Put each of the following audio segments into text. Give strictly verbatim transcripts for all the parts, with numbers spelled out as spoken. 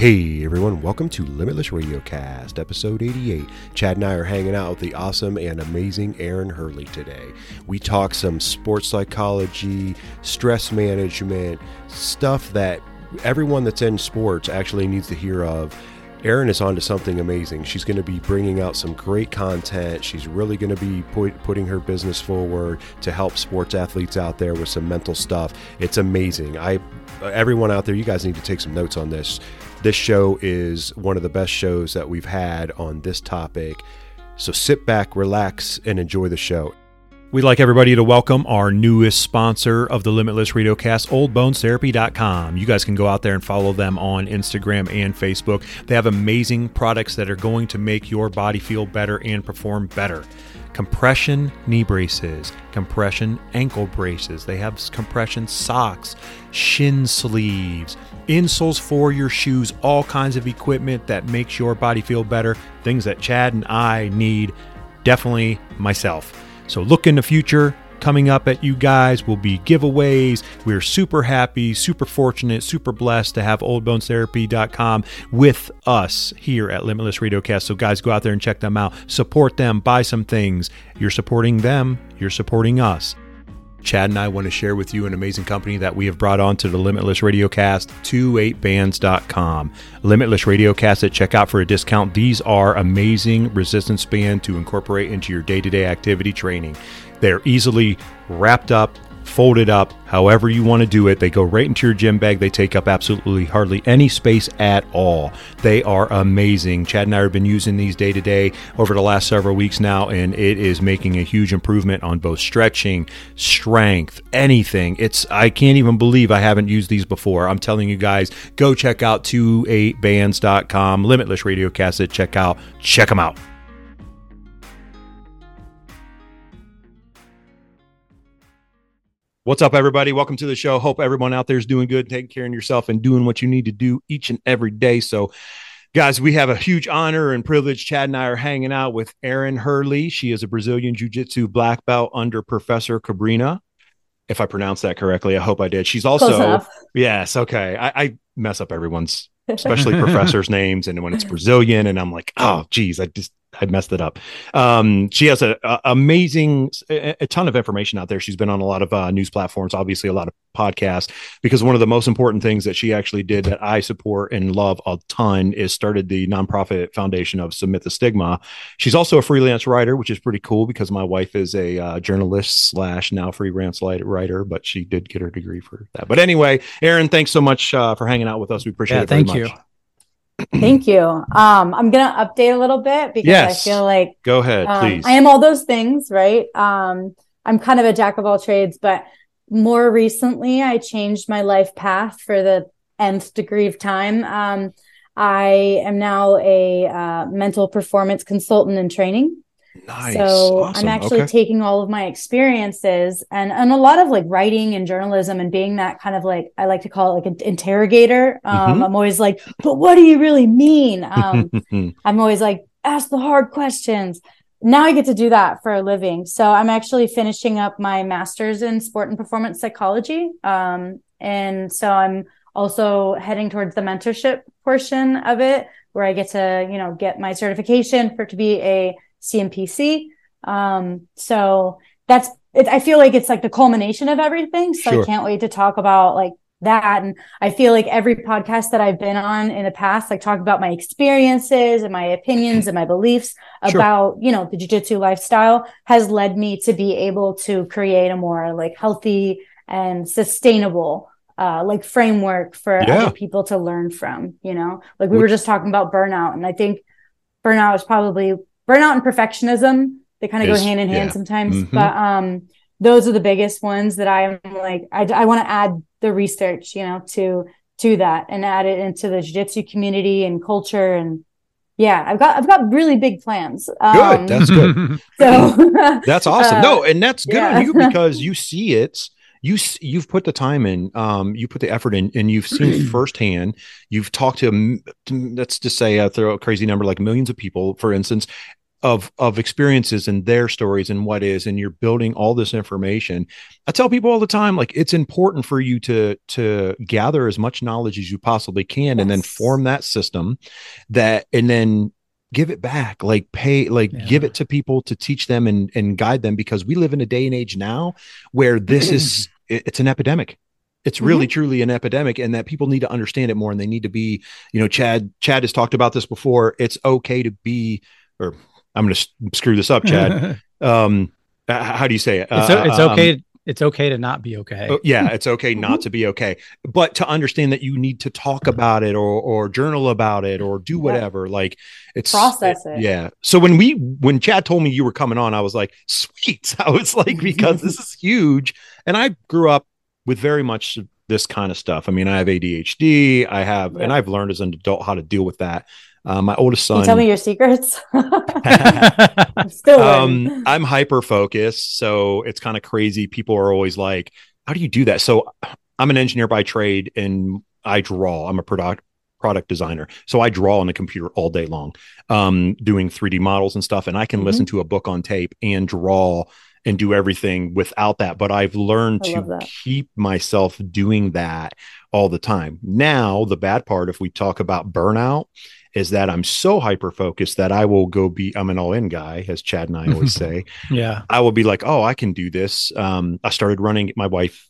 Hey everyone, welcome to Limitless Radiocast, episode eighty-eight. Chad and I are hanging out with the awesome and amazing Erin Herle today. We talk some sports psychology, stress management, stuff that everyone that's in sports actually needs to hear of. Erin is on to something amazing. She's going to be bringing out some great content. She's really going to be put, putting her business forward to help sports athletes out there with some mental stuff. It's amazing. I, everyone out there, you guys need to take some notes on this. This show is one of the best shows that we've had on this topic. So sit back, relax, and enjoy the show. We'd like everybody to welcome our newest sponsor of the Limitless Radiocast, Old Bones Therapy dot com. You guys can go out there and follow them on Instagram and Facebook. They have amazing products that are going to make your body feel better and perform better. Compression knee braces, compression ankle braces. They have compression socks, shin sleeves, insoles for your shoes, all kinds of equipment that makes your body feel better. Things that Chad and I need, definitely myself. So look in the future, coming up at you guys will be giveaways. We're super happy, super fortunate, super blessed to have Old Bones Therapy dot com with us here at Limitless Radiocast. So guys, go out there and check them out. Support them, buy some things. You're supporting them, you're supporting us. Chad and I want to share with you an amazing company that we have brought on to the Limitless Radiocast, twenty-eight bands dot com. Limitless Radiocast at checkout for a discount. These are amazing resistance bands to incorporate into your day-to-day activity training. They're easily wrapped up, folded up, however you want to do it. They go right into your gym bag. They take up absolutely hardly any space at all. They are amazing. Chad and I have been using these day to day over the last several weeks now, and it is making a huge improvement on both stretching, strength, anything. It's I can't even believe I haven't used these before. I'm telling you guys, go check out twenty-eight bands dot com, Limitless Radiocast at checkout. Check them out. What's up, everybody? Welcome to the show. Hope everyone out there is doing good, taking care of yourself, and doing what you need to do each and every day. So, guys, we have a huge honor and privilege. Chad and I are hanging out with Erin Herle. She is a Brazilian Jiu-Jitsu black belt under Professor Cobrinha. If I pronounced that correctly, I hope I did. She's also, yes, okay. I, I mess up everyone's, especially professors' names, and when it's Brazilian, and I'm like, oh, geez, I just. I messed it up. Um, she has a, a amazing, a, a ton of information out there. She's been on a lot of uh, news platforms, obviously a lot of podcasts, because one of the most important things that she actually did that I support and love a ton is started the nonprofit foundation of Submit the Stigma. She's also a freelance writer, which is pretty cool because my wife is a uh, journalist slash now freelance writer, but she did get her degree for that. But anyway, Erin, thanks so much uh, for hanging out with us. We appreciate yeah, it very thank much. Thank you. Thank you. Um, I'm going to update a little bit because yes. I feel like go ahead, um, please. I am all those things, right? Um, I'm kind of a jack of all trades, but more recently I changed my life path for the nth degree of time. Um, I am now a uh, mental performance consultant in training. Nice. So awesome. I'm actually okay. taking all of my experiences and, and a lot of like writing and journalism and being that kind of like, I like to call it like an interrogator. Um, mm-hmm. I'm always like, but what do you really mean? Um, I'm always like, ask the hard questions. Now I get to do that for a living. So I'm actually finishing up my master's in sport and performance psychology. Um, and so I'm also heading towards the mentorship portion of it where I get to, you know, get my certification for to be a C M P C. Um, so that's, it, I feel like it's like the culmination of everything. So sure. I can't wait to talk about like that. And I feel like every podcast that I've been on in the past, like talk about my experiences and my opinions and my beliefs about, sure. you know, the jiu-jitsu lifestyle has led me to be able to create a more like healthy and sustainable Uh, like framework for yeah. other people to learn from, you know, like we Which, were just talking about burnout. And I think burnout is probably burnout and perfectionism. They kind of go hand in hand yeah. sometimes, mm-hmm. but um, those are the biggest ones that I'm like, I, I want to add the research, you know, to, to that and add it into the jiu-jitsu community and culture. And yeah, I've got, I've got really big plans. Um, good. That's good. So that's awesome. Uh, no. And that's good yeah. on you because you see it. You, you've put the time in, um, you put the effort in, and you've seen firsthand. You've talked to, let's just say, I throw a crazy number like millions of people, for instance, of of experiences and their stories and what is, and you're building all this information. I tell people all the time, like, it's important for you to to gather as much knowledge as you possibly can, yes. and then form that system that, and then give it back, like pay, like yeah. give it to people to teach them and and guide them, because we live in a day and age now where this is, it's an epidemic. It's really, mm-hmm. truly an epidemic, and that people need to understand it more, and they need to be, you know, Chad, Chad has talked about this before. It's okay to be, or I'm going to screw this up, Chad. um, how do you say it? It's, uh, it's okay. Um, it's okay to not be okay. Oh, yeah. It's okay not to be okay, but to understand that you need to talk about it, or, or journal about it, or do whatever, yeah. like it's process it. Yeah. So when we, when Chad told me you were coming on, I was like, sweet. I was like, because this is huge. And I grew up with very much this kind of stuff. I mean, I have A D H D. I have, yeah. and I've learned as an adult how to deal with that. Uh, my oldest son. Can you tell me your secrets? I'm still um, I'm hyper focused, so it's kind of crazy. People are always like, "How do you do that?" So I'm an engineer by trade, and I draw. I'm a product product designer, so I draw on the computer all day long, um, doing three D models and stuff. And I can mm-hmm. listen to a book on tape and draw and do everything without that. But I've learned I to keep myself doing that all the time. Now, the bad part, if we talk about burnout, is that I'm so hyper-focused that I will go be, I'm an all-in guy, as Chad and I always say. Yeah. I will be like, oh, I can do this. Um, I started running. My wife,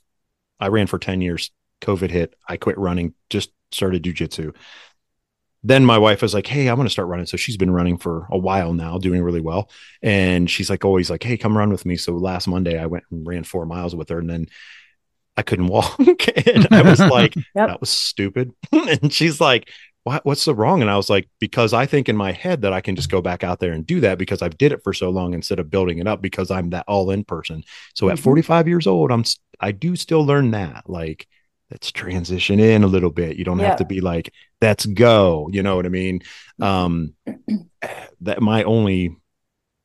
I ran for ten years. COVID hit. I quit running, just started jujitsu. Then my wife was like, hey, I'm going to start running. So she's been running for a while now, doing really well. And she's like, always like, hey, come run with me. So last Monday I went and ran four miles with her, and then I couldn't walk. And I was like, yep. that was stupid. And she's like, what, what's so wrong? And I was like, because I think in my head that I can just go back out there and do that, because I've did it for so long, instead of building it up, because I'm that all in person. So mm-hmm. at forty-five years old, I'm, I do still learn that, like, let's transition in a little bit. You don't yeah. have to be like, let's go. You know what I mean? Um, that my only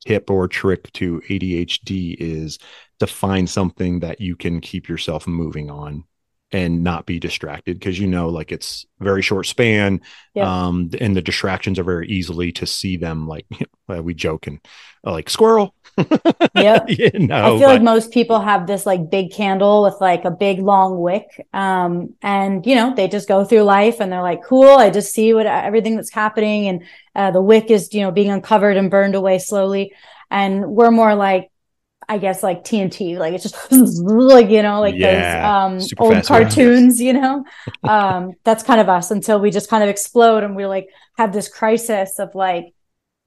tip or trick to A D H D is to find something that you can keep yourself moving on and not be distracted. Cause you know, like, it's very short span. Yeah. Um, and the distractions are very easily to see them. Like, we joke and uh, like squirrel. Yep. You know, I feel but... like most people have this like big candle with like a big long wick. Um, and you know, they just go through life and they're like, cool, I just see what everything that's happening. And uh, the wick is, you know, being uncovered and burned away slowly. And we're more like, I guess, like T N T, like it's just like, you know, like yeah, those um, old cartoons, you know, um, that's kind of us until we just kind of explode and we like have this crisis of like,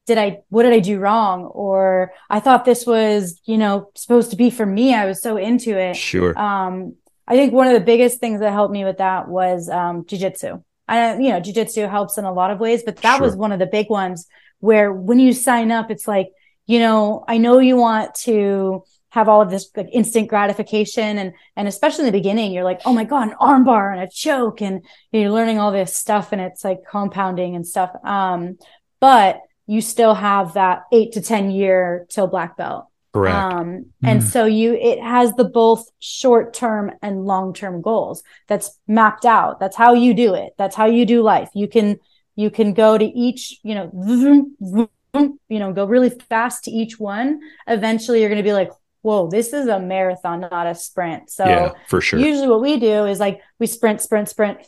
did I, what did I do wrong? Or I thought this was, you know, supposed to be for me. I was so into it. Sure. Um, I think one of the biggest things that helped me with that was um, jiu-jitsu. I, you know, jiu-jitsu helps in a lot of ways, but that sure. was one of the big ones where when you sign up, it's like, you know, I know you want to have all of this like instant gratification, and and especially in the beginning, you're like, oh my God, an armbar and a choke, and you're learning all this stuff, and it's like compounding and stuff. Um, but you still have that eight to ten year till black belt, correct? Um, mm. And so you, it has the both short term and long term goals that's mapped out. That's how you do it. That's how you do life. You can you can go to each, you know. Vroom, vroom, you know, go really fast to each one. Eventually you're going to be like, whoa, this is a marathon, not a sprint. So yeah, for sure. Usually what we do is like we sprint, sprint, sprint,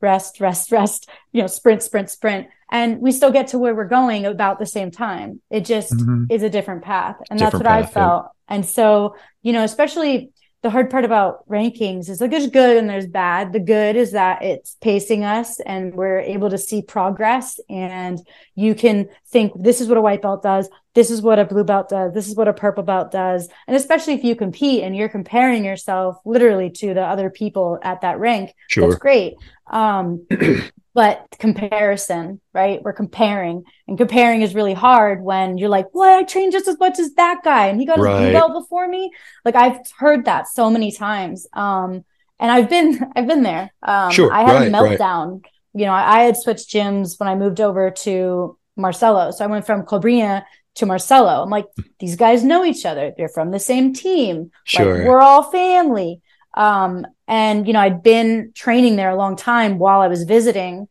rest, rest, rest, you know, sprint, sprint, sprint. And we still get to where we're going about the same time. It just mm-hmm. is a different path. And different that's what path, I felt. Yeah. And so, you know, especially the hard part about rankings is like there's good and there's bad. The good is that it's pacing us and we're able to see progress, and you can think, this is what a white belt does. This is what a blue belt does. This is what a purple belt does. And especially if you compete and you're comparing yourself literally to the other people at that rank, sure. that's great. Um, but comparison, right? We're comparing, and comparing is really hard when you're like, well, I trained just as much as that guy and he got right. his blue belt before me. Like I've heard that so many times. Um, and I've been, I've been there. Um, sure. I had right, a meltdown, right. you know, I, I had switched gyms when I moved over to Marcelo. So I went from Cobrinha to Marcelo. I'm like, these guys know each other. They're from the same team. Sure. Like, we're all family. Um, and, you know, I'd been training there a long time while I was visiting.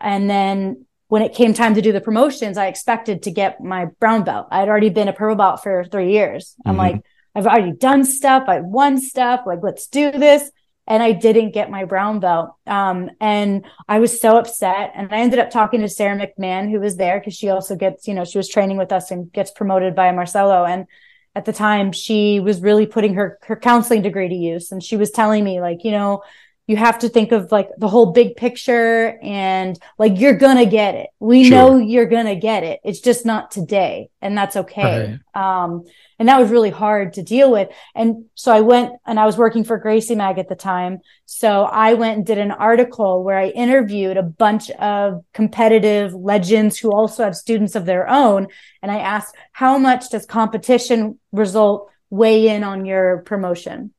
And then when it came time to do the promotions, I expected to get my brown belt. I'd already been a purple belt for three years. I'm mm-hmm. like, I've already done stuff. I won stuff. Like, let's do this. And I didn't get my brown belt. Um, and I was so upset. And I ended up talking to Sarah McMahon, who was there, because she also gets, you know, she was training with us and gets promoted by Marcelo. And at the time, she was really putting her, her counseling degree to use. And she was telling me, like, you know, you have to think of like the whole big picture, and like, you're going to get it. We sure. know you're going to get it. It's just not today. And that's okay. Right. Um, and that was really hard to deal with. And so I went, and I was working for Gracie Mag at the time. So I went and did an article where I interviewed a bunch of competitive legends who also have students of their own. And I asked, how much does competition result weigh in on your promotion?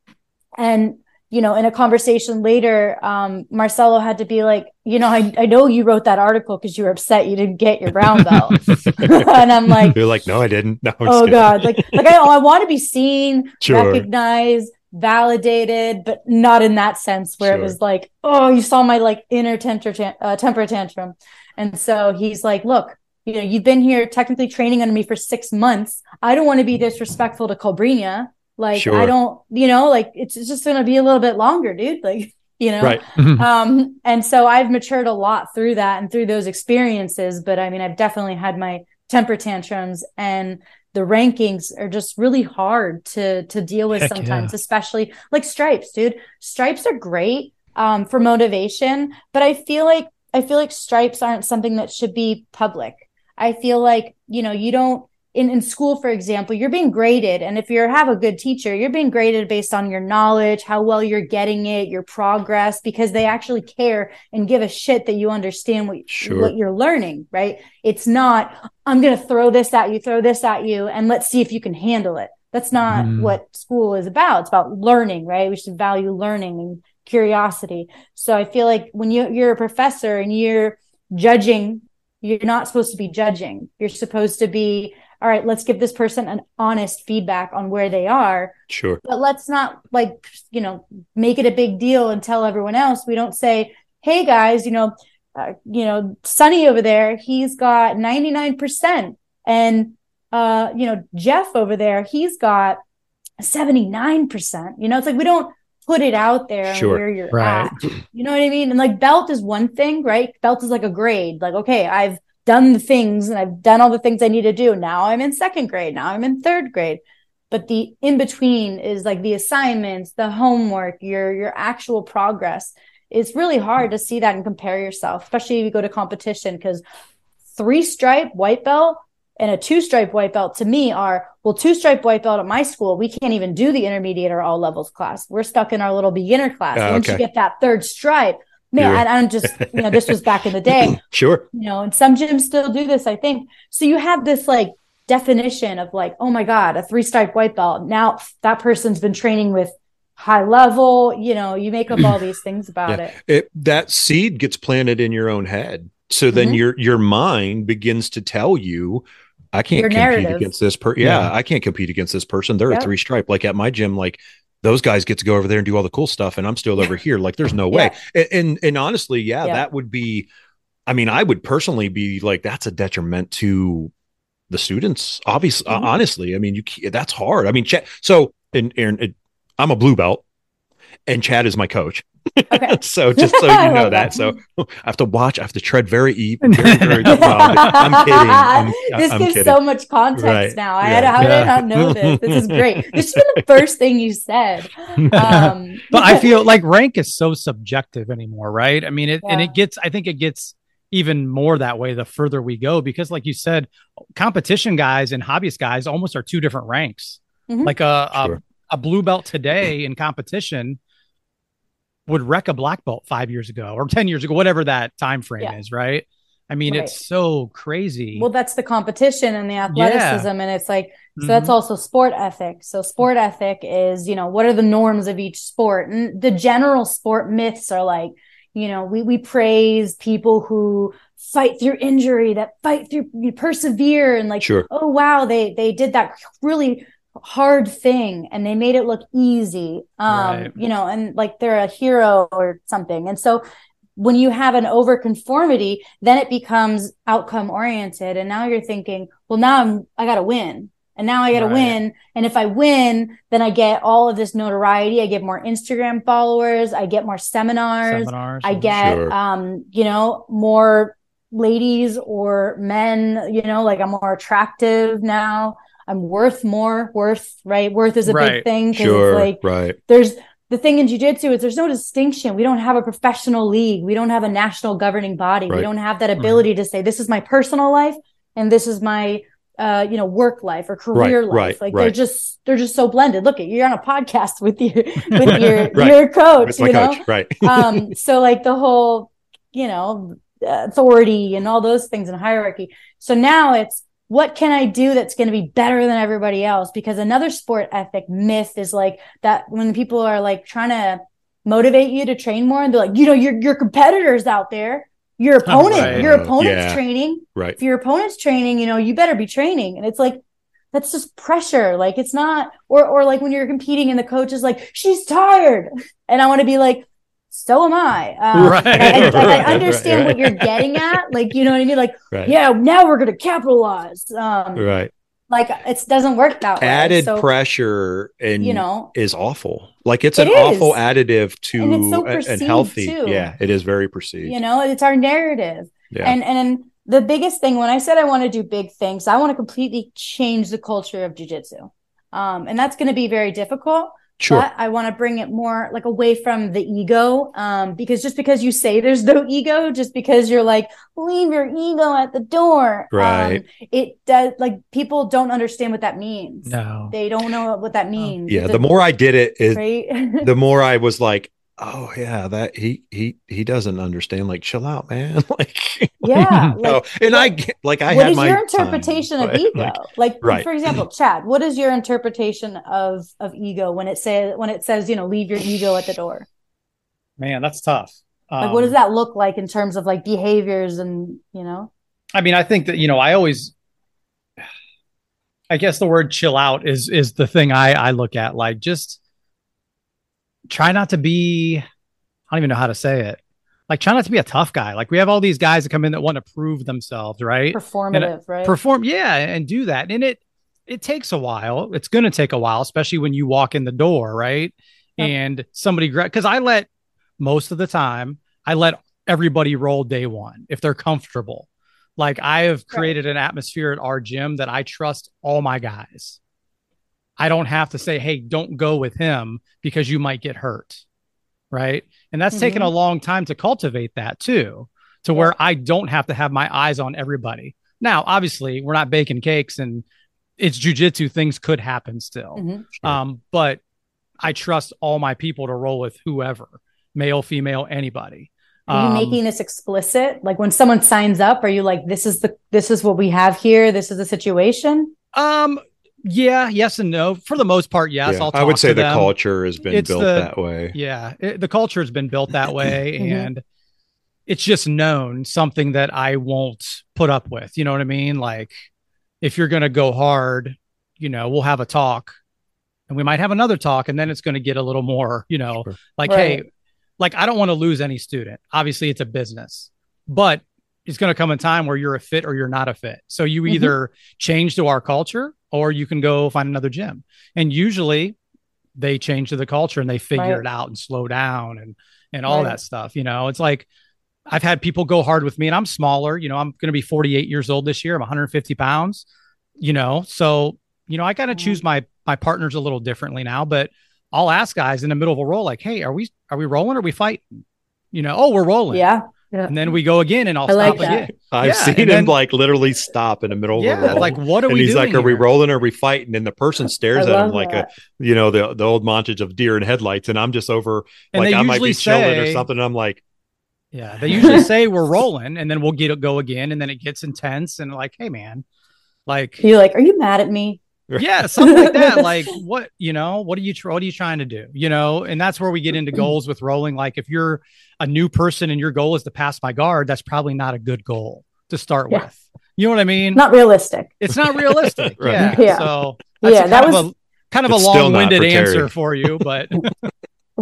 And you know, in a conversation later, um, Marcelo had to be like, you know, I, I know you wrote that article because you were upset you didn't get your brown belt. And I'm like, you're like, no, I didn't. No, oh kidding. God. Like, like I, I want to be seen, sure. recognized, validated, but not in that sense where sure. it was like, oh, you saw my like inner temper, tant- uh, temper tantrum. And so he's like, look, you know, you've been here technically training under me for six months. I don't want to be disrespectful to Cobrinha. Like, sure. I don't, you know, like, it's just going to be a little bit longer, dude. Like, you know, right. um, and so I've matured a lot through that and through those experiences. But I mean, I've definitely had my temper tantrums, and the rankings are just really hard to, to deal with Heck sometimes, yeah. especially like stripes, dude. Stripes are great um, for motivation, but I feel like, I feel like stripes aren't something that should be public. I feel like, you know, you don't, In, in school, for example, you're being graded. And if you have a good teacher, you're being graded based on your knowledge, how well you're getting it, your progress, because they actually care and give a shit that you understand what, sure. what you're learning, right? It's not, I'm going to throw this at you, throw this at you, and let's see if you can handle it. That's not mm. what school is about. It's about learning, right? We should value learning and curiosity. So I feel like when you, you're a professor and you're judging, you're not supposed to be judging. You're supposed to be, all right, let's give this person an honest feedback on where they are. Sure. But let's not like, you know, make it a big deal and tell everyone else. We don't say, hey guys, you know, uh, you know, Sonny over there, he's got ninety-nine percent. And, uh, you know, Jeff over there, he's got seventy-nine percent. You know, it's like, we don't put it out there sure. where you're right. at. You know what I mean? And like belt is one thing, right? Belt is like a grade. Like, okay, I've done the things and I've done all the things I need to do. Now I'm in second grade. Now I'm in third grade. But the in between is like the assignments, the homework, your, your actual progress. It's really hard to see that and compare yourself, especially if you go to competition, because three stripe white belt and a two stripe white belt to me are, well, two stripe white belt at my school, we can't even do the intermediate or all levels class. We're stuck in our little beginner class. Uh, okay. Once you get that third stripe, man, yeah. I, I'm just, you know, this was back in the day. Sure. You know, and some gyms still do this, I think. So you have this like definition of like, oh my God, a three stripe white belt. Now that person's been training with high level, you know, you make up all these things about yeah. it. it. That seed gets planted in your own head. So then mm-hmm. your, your mind begins to tell you, I can't your compete narrative. against this person. Yeah, yeah. I can't compete against this person. They're yep. a three stripe. Like at my gym, like, those guys get to go over there and do all the cool stuff. And I'm still over here. Like, there's no way. Yeah. And, and, and honestly, yeah, yeah, that would be, I mean, I would personally be like, that's a detriment to the students. Obviously, mm-hmm. uh, honestly, I mean, you, that's hard. I mean, Chad, so, and Erin, I'm a blue belt and Chad is my coach. Okay. So just so you know that. that. So I have to watch, I have to tread very even. Very, very well. I'm kidding. I'm, this I'm gives kidding. so much context right. now. I yeah. how did yeah. I not know this? This is great. This should be the first thing you said. Um, but I feel like rank is so subjective anymore, right? I mean, it, yeah. and it gets, I think it gets even more that way the further we go, because like you said, competition guys and hobbyist guys almost are two different ranks. Mm-hmm. Like a, sure. a, a blue belt today in competition would wreck a black belt five years ago or ten years ago, whatever that time frame yeah. is, right? I mean, right. it's so crazy. Well, that's the competition and the athleticism. Yeah. And it's like, so mm-hmm. that's also sport ethic. So sport ethic is, you know, what are the norms of each sport? And the general sport myths are like, you know, we, we praise people who fight through injury, that fight through, you persevere and like, sure. oh, wow, they they did that really hard thing and they made it look easy, um right. you know, and like they're a hero or something. And so when you have an overconformity, then it becomes outcome oriented. And now you're thinking, well, now I'm, I got to win. And now I got to right. win. And if I win, then I get all of this notoriety. I get more Instagram followers. I get more seminars. seminars I get, sure. um, you know, more ladies or men, you know, like I'm more attractive now. I'm worth more worth, right? Worth is a right. big thing. Cause sure. it's like, right. there's the thing in jiu-jitsu is there's no distinction. We don't have a professional league. We don't have a national governing body. Right. We don't have that ability mm. to say, this is my personal life. And this is my, Uh, you know, work life or career right, life. Right, like right. they're just, they're just so blended. Look, you're on a podcast with your, with your, right. your coach, That's you know? Coach. Right. um, so like the whole, you know, authority and all those things and hierarchy. So now it's, what can I do that's going to be better than everybody else? Because another sport ethic myth is like that when people are like trying to motivate you to train more and they're like, you know, your, your competitors out there. Your opponent, right. your opponent's yeah. training. Right. If your opponent's training, you know, you better be training. And it's like, that's just pressure. Like it's not, or, or like when you're competing and the coach is like, she's tired. And I want to be like, so am I. Um, right. I, I, right. I understand right. what you're getting at. Like, you know what I mean? Like, right. yeah, now we're going to capitalize. Um, right. Like it doesn't work that way. Added so, pressure and you know is awful. Like it's it an is. awful additive to and, it's so a, and healthy. Too. Yeah, it is very perceived. You know, it's our narrative. Yeah. And and the biggest thing when I said I want to do big things, I want to completely change the culture of jiu-jitsu. Um, and that's going to be very difficult. Sure. But I want to bring it more like away from the ego, um, because just because you say there's no ego, just because you're like, leave your ego at the door. Right. Um, it does. Like people don't understand what that means. No, they don't know what that means. Yeah. The, the more I did it, it right? the more I was like, oh yeah, that he, he, he doesn't understand. Like, chill out, man. like, yeah. Like, no. And I get like, I what had is my your interpretation time, of ego? Like, like right. for example, Chad, what is your interpretation of, of ego when it says, when it says, you know, leave your ego at the door? Man, that's tough. Um, like, what does that look like in terms of like behaviors and, you know? I mean, I think that, you know, I always, I guess the word chill out is, is the thing I, I look at, like just, try not to be, I don't even know how to say it. Like try not to be a tough guy. Like we have all these guys that come in that want to prove themselves, right? Performative, and, right? Perform, yeah, and do that. And it it takes a while. It's going to take a while, especially when you walk in the door, right? Yep. And somebody, because I let, most of the time, I let everybody roll day one if they're comfortable. Like I have created right. an atmosphere at our gym that I trust all my guys. I don't have to say, hey, don't go with him because you might get hurt. Right. And that's mm-hmm. taken a long time to cultivate that too, to yeah. where I don't have to have my eyes on everybody. Now, obviously, we're not baking cakes and it's jujitsu. Things could happen still. Mm-hmm. Sure. Um, but I trust all my people to roll with whoever, male, female, anybody. Are you um, making this explicit? Like when someone signs up, are you like, this is the, this is what we have here. This is the situation. Um, Yeah. Yes and no. For the most part, yes. Yeah, I'll talk I would say to the them. culture has been it's built the, that way. Yeah, it, the culture has been built that way, mm-hmm. and it's just known something that I won't put up with. You know what I mean? Like, if you're going to go hard, you know, we'll have a talk, and we might have another talk, and then it's going to get a little more. You know, sure. like right. hey, like I don't want to lose any student. Obviously, it's a business, but it's going to come a time where you're a fit or you're not a fit. So you either mm-hmm. change to our culture or you can go find another gym. And usually they change to the culture and they figure right. it out and slow down and, and all right. that stuff. You know, it's like, I've had people go hard with me and I'm smaller, you know, I'm going to be forty-eight years old this year. I'm one hundred fifty pounds, you know? So, you know, I kind of mm-hmm. choose my, my partners a little differently now, but I'll ask guys in the middle of a roll, like, hey, are we, are we rolling? Or are we fighting? You know? Oh, we're rolling. Yeah. Yeah. And then we go again and I'll I stop like again. I've yeah, seen him then, like literally stop in the middle yeah, of the roll. Like, what are and we he's doing like, here? Are we rolling or are we fighting? And the person stares I at him like, that. a, you know, the, the old montage of deer in headlights. And I'm just over, and like I might be say, chilling or something. And I'm like, yeah, they usually say we're rolling and then we'll get it go again. And then it gets intense and like, hey man, like. You're like, are you mad at me? Yeah, something like that. Like what, you know, what are you, what are you trying to do? You know, and that's where we get into goals with rolling. Like if you're a new person and your goal is to pass my guard, that's probably not a good goal to start yeah. with. You know what I mean? Not realistic. It's not realistic. right. Yeah. yeah. So that's yeah, that was a, kind of a long winded answer for you, but.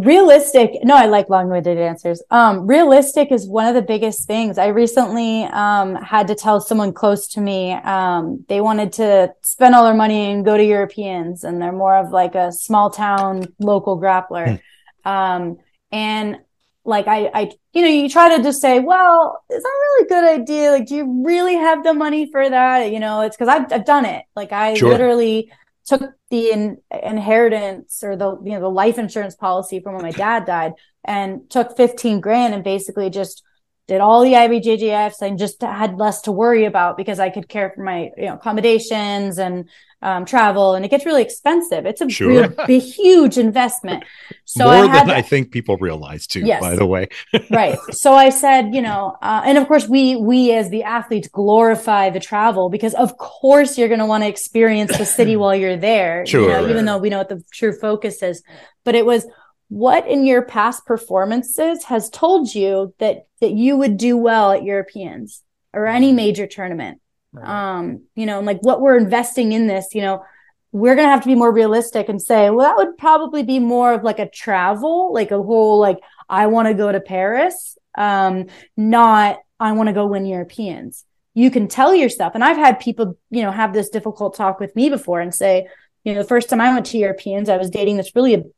Realistic. No, I like long-winded answers. Um, realistic is one of the biggest things. I recently um, had to tell someone close to me, um, they wanted to spend all their money and go to Europeans, and they're more of like a small town local grappler. Um, and like, I, I, you know, you try to just say, well, is that really a good idea? Like, do you really have the money for that? You know, it's because I've, I've done it. Like I sure. literally took the in, inheritance or the, you know, the life insurance policy from when my dad died and took fifteen grand and basically just did all the I B J J Fs and just had less to worry about because I could care for my, you know, accommodations and um, travel. And it gets really expensive. It's a, sure. real, a huge investment. So More I had than to, I think people realize too, yes. by the way. Right. So I said, you know, uh, and of course we, we as the athletes glorify the travel because of course you're going to want to experience the city while you're there, sure. you know, even though we know what the true focus is, but it was, what in your past performances has told you that, that you would do well at Europeans or any major tournament? Right. Um, you know, and like what we're investing in this, you know, we're going to have to be more realistic and say, well, that would probably be more of like a travel, like a whole, like, I want to go to Paris, um, not, I want to go win Europeans. You can tell yourself. And I've had people, you know, have this difficult talk with me before and say, you know, the first time I went to Europeans, I was dating this really ab-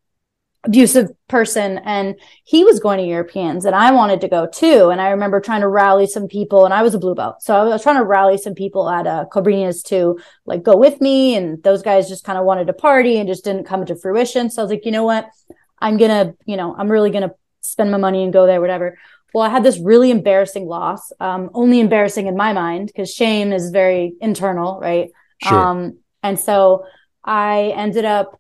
abusive person and he was going to Europeans and I wanted to go too. And I remember trying to rally some people and I was a blue belt. So I was trying to rally some people at uh, Cobrinha's to like go with me. And those guys just kind of wanted to party and just didn't come to fruition. So I was like, you know what, I'm going to, you know, I'm really going to spend my money and go there, whatever. Well, I had this really embarrassing loss, um, only embarrassing in my mind because shame is very internal. Right. Sure. Um, and so I ended up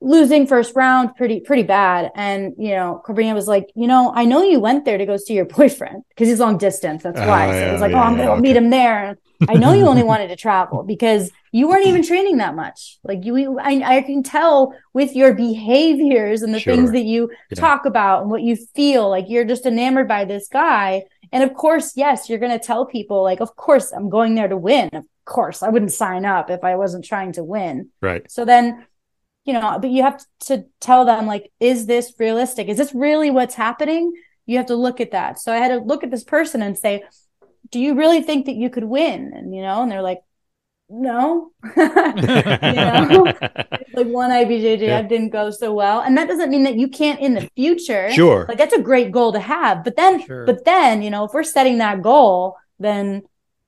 losing first round pretty, pretty bad. And, you know, Cobrinha was like, you know, I know you went there to go see your boyfriend because he's long distance. That's why. Uh, so yeah, it was like, yeah, oh, I'm going to okay. meet him there. I know you only wanted to travel because you weren't even training that much. Like you, I, I can tell with your behaviors and the sure. things that you yeah. talk about and what you feel like you're just enamored by this guy. And of course, yes, you're going to tell people like, of course, I'm going there to win. Of course, I wouldn't sign up if I wasn't trying to win. Right. So then, you know, but you have to tell them like, is this realistic? Is this really what's happening? You have to look at that. So I had to look at this person and say, do you really think that you could win? And, you know, and they're like, no, you know, like one I B J J F yeah. didn't go so well. And that doesn't mean that you can't in the future. Sure. Like that's a great goal to have. But then, sure. but then, you know, if we're setting that goal, then,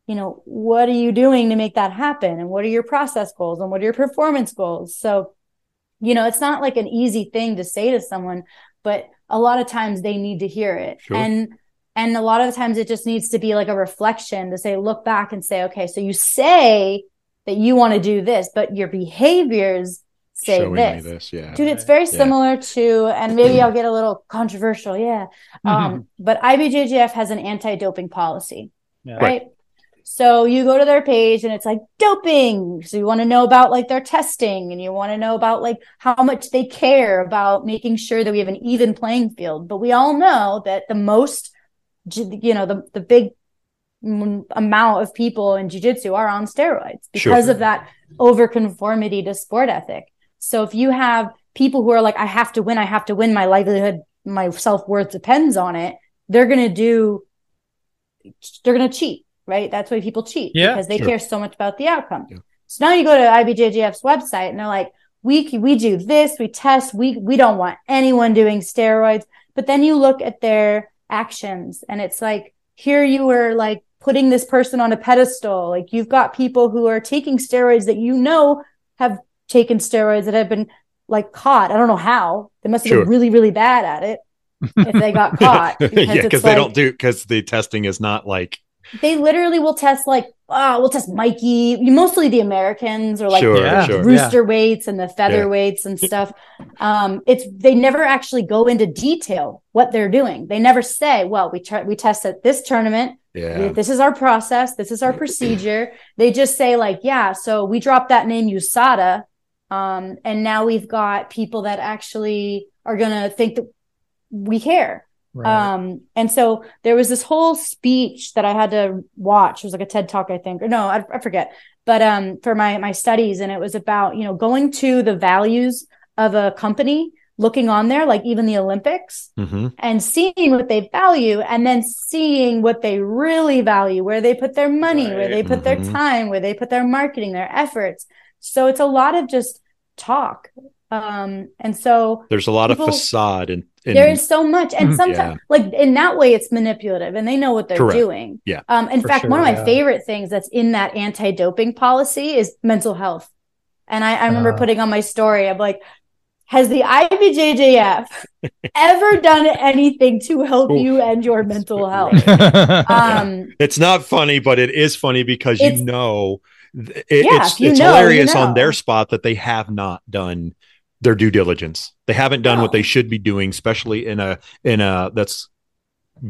you know, what are you doing to make that happen? And what are your process goals and what are your performance goals? So, you know, it's not like an easy thing to say to someone, but a lot of times they need to hear it. Sure. And, and a lot of times it just needs to be like a reflection to say, look back and say, okay, so you say that you want to do this, but your behaviors say Showing this. Me this. Yeah. Dude, it's very yeah. similar to, and maybe I'll get a little controversial. Yeah. Mm-hmm. Um, but I B J J F has an anti-doping policy, yeah. right? So you go to their page and it's like doping. So you want to know about like their testing and you want to know about like how much they care about making sure that we have an even playing field. But we all know that the most, you know, the, the big amount of people in jiu-jitsu are on steroids because sure. of that over conformity to sport ethic. So if you have people who are like, I have to win, I have to win, my livelihood, my self-worth depends on it. They're going to do, they're going to cheat. Right? That's why people cheat yeah, because they sure. care so much about the outcome. Yeah. So now you go to I B J J F's website and they're like, we, we do this, we test, we, we don't want anyone doing steroids. But then you look at their actions and it's like, here you were like putting this person on a pedestal. Like you've got people who are taking steroids that, you know, have taken steroids that have been like caught. I don't know how. They must have sure. been really, really bad at it if they got caught. Because yeah, because they like, don't do, because the testing is not like, they literally will test like, oh, we'll test Mikey, mostly the Americans or like sure, yeah, rooster yeah. weights and the feather yeah. weights and stuff. Um, it's, they never actually go into detail what they're doing. They never say, well, we try, we test at this tournament. Yeah. This is our process. This is our procedure. They just say like, yeah, so we dropped that name U S A D A. Um, and now we've got people that actually are going to think that we care. Right. Um, and so there was this whole speech that I had to watch. It was like a TED Talk, I think, or no, I, I forget, but, um, for my, my studies. And it was about, you know, going to the values of a company looking on there, like even the Olympics, mm-hmm. and seeing what they value, and then seeing what they really value, where they put their money, right. where they put mm-hmm. their time, where they put their marketing, their efforts. So it's a lot of just talk. Um, and so there's a lot people, of facade and there is so much. And sometimes yeah. like in that way, it's manipulative and they know what they're Correct. doing. Yeah. Um, in For fact, sure, one of my yeah. favorite things that's in that anti-doping policy is mental health. And I, I remember uh, putting on my story of like, has the I B J J F ever done anything to help you and your mental health? Right. Um, it's not funny, but it is funny because you know, it, yeah, it's, you it's know, hilarious you know. on their spot that they have not done their due diligence. They haven't done no. what they should be doing, especially in a, in a, that's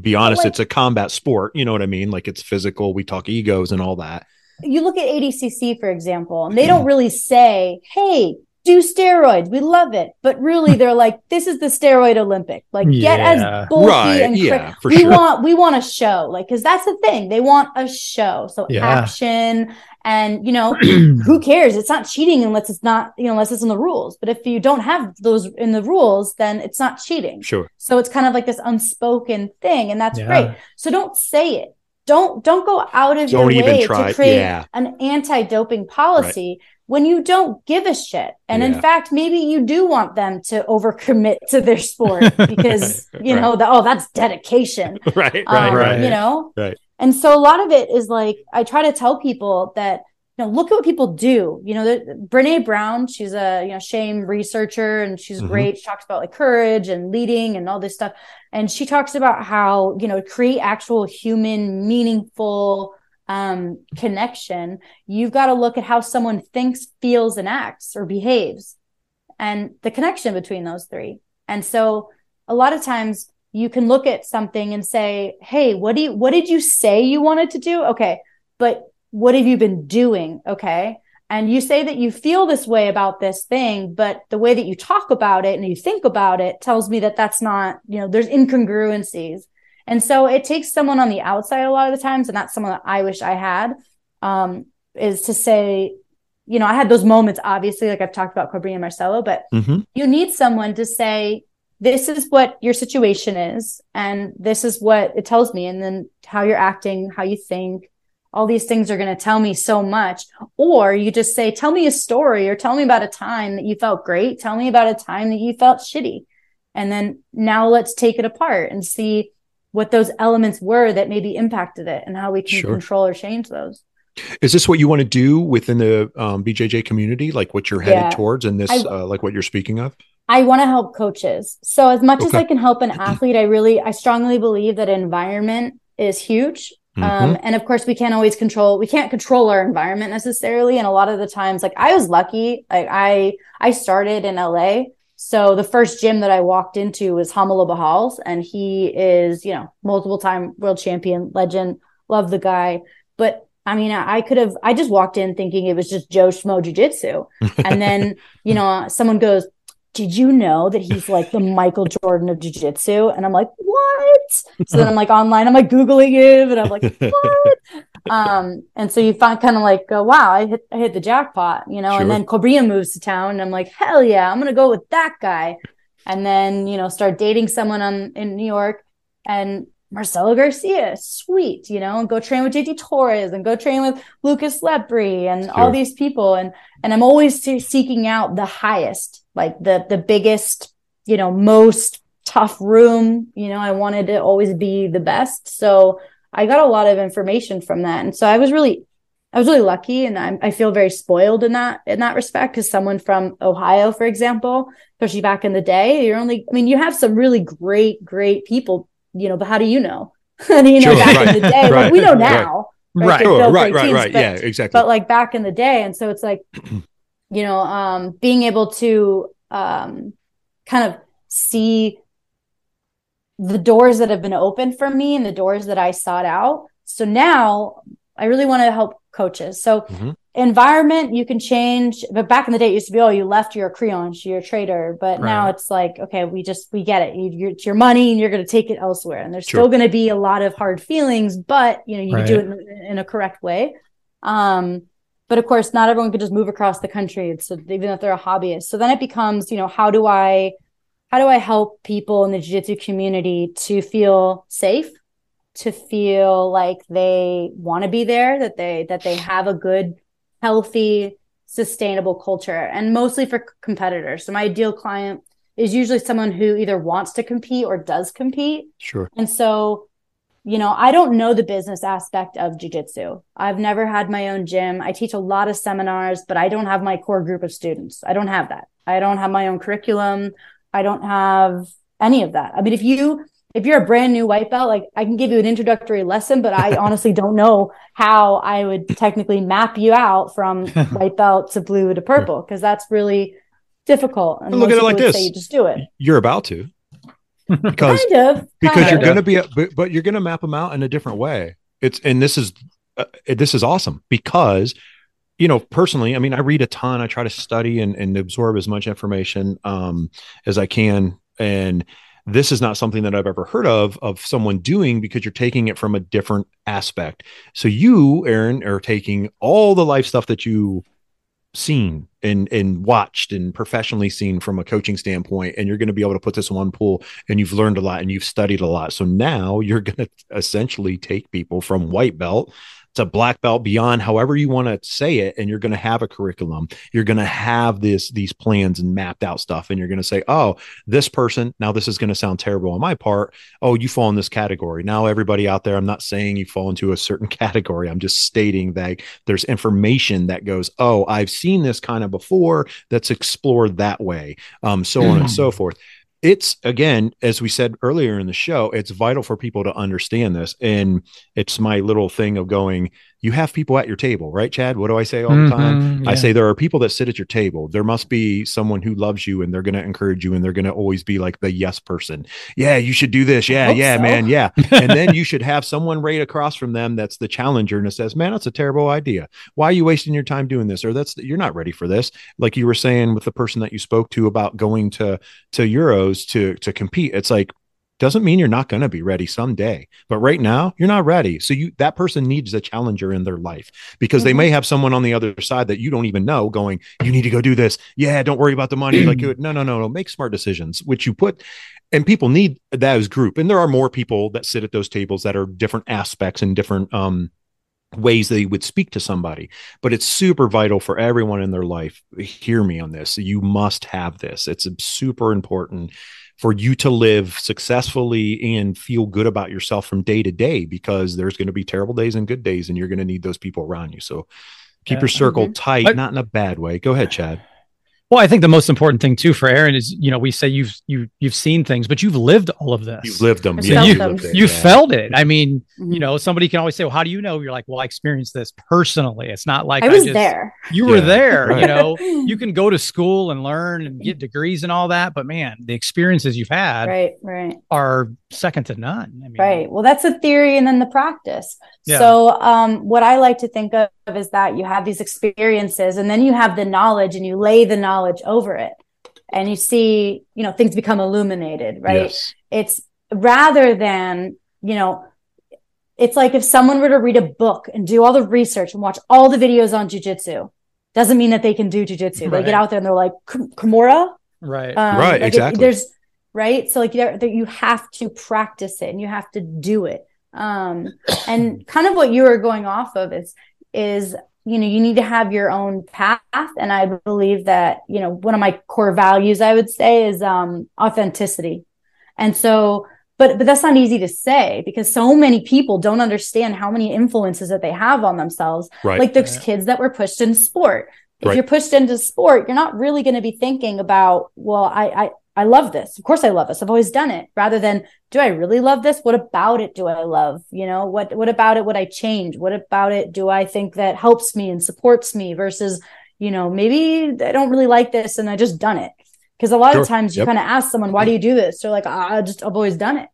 be honest, like, it's a combat sport. You know what I mean? Like it's physical. We talk egos and all that. You look at A D C C, for example, and they don't really say, hey, do steroids. We love it. But really they're like, this is the steroid Olympic. Like yeah, get as bulky right, and yeah, for we sure. want, we want a show. Like, cause that's the thing. They want a show. So yeah. action and, you know, who cares? It's not cheating unless it's not, you know, unless it's in the rules. But if you don't have those in the rules, then it's not cheating. Sure. So it's kind of like this unspoken thing, and that's yeah. great. So don't say it. Don't, don't go out of don't your way to create yeah. an anti-doping policy right. when you don't give a shit. And yeah. in fact, maybe you do want them to overcommit to their sport because, you right. know, the, oh, that's dedication. Right, right, um, right. You know? Right. And so a lot of it is like, I try to tell people that, you know, look at what people do. You know, the, Brene Brown, she's a, you know, shame researcher, and she's mm-hmm. great. She talks about like courage and leading and all this stuff. And she talks about how, you know, create actual human, meaningful Um, connection. You've got to look at how someone thinks, feels, and acts or behaves, and the connection between those three. And so a lot of times you can look at something and say, hey, what do you, what did you say you wanted to do? Okay. But what have you been doing? Okay. And you say that you feel this way about this thing, but the way that you talk about it and you think about it tells me that that's not, you know, there's incongruencies. And so it takes someone on the outside a lot of the times, and that's someone that I wish I had, um, is to say, you know, I had those moments, obviously, like I've talked about Cobrinha and Marcelo, but mm-hmm. you need someone to say, this is what your situation is, and this is what it tells me, and then how you're acting, how you think, all these things are going to tell me so much. Or you just say, tell me a story, or tell me about a time that you felt great. Tell me about a time that you felt shitty. And then now let's take it apart and see what those elements were that maybe impacted it and how we can sure. control or change those. Is this what you want to do within the um, B J J community? Like what you're headed yeah. towards and this, I, uh, like what you're speaking of? I want to help coaches. So as much okay. as I can help an athlete, I really, I strongly believe that environment is huge. Mm-hmm. Um, and of course we can't always control, we can't control our environment necessarily. And a lot of the times, like I was lucky, like I, I started in L A. So the first gym that I walked into was Hamala Bahals, and he is, you know, multiple time world champion, legend, love the guy. But I mean, I could have, I just walked in thinking it was just Joe Schmo Jiu-Jitsu. And then, you know, someone goes, did you know that he's like the Michael Jordan of Jiu-Jitsu? And I'm like, what? So then I'm like online, I'm like Googling him, and I'm like, what? Um, and so you find kind of like, uh, wow, I hit, I hit the jackpot, you know, sure. and then Cobrinha moves to town and I'm like, hell yeah, I'm going to go with that guy. And then, you know, start dating someone on, in New York, and Marcelo Garcia, sweet, you know, and go train with J T Torres and go train with Lucas Lepri and sure. all these people. And, and I'm always seeking out the highest, like the, the biggest, you know, most tough room, you know, I wanted to always be the best. So I got a lot of information from that. And so I was really, I was really lucky, and I'm, I feel very spoiled in that, in that respect. Cause someone from Ohio, for example, especially back in the day, you're only, I mean, you have some really great, great people, you know, but how do you know? How do you know sure, back right, in the day? Right, like, we know now. Right. Right. Right. Right. right, teams, right but, yeah, exactly. But like back in the day. And so it's like, you know, um, being able to um, kind of see the doors that have been opened for me and the doors that I sought out. So now I really want to help coaches. So mm-hmm. environment, you can change, but back in the day it used to be, oh, you left your creonch, you're a trader, but right. now it's like, okay, we just, we get it. You, it's your money and you're going to take it elsewhere. And there's sure. still going to be a lot of hard feelings, but you know, you right. can do it in, in a correct way. Um, but of course not everyone could just move across the country. So even if they're a hobbyist. So then it becomes, you know, how do I how do I help people in the jiu-jitsu community to feel safe, to feel like they want to be there, that they that they have a good, healthy, sustainable culture, and mostly for competitors. So my ideal client is usually someone who either wants to compete or does compete. Sure. And so, you know, I don't know the business aspect of jiu-jitsu. I've never had my own gym. I teach a lot of seminars, but I don't have my core group of students. I don't have that. I don't have my own curriculum. I don't have any of that. I mean, if you, if you're a brand new white belt, like I can give you an introductory lesson, but I honestly don't know how I would technically map you out from white belt to blue to purple, because that's really difficult. And look at it like this: you just do it. You're about to, because kind of, because kind you're of. going to be, a, but, but you're going to map them out in a different way. It's and this is uh, this is awesome because, you know, personally, I mean, I read a ton. I try to study and, and absorb as much information um, as I can. And this is not something that I've ever heard of, of someone doing, because you're taking it from a different aspect. So you, Erin, are taking all the life stuff that you seen and, and watched and professionally seen from a coaching standpoint, and you're going to be able to put this in one pool, and you've learned a lot and you've studied a lot. So now you're going to essentially take people from white belt to black belt, beyond, however you want to say it. And you're going to have a curriculum. You're going to have this, these plans and mapped out stuff. And you're going to say, oh, this person, now this is going to sound terrible on my part. Oh, you fall in this category. Now everybody out there, I'm not saying you fall into a certain category. I'm just stating that there's information that goes, oh, I've seen this kind of before. Let's explore that way. Um, so on and so forth. It's, again, as we said earlier in the show, it's vital for people to understand this. And it's my little thing of going, you have people at your table, right, Chad? What do I say all mm-hmm, the time? Yeah. I say, there are people that sit at your table. There must be someone who loves you, and they're going to encourage you, and they're going to always be like the yes person. Yeah, you should do this. Yeah, yeah, so. man. Yeah. And then you should have someone right across from them that's the challenger and says, man, that's a terrible idea. Why are you wasting your time doing this? Or that's, you're not ready for this. Like you were saying with the person that you spoke to about going to, to Euros, to to compete. It's like, doesn't mean you're not going to be ready someday, but right now you're not ready. So you, that person needs a challenger in their life, because mm-hmm. they may have someone on the other side that you don't even know going, you need to go do this. Yeah. Don't worry about the money. like, no, no, no, no. Make smart decisions, which you put, and people need those group. And there are more people that sit at those tables that are different aspects and different, um, ways they would speak to somebody, but it's super vital for everyone in their life. Hear me on this. You must have this. It's super important for you to live successfully and feel good about yourself from day to day, because there's going to be terrible days and good days, and you're going to need those people around you. So keep yeah, your circle mm-hmm. tight, I, not in a bad way. Go ahead, Chad. Well, I think the most important thing too for Erin is, you know, we say you've you you've seen things, but you've lived all of this. You've lived them. Yeah, you, them. Lived it, you yeah. felt it. I mean, mm-hmm. you know, somebody can always say, "Well, how do you know?" You're like, "Well, I experienced this personally." It's not like I was I just, there. You yeah. were there. Right. You know, you can go to school and learn and get degrees and all that, but man, the experiences you've had right, right. are second to none. I mean, right. Well, that's the theory, and then the practice. Yeah. So, um, what I like to think of is that you have these experiences, and then you have the knowledge, and you lay the knowledge. Knowledge over it, and you see, you know, things become illuminated, right? Yes. It's rather than, you know, it's like if someone were to read a book and do all the research and watch all the videos on jujitsu, doesn't mean that they can do jujitsu. Right. They get out there and they're like Kimura, right? Um, right, like exactly. It, there's right, so like there, there, you have to practice it, and you have to do it. Um, and kind of what you were going off of is is. you know, you need to have your own path. And I believe that, you know, one of my core values, I would say, is um, authenticity. And so, but, but that's not easy to say, because so many people don't understand how many influences that they have on themselves. Right. Like there's yeah. kids that were pushed in sport. If right. you're pushed into sport, you're not really going to be thinking about, well, I, I, I love this. Of course I love this. I've always done it, rather than, do I really love this? What about it do I love? You know, what, what about it would I change? What about it do I think that helps me and supports me, versus, you know, maybe I don't really like this and I just done it. Cause a lot sure. of times you yep. kind of ask someone, why do you do this? They're like, ah, I just, I've always done it.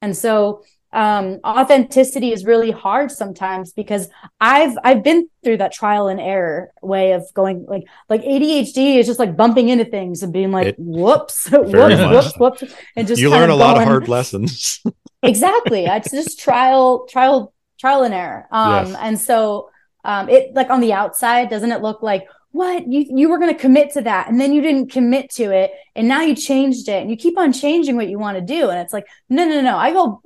And so, um, authenticity is really hard sometimes, because I've, I've been through that trial and error way of going, like, like A D H D is just like bumping into things and being like, it, whoops, whoops, whoops, whoops, whoops. And just, you learn a going. lot of hard lessons. Exactly. It's just trial, trial, trial and error. Um, yes. and so, um, it, like on the outside, doesn't it look like, what you, you were going to commit to that. And then you didn't commit to it. And now you changed it, and you keep on changing what you want to do. And it's like, no, no, no, I go,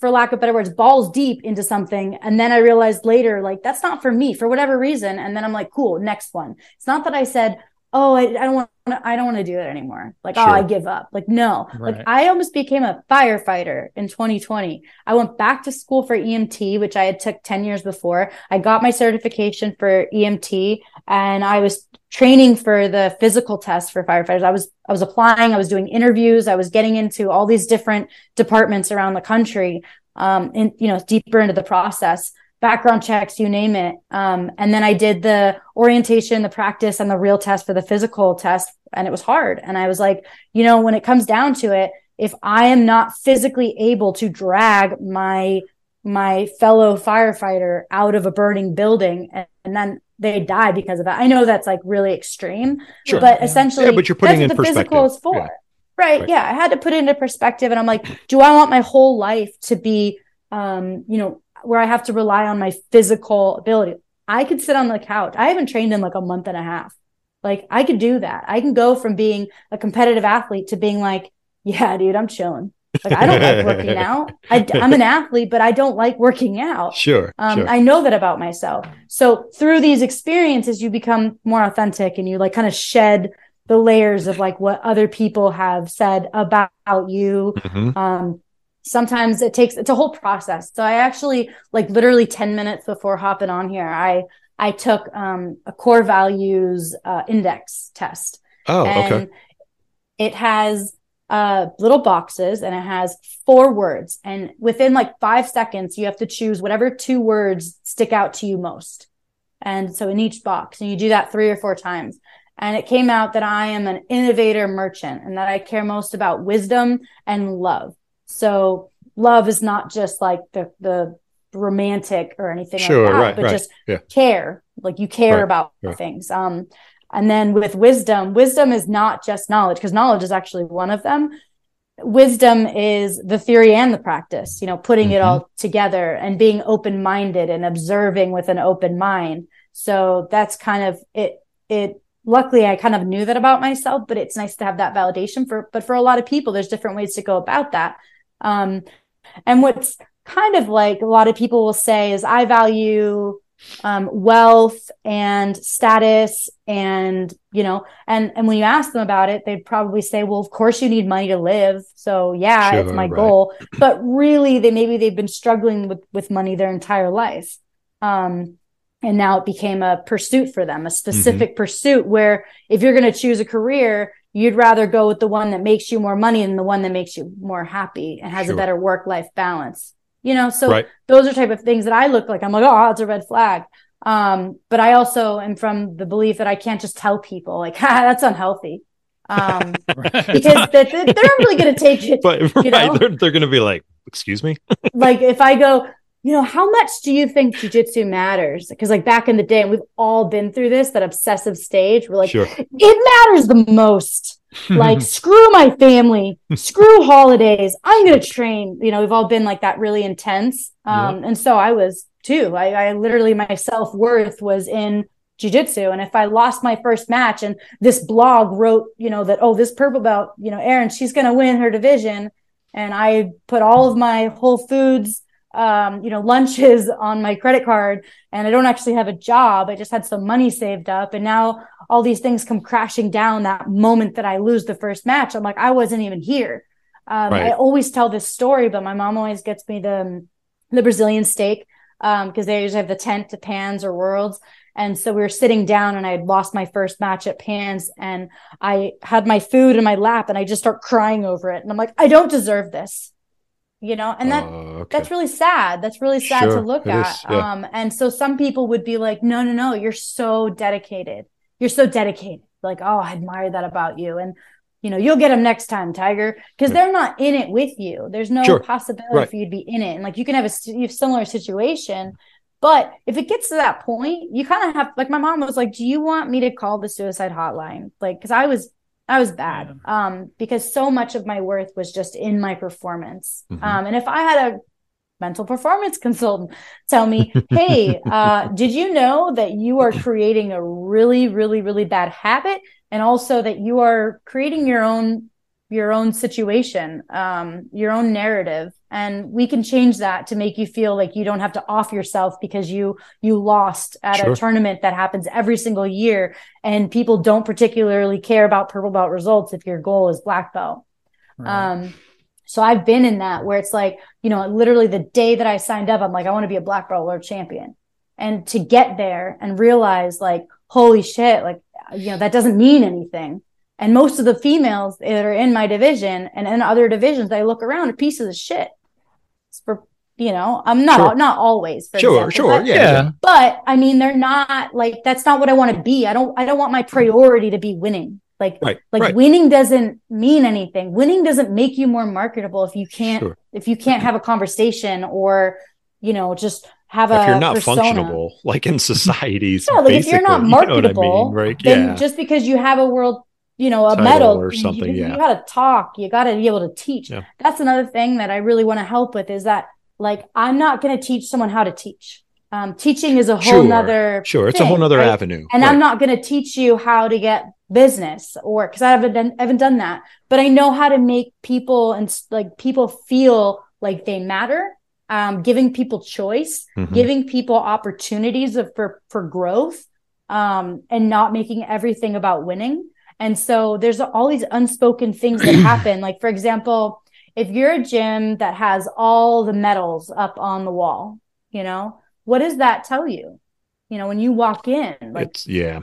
for lack of better words, balls deep into something. And then I realized later, like, that's not for me for whatever reason. And then I'm like, cool, next one. It's not that I said, oh, I, I don't want to, I don't want to do it anymore. Like, sure. oh, I give up. Like, no, right. Like I almost became a firefighter in twenty twenty. I went back to school for E M T, which I had took ten years before. I got my certification for E M T, and I was training for the physical test for firefighters. I was, I was applying, I was doing interviews, I was getting into all these different departments around the country, um, and, you know, deeper into the process, background checks, you name it. Um, and then I did the orientation, the practice, and the real test for the physical test. And it was hard. And I was like, you know, when it comes down to it, if I am not physically able to drag my, my fellow firefighter out of a burning building, and, and then they die because of that. I know that's like really extreme, sure. but yeah. essentially yeah, but you're putting that's in what the physical is for, yeah. right? right? Yeah. I had to put it into perspective, and I'm like, do I want my whole life to be, um, you know, where I have to rely on my physical ability? I could sit on the couch. I haven't trained in like a month and a half. Like I could do that. I can go from being a competitive athlete to being like, yeah, dude, I'm chilling. Like, I don't like working out. I, I'm an athlete, but I don't like working out. Sure, um, sure. I know that about myself. So through these experiences, you become more authentic, and you like kind of shed the layers of like what other people have said about you. Mm-hmm. Um, sometimes it takes, it's a whole process. So I actually like literally ten minutes before hopping on here, I, I took um, a core values uh, index test. Oh, and okay. It has uh little boxes, and it has four words, and within like five seconds you have to choose whatever two words stick out to you most. And so in each box, and you do that three or four times, and it came out that I am an innovator merchant, and that I care most about wisdom and love. So love is not just like the the romantic or anything sure, like that right, but right. just yeah. care, like you care right, about right. things. Um, and then with wisdom, wisdom is not just knowledge, because knowledge is actually one of them. Wisdom is the theory and the practice, you know, putting mm-hmm. it all together, and being open-minded and observing with an open mind. So that's kind of it. It luckily I kind of knew that about myself, but it's nice to have that validation for, but for a lot of people, there's different ways to go about that. Um, and what's kind of like a lot of people will say is I value Um, wealth and status, and, you know, and, and when you ask them about it, they'd probably say, well, of course you need money to live. So yeah, sure, it's my right. goal, but really they, maybe they've been struggling with, with money their entire life. Um, and now it became a pursuit for them, a specific mm-hmm. pursuit, where if you're going to choose a career, you'd rather go with the one that makes you more money than the one that makes you more happy and has sure. a better work-life balance. You know, so right. those are type of things that I look like, I'm like, oh, it's a red flag. Um, but I also am from the belief that I can't just tell people like, ha, that's unhealthy. Um, right. Because they're, they're not really going to take it. But, you right. know? They're, they're going to be like, excuse me? Like if I go, you know, how much do you think jujitsu matters? Because like back in the day, and we've all been through this, that obsessive stage. We're like, sure. it matters the most. Like, screw my family, screw holidays, I'm going to train. You know, we've all been like that really intense. Um, yeah. And so I was too. I, I literally, my self-worth was in jiu-jitsu. And if I lost my first match and this blog wrote, you know, that, oh, this purple belt, you know, Erin, she's going to win her division. And I put all of my Whole Foods, um, you know, lunches on my credit card, and I don't actually have a job. I just had some money saved up. And now all these things come crashing down that moment that I lose the first match. I'm like, I wasn't even here. Um, right. I always tell this story, but my mom always gets me the, the Brazilian steak, um, because they usually have the tent to Pans or Worlds. And so we were sitting down, and I had lost my first match at Pans, and I had my food in my lap, and I just start crying over it. And I'm like, I don't deserve this. You know, and that, uh, okay. that's really sad. That's really sad sure, to look at. Is, yeah. Um, and so some people would be like, no, no, no, you're so dedicated. You're so dedicated. Like, oh, I admire that about you. And, you know, you'll get them next time, Tiger, because yeah. they're not in it with you. There's no sure. possibility right. for you to be in it. And like, you can have a similar situation, but if it gets to that point, you kind of have, like, my mom was like, do you want me to call the suicide hotline? Like, cause I was I was bad um, because so much of my worth was just in my performance. Mm-hmm. Um, and if I had a mental performance consultant tell me, hey, uh, did you know that you are creating a really, really, really bad habit? And also that you are creating your own, your own situation, um, your own narrative. And we can change that to make you feel like you don't have to off yourself because you, you lost at sure. a tournament that happens every single year. And people don't particularly care about purple belt results if your goal is black belt. Right. Um, so I've been in that where it's like, you know, literally the day that I signed up, I'm like, I want to be a black belt world champion. And to get there and realize like, holy shit, like, you know, that doesn't mean anything. And most of the females that are in my division and in other divisions, I look around, are pieces of shit. It's for, you know, I'm not, sure. not always. For sure. Example, sure. But, yeah. But I mean, they're not like, that's not what I want to be. I don't, I don't want my priority to be winning. Like, right, like right. winning doesn't mean anything. Winning doesn't make you more marketable if you can't, sure. if you can't have a conversation or, you know, just have if a, if you're not persona. Functionable, like in societies, yeah, like if you're not marketable, you know I mean, right? Yeah. Then just because you have a world, you know, a title medal or something, you, yeah. you got to talk, you got to be able to teach. Yeah. That's another thing that I really want to help with is that like, I'm not going to teach someone how to teach. Um, teaching is a whole sure, nother Sure. thing, it's a whole nother right? avenue. And right. I'm not going to teach you how to get business or because I haven't done, haven't done that, but I know how to make people and like people feel like they matter. Um, giving people choice, mm-hmm. giving people opportunities of, for, for growth, um, and not making everything about winning. And so there's all these unspoken things that happen. Like, for example, if you're a gym that has all the medals up on the wall, you know, what does that tell you? You know, when you walk in, like, it's, yeah,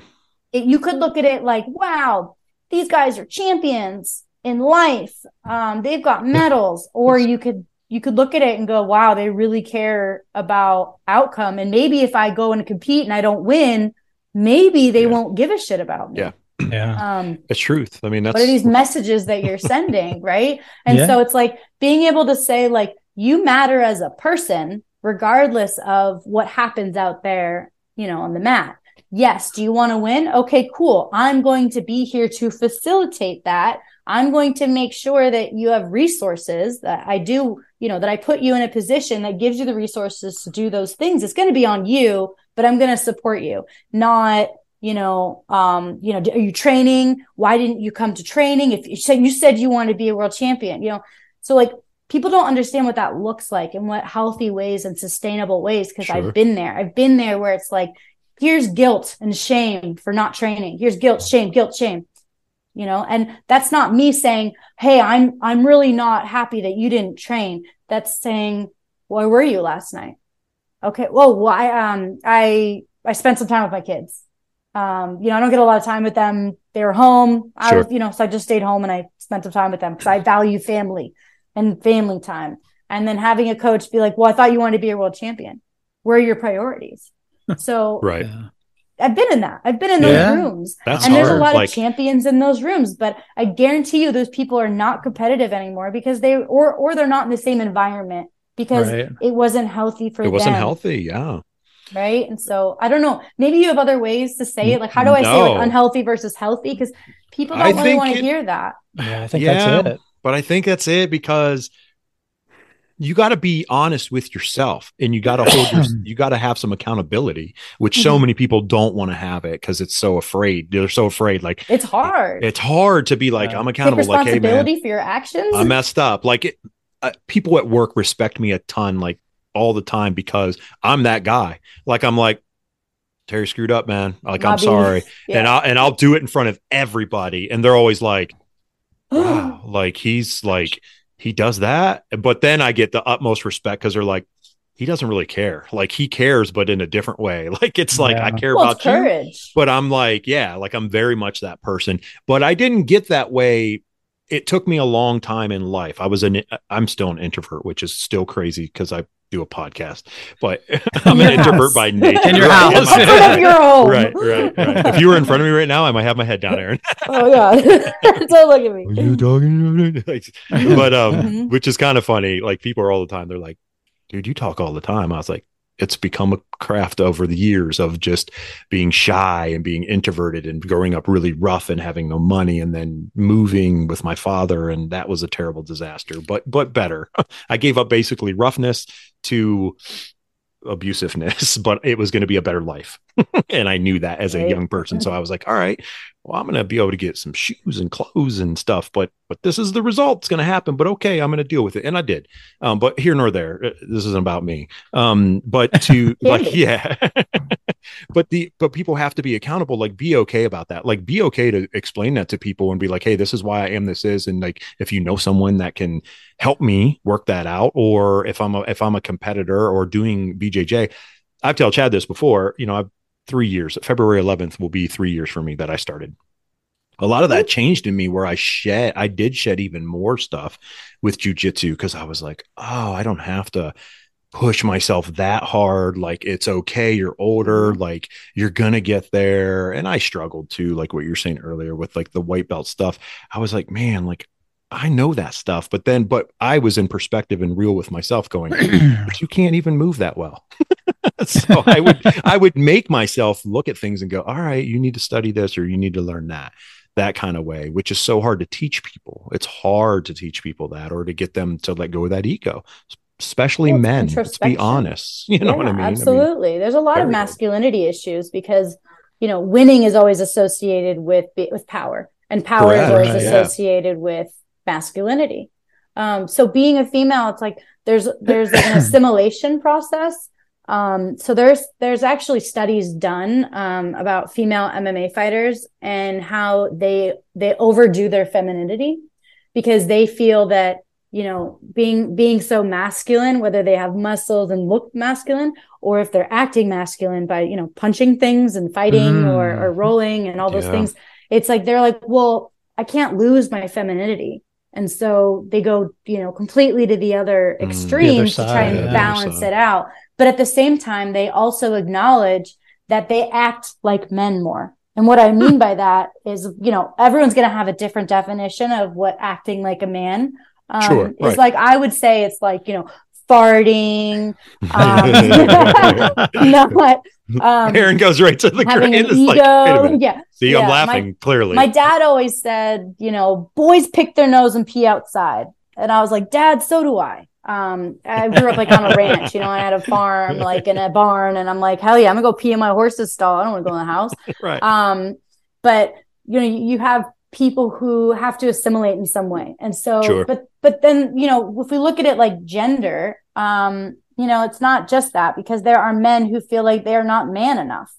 it, you could look at it like, wow, these guys are champions in life. Um, they've got medals, or you could, you could look at it and go, wow, they really care about outcome. And maybe if I go and compete and I don't win, maybe they yeah. won't give a shit about me. Yeah. Yeah. Um, it's truth. I mean, that's what are these messages that you're sending? Right. And yeah. so it's like being able to say, like, you matter as a person, regardless of what happens out there, you know, on the mat. Yes. Do you want to win? Okay, cool. I'm going to be here to facilitate that. I'm going to make sure that you have resources that I do, you know, that I put you in a position that gives you the resources to do those things. It's going to be on you, but I'm going to support you. Not, you know, um, you know, are you training? Why didn't you come to training? If you said you said you wanted to be a world champion, you know, so like, people don't understand what that looks like and what healthy ways and sustainable ways. Cause sure. I've been there. I've been there where it's like, here's guilt and shame for not training. Here's guilt, shame, guilt, shame, you know, and that's not me saying, hey, I'm, I'm really not happy that you didn't train. That's saying, where were you last night? Okay. Well, why, well, um, I, I spent some time with my kids. Um, you know, I don't get a lot of time with them. They were home. I sure. was, you know, so I just stayed home and I spent some time with them because I value family and family time. And then having a coach be like, well, I thought you wanted to be a world champion. Where are your priorities? So right. I've been in that. I've been in those yeah, rooms. That's and hard. There's a lot like, of champions in those rooms, but I guarantee you those people are not competitive anymore because they, or, or they're not in the same environment because right. it wasn't healthy for them. It wasn't them. healthy. Yeah. Right. And so I don't know, maybe you have other ways to say it. Like, how do I no. say like unhealthy versus healthy? Because people don't I really want to hear that. Yeah. I think yeah. that's it. But I think that's it because you got to be honest with yourself and you got to hold your, you got to have some accountability, which so many people don't want to have it because it's so afraid. They're so afraid. Like it's hard. It, it's hard to be like, yeah. I'm accountable. Take responsibility like, hey, man, for your actions. I messed up. Like it, uh, people at work respect me a ton, like all the time because I'm that guy. Like I'm like, Terry screwed up, man. Like Not I'm being, sorry. Yeah. And I and I'll do it in front of everybody. And they're always like, wow, like he's like he does that, but then I get the utmost respect because they're like he doesn't really care. Like he cares, but in a different way. Like it's like yeah. I care well, about you, courage. But I'm like yeah, like I'm very much that person. But I didn't get that way. It took me a long time in life. I was an I'm still an introvert, which is still crazy because I do a podcast, but I'm an house. introvert by nature. In your right, house, in my, your home. Right, right, right. If you were in front of me right now, I might have my head down, Erin. Oh God, don't look at me. Are you talking? But um, mm-hmm. which is kind of funny. Like people are all the time. They're like, "Dude, you talk all the time." I was like, it's become a craft over the years of just being shy and being introverted and growing up really rough and having no money and then moving with my father. And that was a terrible disaster, but, but better. I gave up basically roughness to abusiveness, but it was going to be a better life. And I knew that as a young person. So I was like, all right, well, I'm going to be able to get some shoes and clothes and stuff, but, but this is the result. It's going to happen, but okay, I'm going to deal with it. And I did. Um, but here nor there, this isn't about me. Um, but to like, yeah, but the, but people have to be accountable, like be okay about that. Like be okay to explain that to people and be like, hey, this is why I am, this is. And like, if you know someone that can help me work that out, or if I'm a, if I'm a competitor or doing B J J, I've told Chad this before, you know, I've three years, February eleventh will be three years for me that I started. A lot of that changed in me where I shed, I did shed even more stuff with jujitsu because I was like, oh, I don't have to push myself that hard. Like, it's okay. You're older, like you're going to get there. And I struggled too, like what you were saying earlier with like the white belt stuff. I was like, man, like, I know that stuff, but then, but I was in perspective and real with myself going, but you can't even move that well. So I would, I would make myself look at things and go, all right, you need to study this, or you need to learn that, that kind of way, which is so hard to teach people. It's hard to teach people that, or to get them to let go of that ego, especially well, men. Let's be honest. You know yeah, what I mean? Absolutely. I mean, there's a lot of masculinity hard. issues because, you know, winning is always associated with, with power, and power Correct. is always right, associated yeah. with masculinity. Um, so being a female, it's like, there's, there's an assimilation process. Um, so there's, there's actually studies done, um, about female M M A fighters and how they, they overdo their femininity because they feel that, you know, being, being so masculine, whether they have muscles and look masculine, or if they're acting masculine by, you know, punching things and fighting mm. or, or rolling and all those yeah. things, it's like, they're like, well, I can't lose my femininity. And so they go, you know, completely to the other extreme mm, the other side, to try and yeah, balance it out. But at the same time, they also acknowledge that they act like men more. And what I mean by that is, you know, everyone's going to have a different definition of what acting like a man um, sure, is right. like. I would say it's like, you know, farting. Um, you know what? Um, Erin goes right to the having an ego. Like, yeah. See, yeah, I'm laughing, my, clearly. My dad always said, you know, boys pick their nose and pee outside. And I was like, Dad, so do I. Um, I grew up like on a ranch, you know, I had a farm, like in a barn. And I'm like, hell yeah, I'm gonna go pee in my horse's stall. I don't want to go in the house. Right. Um, but, you know, you have people who have to assimilate in some way. And so, sure. but, but then, you know, if we look at it like gender, um, you know, it's not just that, because there are men who feel like they're not man enough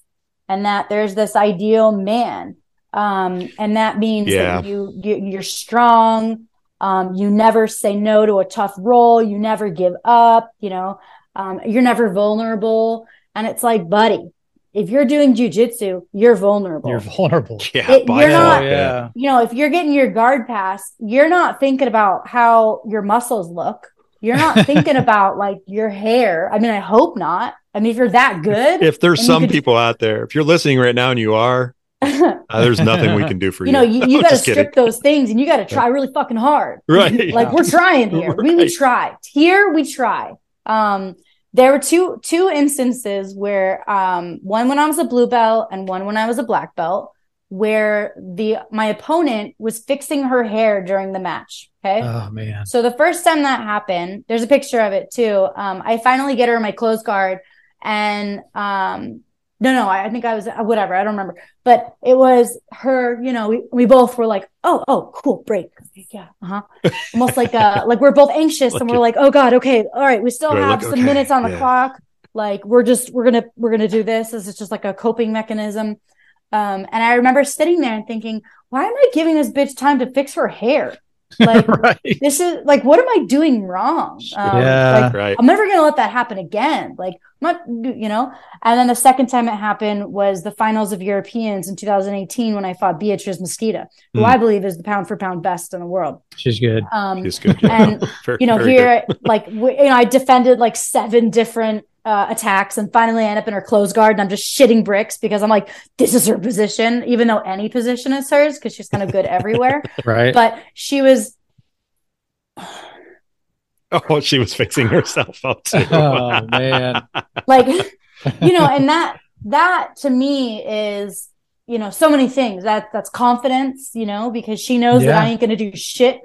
and that there's this ideal man. Um, and that means yeah. that you, you, you're strong. Um, you never say no to a tough role. You never give up, you know, um, you're never vulnerable. And it's like, buddy, if you're doing jujitsu, you're vulnerable. You're vulnerable. Yeah, it, you're not, yeah. You know, if you're getting your guard passed, you're not thinking about how your muscles look. You're not thinking about like your hair. I mean, I hope not. I mean, if you're that good. If there's some could... people out there, if you're listening right now and you are, uh, there's nothing we can do for you. You know, you, you got to strip kidding. those things, and you got to try really fucking hard. Right. Like yeah. we're trying here. Right. We, we try. Here we try. Um, There were two two instances where um, one when I was a blue belt and one when I was a black belt, where the my opponent was fixing her hair during the match. Okay. Oh man. So the first time that happened, there's a picture of it too. Um, I finally get her in my clothes guard, and um, no, no, I, I think I was whatever. I don't remember, but it was her. You know, we, we both were like, oh, oh, cool, break. Yeah. Uh huh. Almost like uh like we're both anxious and we're like, oh God, okay, all right, we still we're have like, some okay. minutes on the yeah. clock. Like we're just we're gonna we're gonna do this. This is just like a coping mechanism. Um, and I remember sitting there and thinking, why am I giving this bitch time to fix her hair? Like right. this is like, what am I doing wrong? Um, yeah, like, right. I'm never gonna let that happen again. Like I'm not, you know. And then the second time it happened was the finals of Europeans in two thousand eighteen when I fought Beatrice Mosquita, who mm. I believe is the pound for pound best in the world. She's good. Um, She's good. Yeah. And very, you know, here like w- you know, I defended like seven different uh, attacks and finally end up in her clothes guard, and I'm just shitting bricks because I'm like, this is her position, even though any position is hers because she's kind of good everywhere. Right. But she was Oh, she was fixing herself up too. Oh, man. Like, you know, and that, that to me is, you know, so many things. That that's confidence, you know, because she knows yeah. that I ain't going to do shit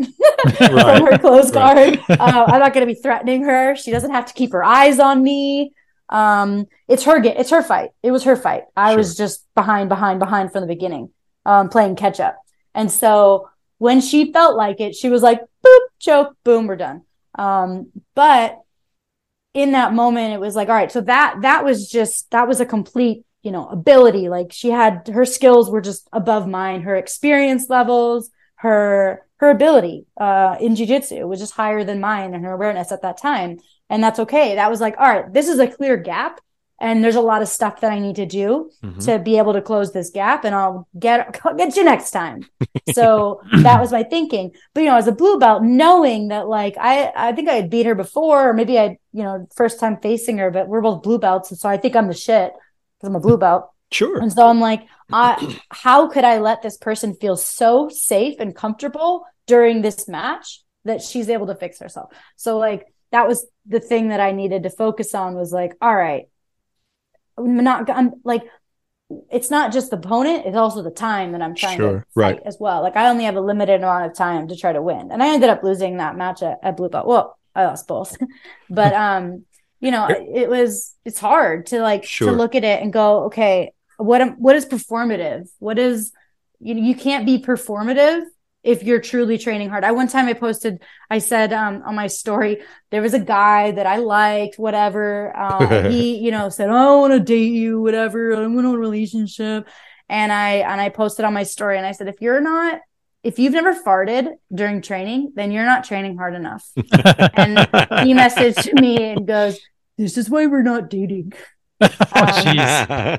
right. from her close guard. Right. Uh, I'm not going to be threatening her. She doesn't have to keep her eyes on me. Um, it's her, it's her fight. It was her fight. I sure. was just behind, behind, behind from the beginning, um, playing catch up. And so when she felt like it, she was like, boop, choke, boom, we're done. Um, but in that moment, it was like, all right, so that, that was just, that was a complete, you know, ability. Like she had, her skills were just above mine, her experience levels, her, her ability, uh, in jiu-jitsu was just higher than mine and her awareness at that time. And that's okay. That was like, all right, this is a clear gap. And there's a lot of stuff that I need to do mm-hmm. to be able to close this gap, and I'll get, I'll get you next time. So that was my thinking. But, you know, as a blue belt, knowing that, like, I, I think I had beat her before, or maybe I, you know, first time facing her, but we're both blue belts. And so I think I'm the shit because I'm a blue belt. Sure. And so I'm like, I, how could I let this person feel so safe and comfortable during this match that she's able to fix herself? So, like, that was the thing that I needed to focus on, was like, all right, I'm not, I'm like, it's not just the opponent, it's also the time that I'm trying sure, to right. fight as well. Like, I only have a limited amount of time to try to win. And I ended up losing that match at, at blue belt. Well, I lost both, but, um, you know, it was, it's hard to like, sure. to look at it and go, okay, what, am, what is performative? What is, you know, you can't be performative if you're truly training hard. I, one time I posted, I said, um, on my story, there was a guy that I liked, whatever. Um, he, you know, said, oh, I want to date you, whatever. I want a relationship. And I, and I posted on my story and I said, if you're not, if you've never farted during training, then you're not training hard enough. And he messaged me and goes, this is why we're not dating. Um, oh,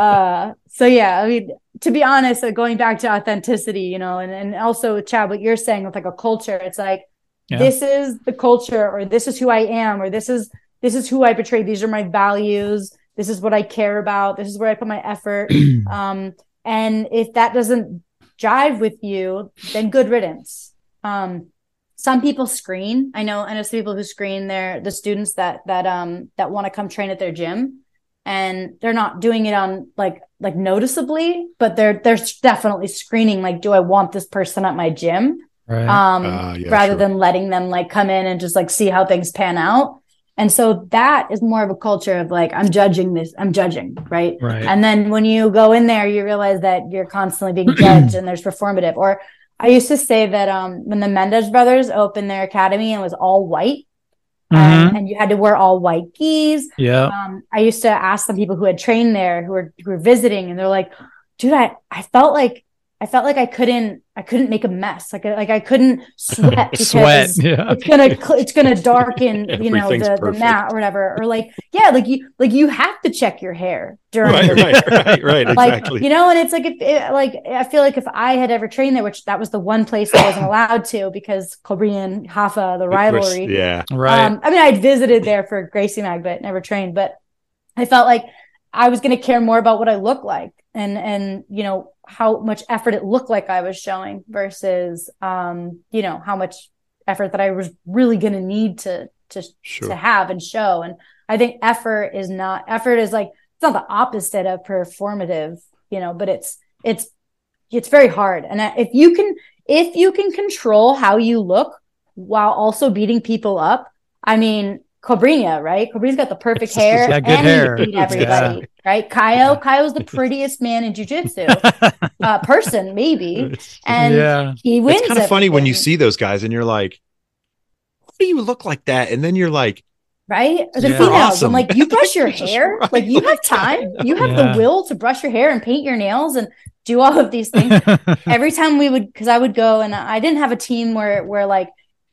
uh, so yeah, I mean, to be honest, like, going back to authenticity, you know, and, and also with Chad, what you're saying with like a culture, it's like, yeah. this is the culture, or this is who I am, or this is, this is who I portray. These are my values. This is what I care about. This is where I put my effort. um, and if that doesn't jive with you, then good riddance. Um, Some people screen. I know, I know some people who screen their, the students that, that, um, that want to come train at their gym, and they're not doing it on like, like noticeably, but they're, they're definitely screening. Like, do I want this person at my gym? Right. Um, uh, yeah, rather sure. than letting them like come in and just like see how things pan out. And so that is more of a culture of like, I'm judging this, I'm judging. Right. Right. And then when you go in there, you realize that you're constantly being judged and there's performative. Or I used to say that um, when the Mendez brothers opened their academy and it was all white, um, mm-hmm. and you had to wear all white gis. Yeah. Um, I used to ask some people who had trained there, who were who were visiting, and they're like, "Dude, I, I felt like I felt like I couldn't I couldn't make a mess. Like like I couldn't sweat because sweat. Yeah. it's gonna it's gonna darken you know the, the mat or whatever. Or like yeah, like you like you have to check your hair during right the- right right right exactly. Like, you know, and it's like if it, like I feel like if I had ever trained there, which that was the one place I wasn't allowed to because Cobrinha and Hafa, the rivalry. Yeah, right. Um, I mean, I'd visited there for Gracie Mag, but never trained. But I felt like I was gonna care more about what I look like and and you know. how much effort it looked like I was showing versus, um, you know, how much effort that I was really going to need to, to, sure. to have and show. And I think effort is not effort is like, it's not the opposite of performative, you know, but it's, it's, it's very hard. And if you can, if you can control how you look while also beating people up, I mean, Cobrinha, right? Cobrinha's got the perfect it's hair and hair. He beat everybody, yeah. right? Kaio, Kaio's the prettiest man in jiu-jitsu, uh, person maybe, and yeah. he wins. It's kind of funny when you see those guys and you're like, "What do you look like that?" And then you're like, "Right?" Or the yeah. females, awesome. I'm like, "You brush your hair? Right. Like you have time? You have yeah. the will to brush your hair and paint your nails and do all of these things." Every time we would, because I would go and I didn't have a team where where like.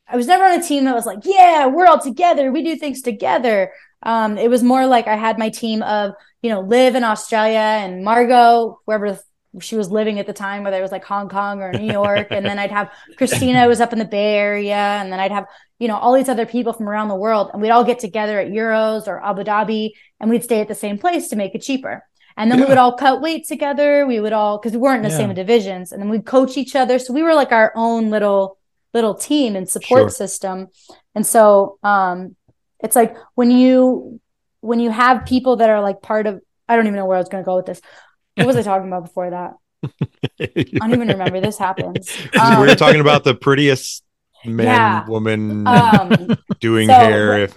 I was never on a team that was like, yeah, we're all together. We do things together. Um, it was more like I had my team of, you know, Liv in Australia and Margot, wherever she was living at the time, whether it was like Hong Kong or New York. And then I'd have Christina was up in the Bay Area. And then I'd have, you know, all these other people from around the world. And we'd all get together at Euros or Abu Dhabi and we'd stay at the same place to make it cheaper. And then yeah. we would all cut weight together. We would all, because we weren't in the yeah. same divisions. And then we'd coach each other. So we were like our own little little team and support sure. system. And so um, it's like when you, when you have people that are like part of, I don't even know where I was going to go with this. What was I talking about before that? I don't even remember. This happens. Um, we were talking about the prettiest man, yeah. woman um, doing so, hair.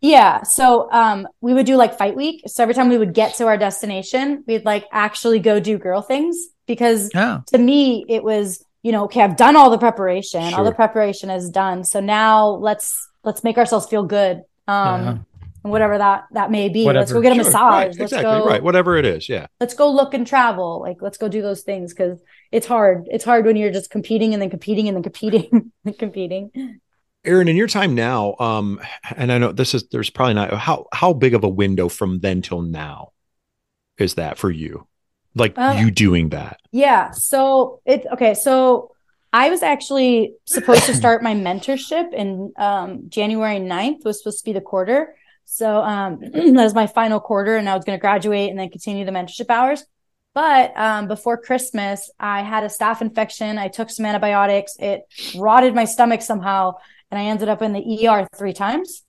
yeah. So um, we would do like fight week. So every time we would get to our destination, we'd like actually go do girl things because oh. to me it was, you know, okay, I've done all the preparation. Sure. All the preparation is done. So now let's, let's make ourselves feel good. Um, yeah. Whatever that, that may be. Whatever. Let's go get a sure. massage. Right. Let's exactly. go, right. Whatever it is. Yeah. Let's go look and travel. Like, let's go do those things. Cause it's hard. It's hard when you're just competing and then competing and then competing and competing. Erin, in your time now, um, and I know this is, there's probably not how, how big of a window from then till now is that for you? Like uh, you doing that? Yeah. So it's okay. So I was actually supposed to start my mentorship in um, January ninth was supposed to be the quarter. So um, that was my final quarter and I was going to graduate and then continue the mentorship hours. But um, before Christmas, I had a staph infection. I took some antibiotics. It rotted my stomach somehow. And I ended up in the E R three times.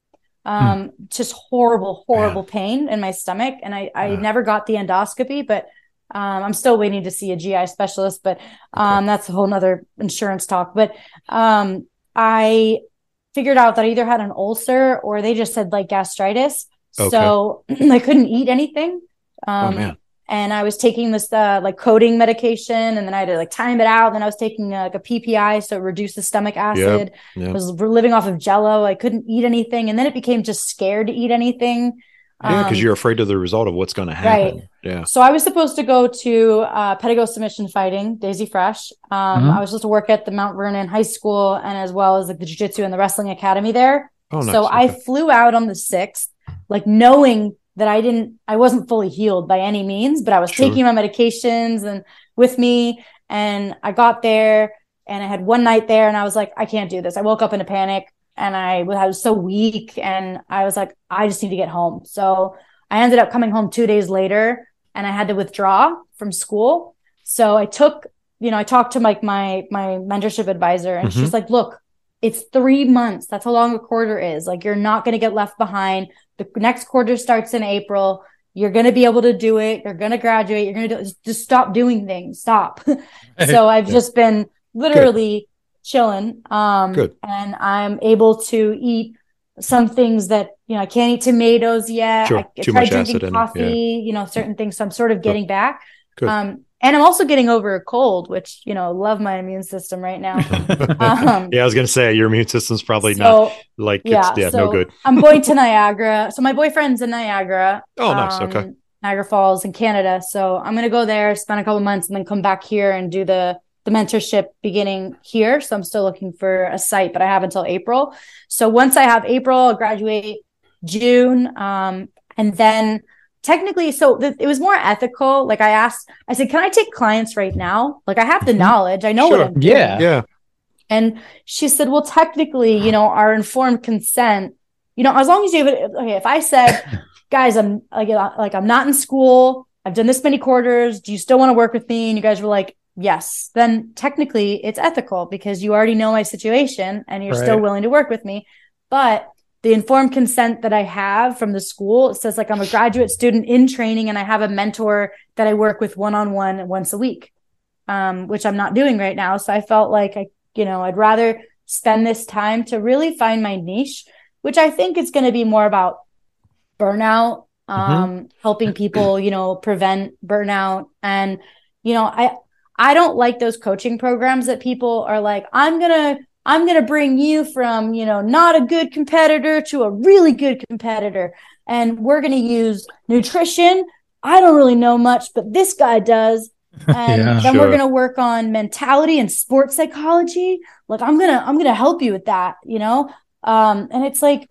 Um, hmm. Just horrible, horrible yeah. pain in my stomach. And I, I yeah. never got the endoscopy, but um, I'm still waiting to see a G I specialist. But um, okay. that's a whole nother insurance talk. But um, I... figured out that I either had an ulcer or they just said like gastritis. Okay. So I couldn't eat anything. Um, oh, man. And I was taking this uh, like coating medication and then I had to like time it out. Then I was taking uh, like a P P I. So it reduced the stomach acid. Yep. Yep. I was living off of Jell-O. I couldn't eat anything. And then it became just scared to eat anything. Yeah, because um, you're afraid of the result of what's going to happen. Right. Yeah. So I was supposed to go to uh, Pedigo Submission Fighting, Daisy Fresh. Um, mm-hmm. I was supposed to work at the Mount Vernon High School and as well as like, the jiu-jitsu and the wrestling academy there. Oh, nice. So okay. I flew out on the sixth, like knowing that I didn't, I wasn't fully healed by any means, but I was sure. taking my medications and with me, and I got there and I had one night there and I was like, I can't do this. I woke up in a panic. And I, I was so weak and I was like, I just need to get home. So I ended up coming home two days later and I had to withdraw from school. So I took, you know, I talked to like my, my, my mentorship advisor and mm-hmm. she's like, look, it's three months. That's how long a quarter is. Like, you're not going to get left behind. The next quarter starts in April. You're going to be able to do it. You're going to graduate. You're going to do it. Just stop doing things. Stop. So I've yeah. just been literally Good. chilling. Um, Good. And I'm able to eat some things that, you know, I can't eat tomatoes yet. Sure. I, I Too tried much drinking acid coffee, in it. Yeah. you know, certain things. So I'm sort of getting yep. back. Good. Um, and I'm also getting over a cold, which, you know, love my immune system right now. Um, yeah. I was going to say your immune system's probably so, not like, yeah, it's, yeah so no good. I'm going to Niagara. So my boyfriend's in Niagara. Oh, um, nice. Okay. Niagara Falls in Canada. So I'm going to go there, spend a couple months and then come back here and do the the mentorship beginning here. So I'm still looking for a site, but I have until April. So once I have April, I'll graduate June. Um, and then technically, so th- it was more ethical. Like I asked, I said, can I take clients right now? Like I have the knowledge. I know sure. what I'm doing. Yeah. yeah. And she said, well, technically, you know, our informed consent, you know, as long as you have it. Okay. If I said, guys, I'm like, like, I'm not in school. I've done this many quarters. Do you still want to work with me? And you guys were like, yes, then technically it's ethical because you already know my situation and you're right. still willing to work with me. But the informed consent that I have from the school, it says like I'm a graduate student in training and I have a mentor that I work with one-on-one once a week, um, which I'm not doing right now. So I felt like, I, you know, I'd rather spend this time to really find my niche, which I think is going to be more about burnout, um, mm-hmm. helping people, you know, prevent burnout. And, you know, I, I don't like those coaching programs that people are like, I'm going to, I'm going to bring you from, you know, not a good competitor to a really good competitor. And we're going to use nutrition. I don't really know much, but this guy does. And yeah, then sure. we're going to work on mentality and sports psychology. Like I'm going to, I'm going to help you with that, you know? Um, and it's like,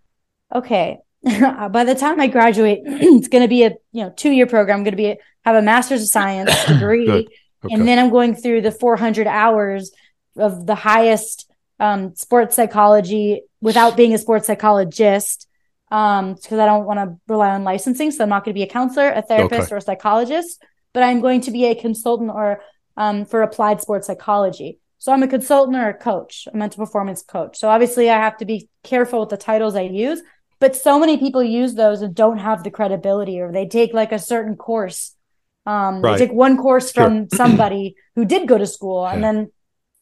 okay, by the time I graduate, it's going to be a, you know, two year program. I'm going to be, a, have a master's of science degree. Good. Okay. And then I'm going through the four hundred hours of the highest um, sports psychology without being a sports psychologist um, because I don't want to rely on licensing. So I'm not going to be a counselor, a therapist, okay. or a psychologist, but I'm going to be a consultant or um, for applied sports psychology. So I'm a consultant or a coach, a mental performance coach. So obviously I have to be careful with the titles I use, but so many people use those and don't have the credibility, or they take like a certain course. Um, right. They take one course from sure. somebody who did go to school, and yeah. then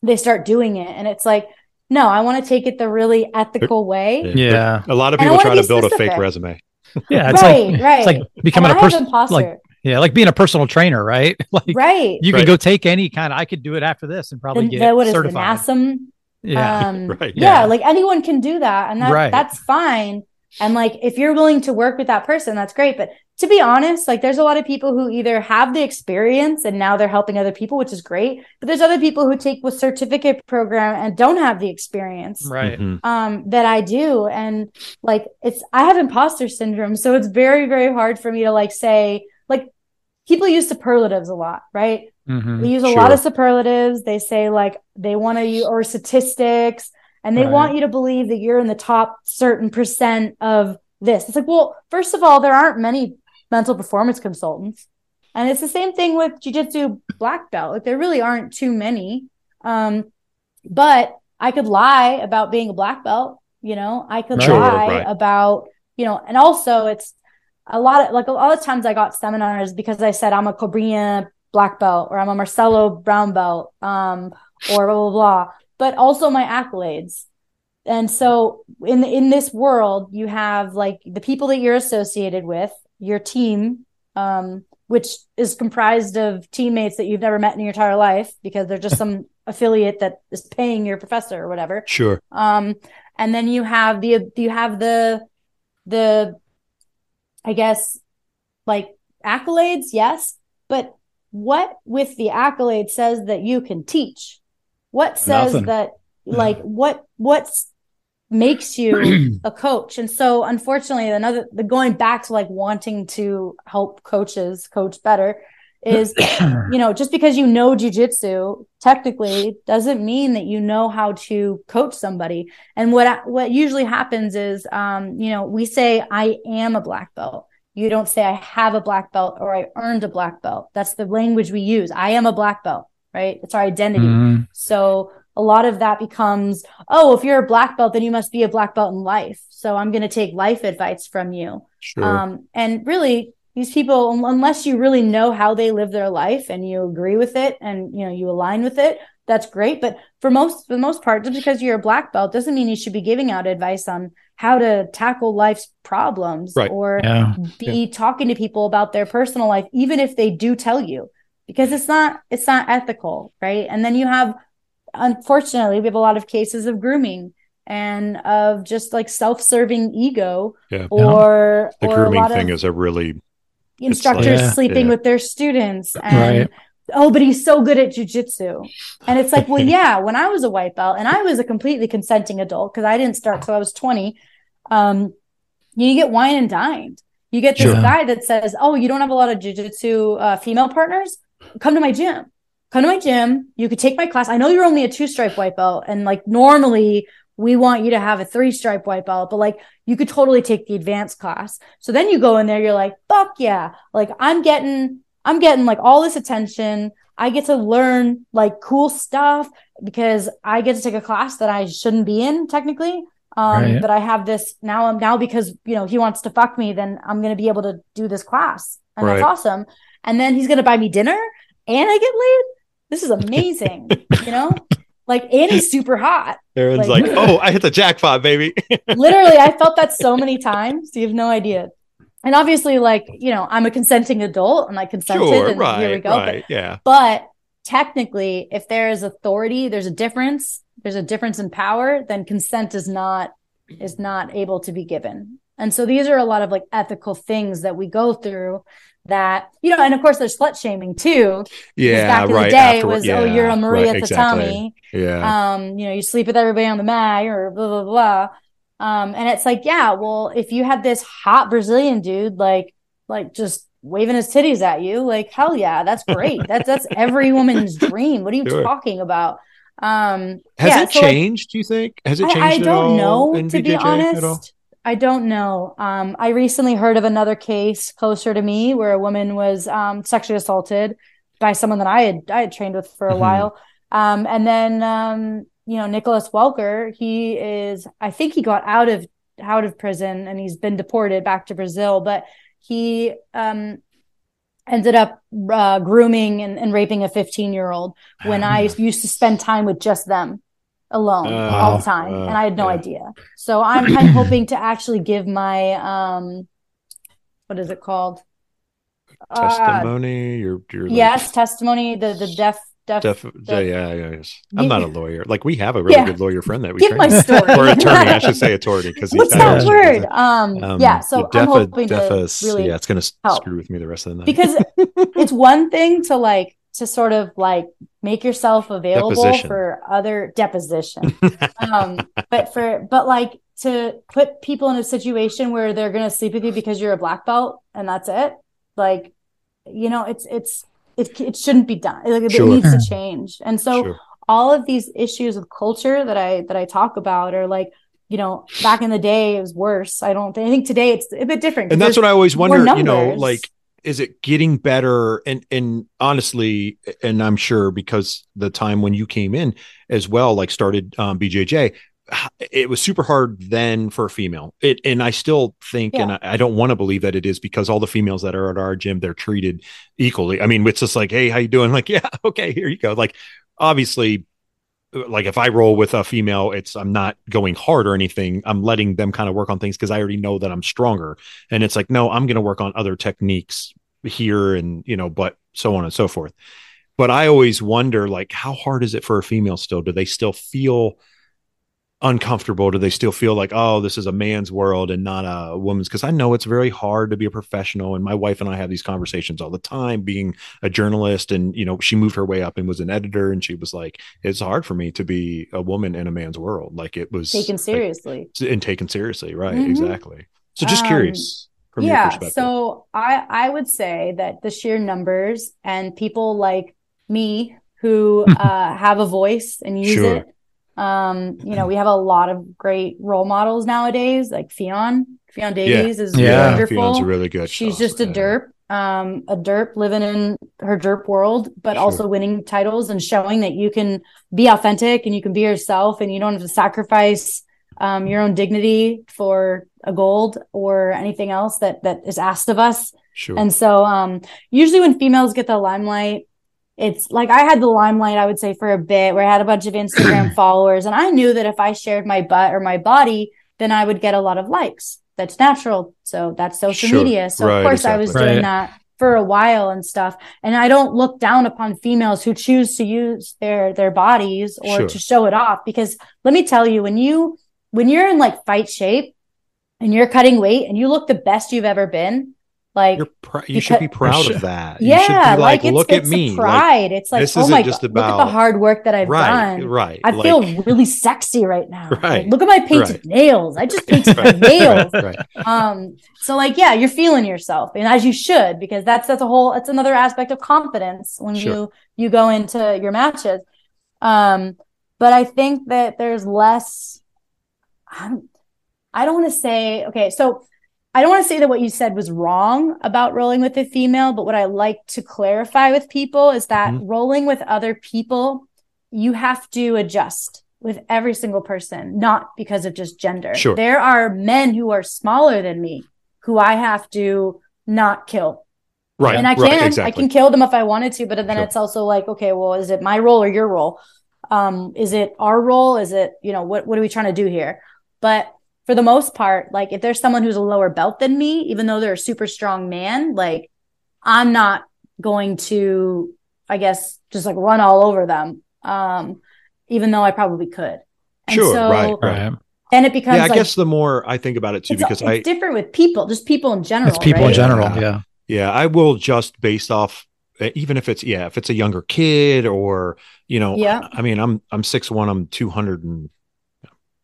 they start doing it. And it's like, no, I want to take it the really ethical way. Yeah. yeah. A lot of people try to build specific. a fake resume. Yeah. It's right, like, right. It's like becoming and a person. Like, yeah. Like being a personal trainer, right? Like, right. You right. can go take any kind of, I could do it after this and probably the, get the, what certified. Is the NASM? Yeah. Um, right. Yeah, yeah. Like anyone can do that. And that, right. that's fine. And like, if you're willing to work with that person, that's great. But to be honest, like there's a lot of people who either have the experience and now they're helping other people, which is great. But there's other people who take the certificate program and don't have the experience right. um, that I do. And like, it's, I have imposter syndrome. So it's very, very hard for me to like, say like people use superlatives a lot, right? Mm-hmm. They use a sure. lot of superlatives. They say like, they want to use or statistics. And they right. want you to believe that you're in the top certain percent of this. It's like, well, first of all, there aren't many mental performance consultants. And it's the same thing with jiu-jitsu black belt. Like there really aren't too many. Um, but I could lie about being a black belt, you know, I could sure, lie right. about, you know, and also it's a lot of like a lot of times I got seminars because I said I'm a Cobrinha black belt or I'm a Marcelo brown belt um, or blah, blah, blah. But also my accolades. And so in the, in this world, you have like the people that you're associated with, your team, um, which is comprised of teammates that you've never met in your entire life because they're just some affiliate that is paying your professor or whatever. Sure. Um, and then you have the, you have the, the, I guess like accolades. Yes. But what with the accolade says that you can teach? What says Nothing. that, like, yeah. what what's makes you a coach? And so, unfortunately, another the going back to like wanting to help coaches coach better is, you know, just because you know jiu-jitsu technically doesn't mean that you know how to coach somebody. And what what usually happens is, um, you know, we say I am a black belt. You don't say I have a black belt or I earned a black belt. That's the language we use. I am a black belt. Right? It's our identity. Mm-hmm. So a lot of that becomes, oh, if you're a black belt, then you must be a black belt in life. So I'm going to take life advice from you. Sure. Um, and really these people, unless you really know how they live their life and you agree with it and, you know, you align with it, that's great. But for most, for the most part, just because you're a black belt doesn't mean you should be giving out advice on how to tackle life's problems right. or yeah. be yeah. talking to people about their personal life, even if they do tell you. Because it's not, it's not ethical, right? And then you have, unfortunately, we have a lot of cases of grooming and of just like self-serving ego, yeah. or the or grooming a lot thing of is a really instructors like, sleeping yeah. with their students, and right. oh, but he's so good at jiu-jitsu, and it's like, well, yeah. When I was a white belt, and I was a completely consenting adult because I didn't start till I was twenty. Um, you get wine and dined. You get this sure. guy that says, "Oh, you don't have a lot of jiu-jitsu uh, female partners." Come to my gym, come to my gym. You could take my class. I know you're only a two stripe white belt. And like, normally we want you to have a three stripe white belt, but like you could totally take the advanced class. So then you go in there, you're like, fuck yeah. Like I'm getting, I'm getting like all this attention. I get to learn like cool stuff because I get to take a class that I shouldn't be in technically. Um, right. But I have this now, I'm now because, you know, he wants to fuck me, then I'm going to be able to do this class. And right. that's awesome. And then he's going to buy me dinner and I get laid. This is amazing. You know, like, and he's super hot. Erin's like, like, oh, I hit the jackpot, baby. Literally. I felt that so many times. You have no idea. And obviously like, you know, I'm a consenting adult and I consented sure, and right, here we go. Right, but, yeah. but technically if there is authority, there's a difference, there's a difference in power, then consent is not, is not able to be given. And so these are a lot of like ethical things that we go through that, you know, and of course there's slut shaming too. Yeah. Back in right. the day Afterward, was, yeah, oh, you're a Maria right, Tatami. Exactly. Yeah. Um, you know, you sleep with everybody on the mat or blah, blah, blah. Um, and it's like, yeah, well, if you had this hot Brazilian dude, like, like just waving his titties at you, like, hell yeah, that's great. that's, that's every woman's dream. What are you sure. talking about? Um, has yeah, it so changed? Like, do you think, has it changed? I, I don't know, to B J J be honest. I don't know. Um, I recently heard of another case closer to me where a woman was um, sexually assaulted by someone that I had I had trained with for a mm-hmm. while. Um, and then, um, you know, Nicholas Welker, he is, I think he got out of, out of prison and he's been deported back to Brazil, but he um, ended up uh, grooming and, and raping a fifteen year old when I used to spend time with just them alone uh, all the time. Uh, and I had no yeah. idea. So I'm kind of hoping to actually give my, um, what is it called? Testimony. Uh, your, your yes. Like... Testimony. The, the deaf, Def, Def, the, yeah, yeah, yes. I'm you, not a lawyer. Like we have a really yeah. good lawyer friend that we give train. My story or attorney. I should say attorney because what's that word? Um, um, yeah. So I'm hoping defa, to really yeah, it's gonna help. Screw with me the rest of the night because it's one thing to like to sort of like make yourself available deposition. For other deposition, um, but for but like to put people in a situation where they're gonna sleep with you because you're a black belt and that's it. Like, you know, it's it's. It it shouldn't be done. Like, sure. It needs to change. And so sure. all of these issues of culture that I that I talk about are like, you know, back in the day it was worse. I don't think I think today it's a bit different. And that's what I always wonder, you know, like, is it getting better? And and honestly, and I'm sure because the time when you came in as well, like started um, B J J, it was super hard then for a female. It, and I still think, yeah. and I, I don't want to believe that it is because all the females that are at our gym, they're treated equally. I mean, it's just like, hey, how you doing? Like, yeah, okay, here you go. Like, obviously, like if I roll with a female, it's, I'm not going hard or anything. I'm letting them kind of work on things because I already know that I'm stronger. And it's like, no, I'm going to work on other techniques here and, you know, but so on and so forth. But I always wonder, like, how hard is it for a female still? Do they still feel uncomfortable? Do they still feel like, oh, this is a man's world and not a woman's? Because I know it's very hard to be a professional. And my wife and I have these conversations all the time, being a journalist. And, you know, she moved her way up and was an editor. And she was like, it's hard for me to be a woman in a man's world. Like it was taken seriously like, and taken seriously. Right. Mm-hmm. Exactly. So just um, curious. From yeah. Your perspective. So I, I would say that the sheer numbers and people like me who uh, have a voice and use sure. it. Um, you know, we have a lot of great role models nowadays, like Fionn. Fionn Davies yeah. is yeah. wonderful. Fionn's really good. She's just a yeah. derp, um, a derp living in her derp world, but sure. also winning titles and showing that you can be authentic and you can be yourself and you don't have to sacrifice um, your own dignity for a gold or anything else that, that is asked of us. Sure. And so um, usually when females get the limelight, it's like I had the limelight, I would say, for a bit where I had a bunch of Instagram followers. And I knew that if I shared my butt or my body, then I would get a lot of likes. That's natural. So that's social sure. media. So, right, of course, exactly. I was right. doing that for a while and stuff. And I don't look down upon females who choose to use their their bodies or sure. to show it off. Because let me tell you, when you when you're in like fight shape and you're cutting weight and you look the best you've ever been. Like You're pr- you because, should be proud should, of that. Yeah, you should be like, like it's, look it's at me. Pride. Like, it's like, this oh my just God, about, look at the hard work that I've right, done. Right. I like, feel really sexy right now. Right. Like, look at my painted right. nails. I just painted right, my nails. Right, right. Um. So like, yeah, you're feeling yourself, and as you should, because that's that's a whole. That's another aspect of confidence when sure. you you go into your matches. Um. But I think that there's less. I'm, I don't want to say okay. So. I don't want to say that what you said was wrong about rolling with a female, but what I like to clarify with people is that mm-hmm. rolling with other people, you have to adjust with every single person, not because of just gender. Sure. There are men who are smaller than me who I have to not kill. Right. And I can, right, exactly. I can kill them if I wanted to, but then sure. it's also like, okay, well, is it my role or your role? Um, is it our role? Is it, you know, what, what are we trying to do here? But for the most part, like if there's someone who's a lower belt than me, even though they're a super strong man, like I'm not going to, I guess, just like run all over them, um, even though I probably could. And sure, so, right, right. Then it becomes. Yeah, I like, guess the more I think about it too, it's, because it's I, different with people, just people in general. It's people right? in general, yeah. yeah. Yeah, I will just based off. Even if it's, yeah, if it's a younger kid or, you know, yeah. I, I mean, I'm I'm six one, I'm two hundred and.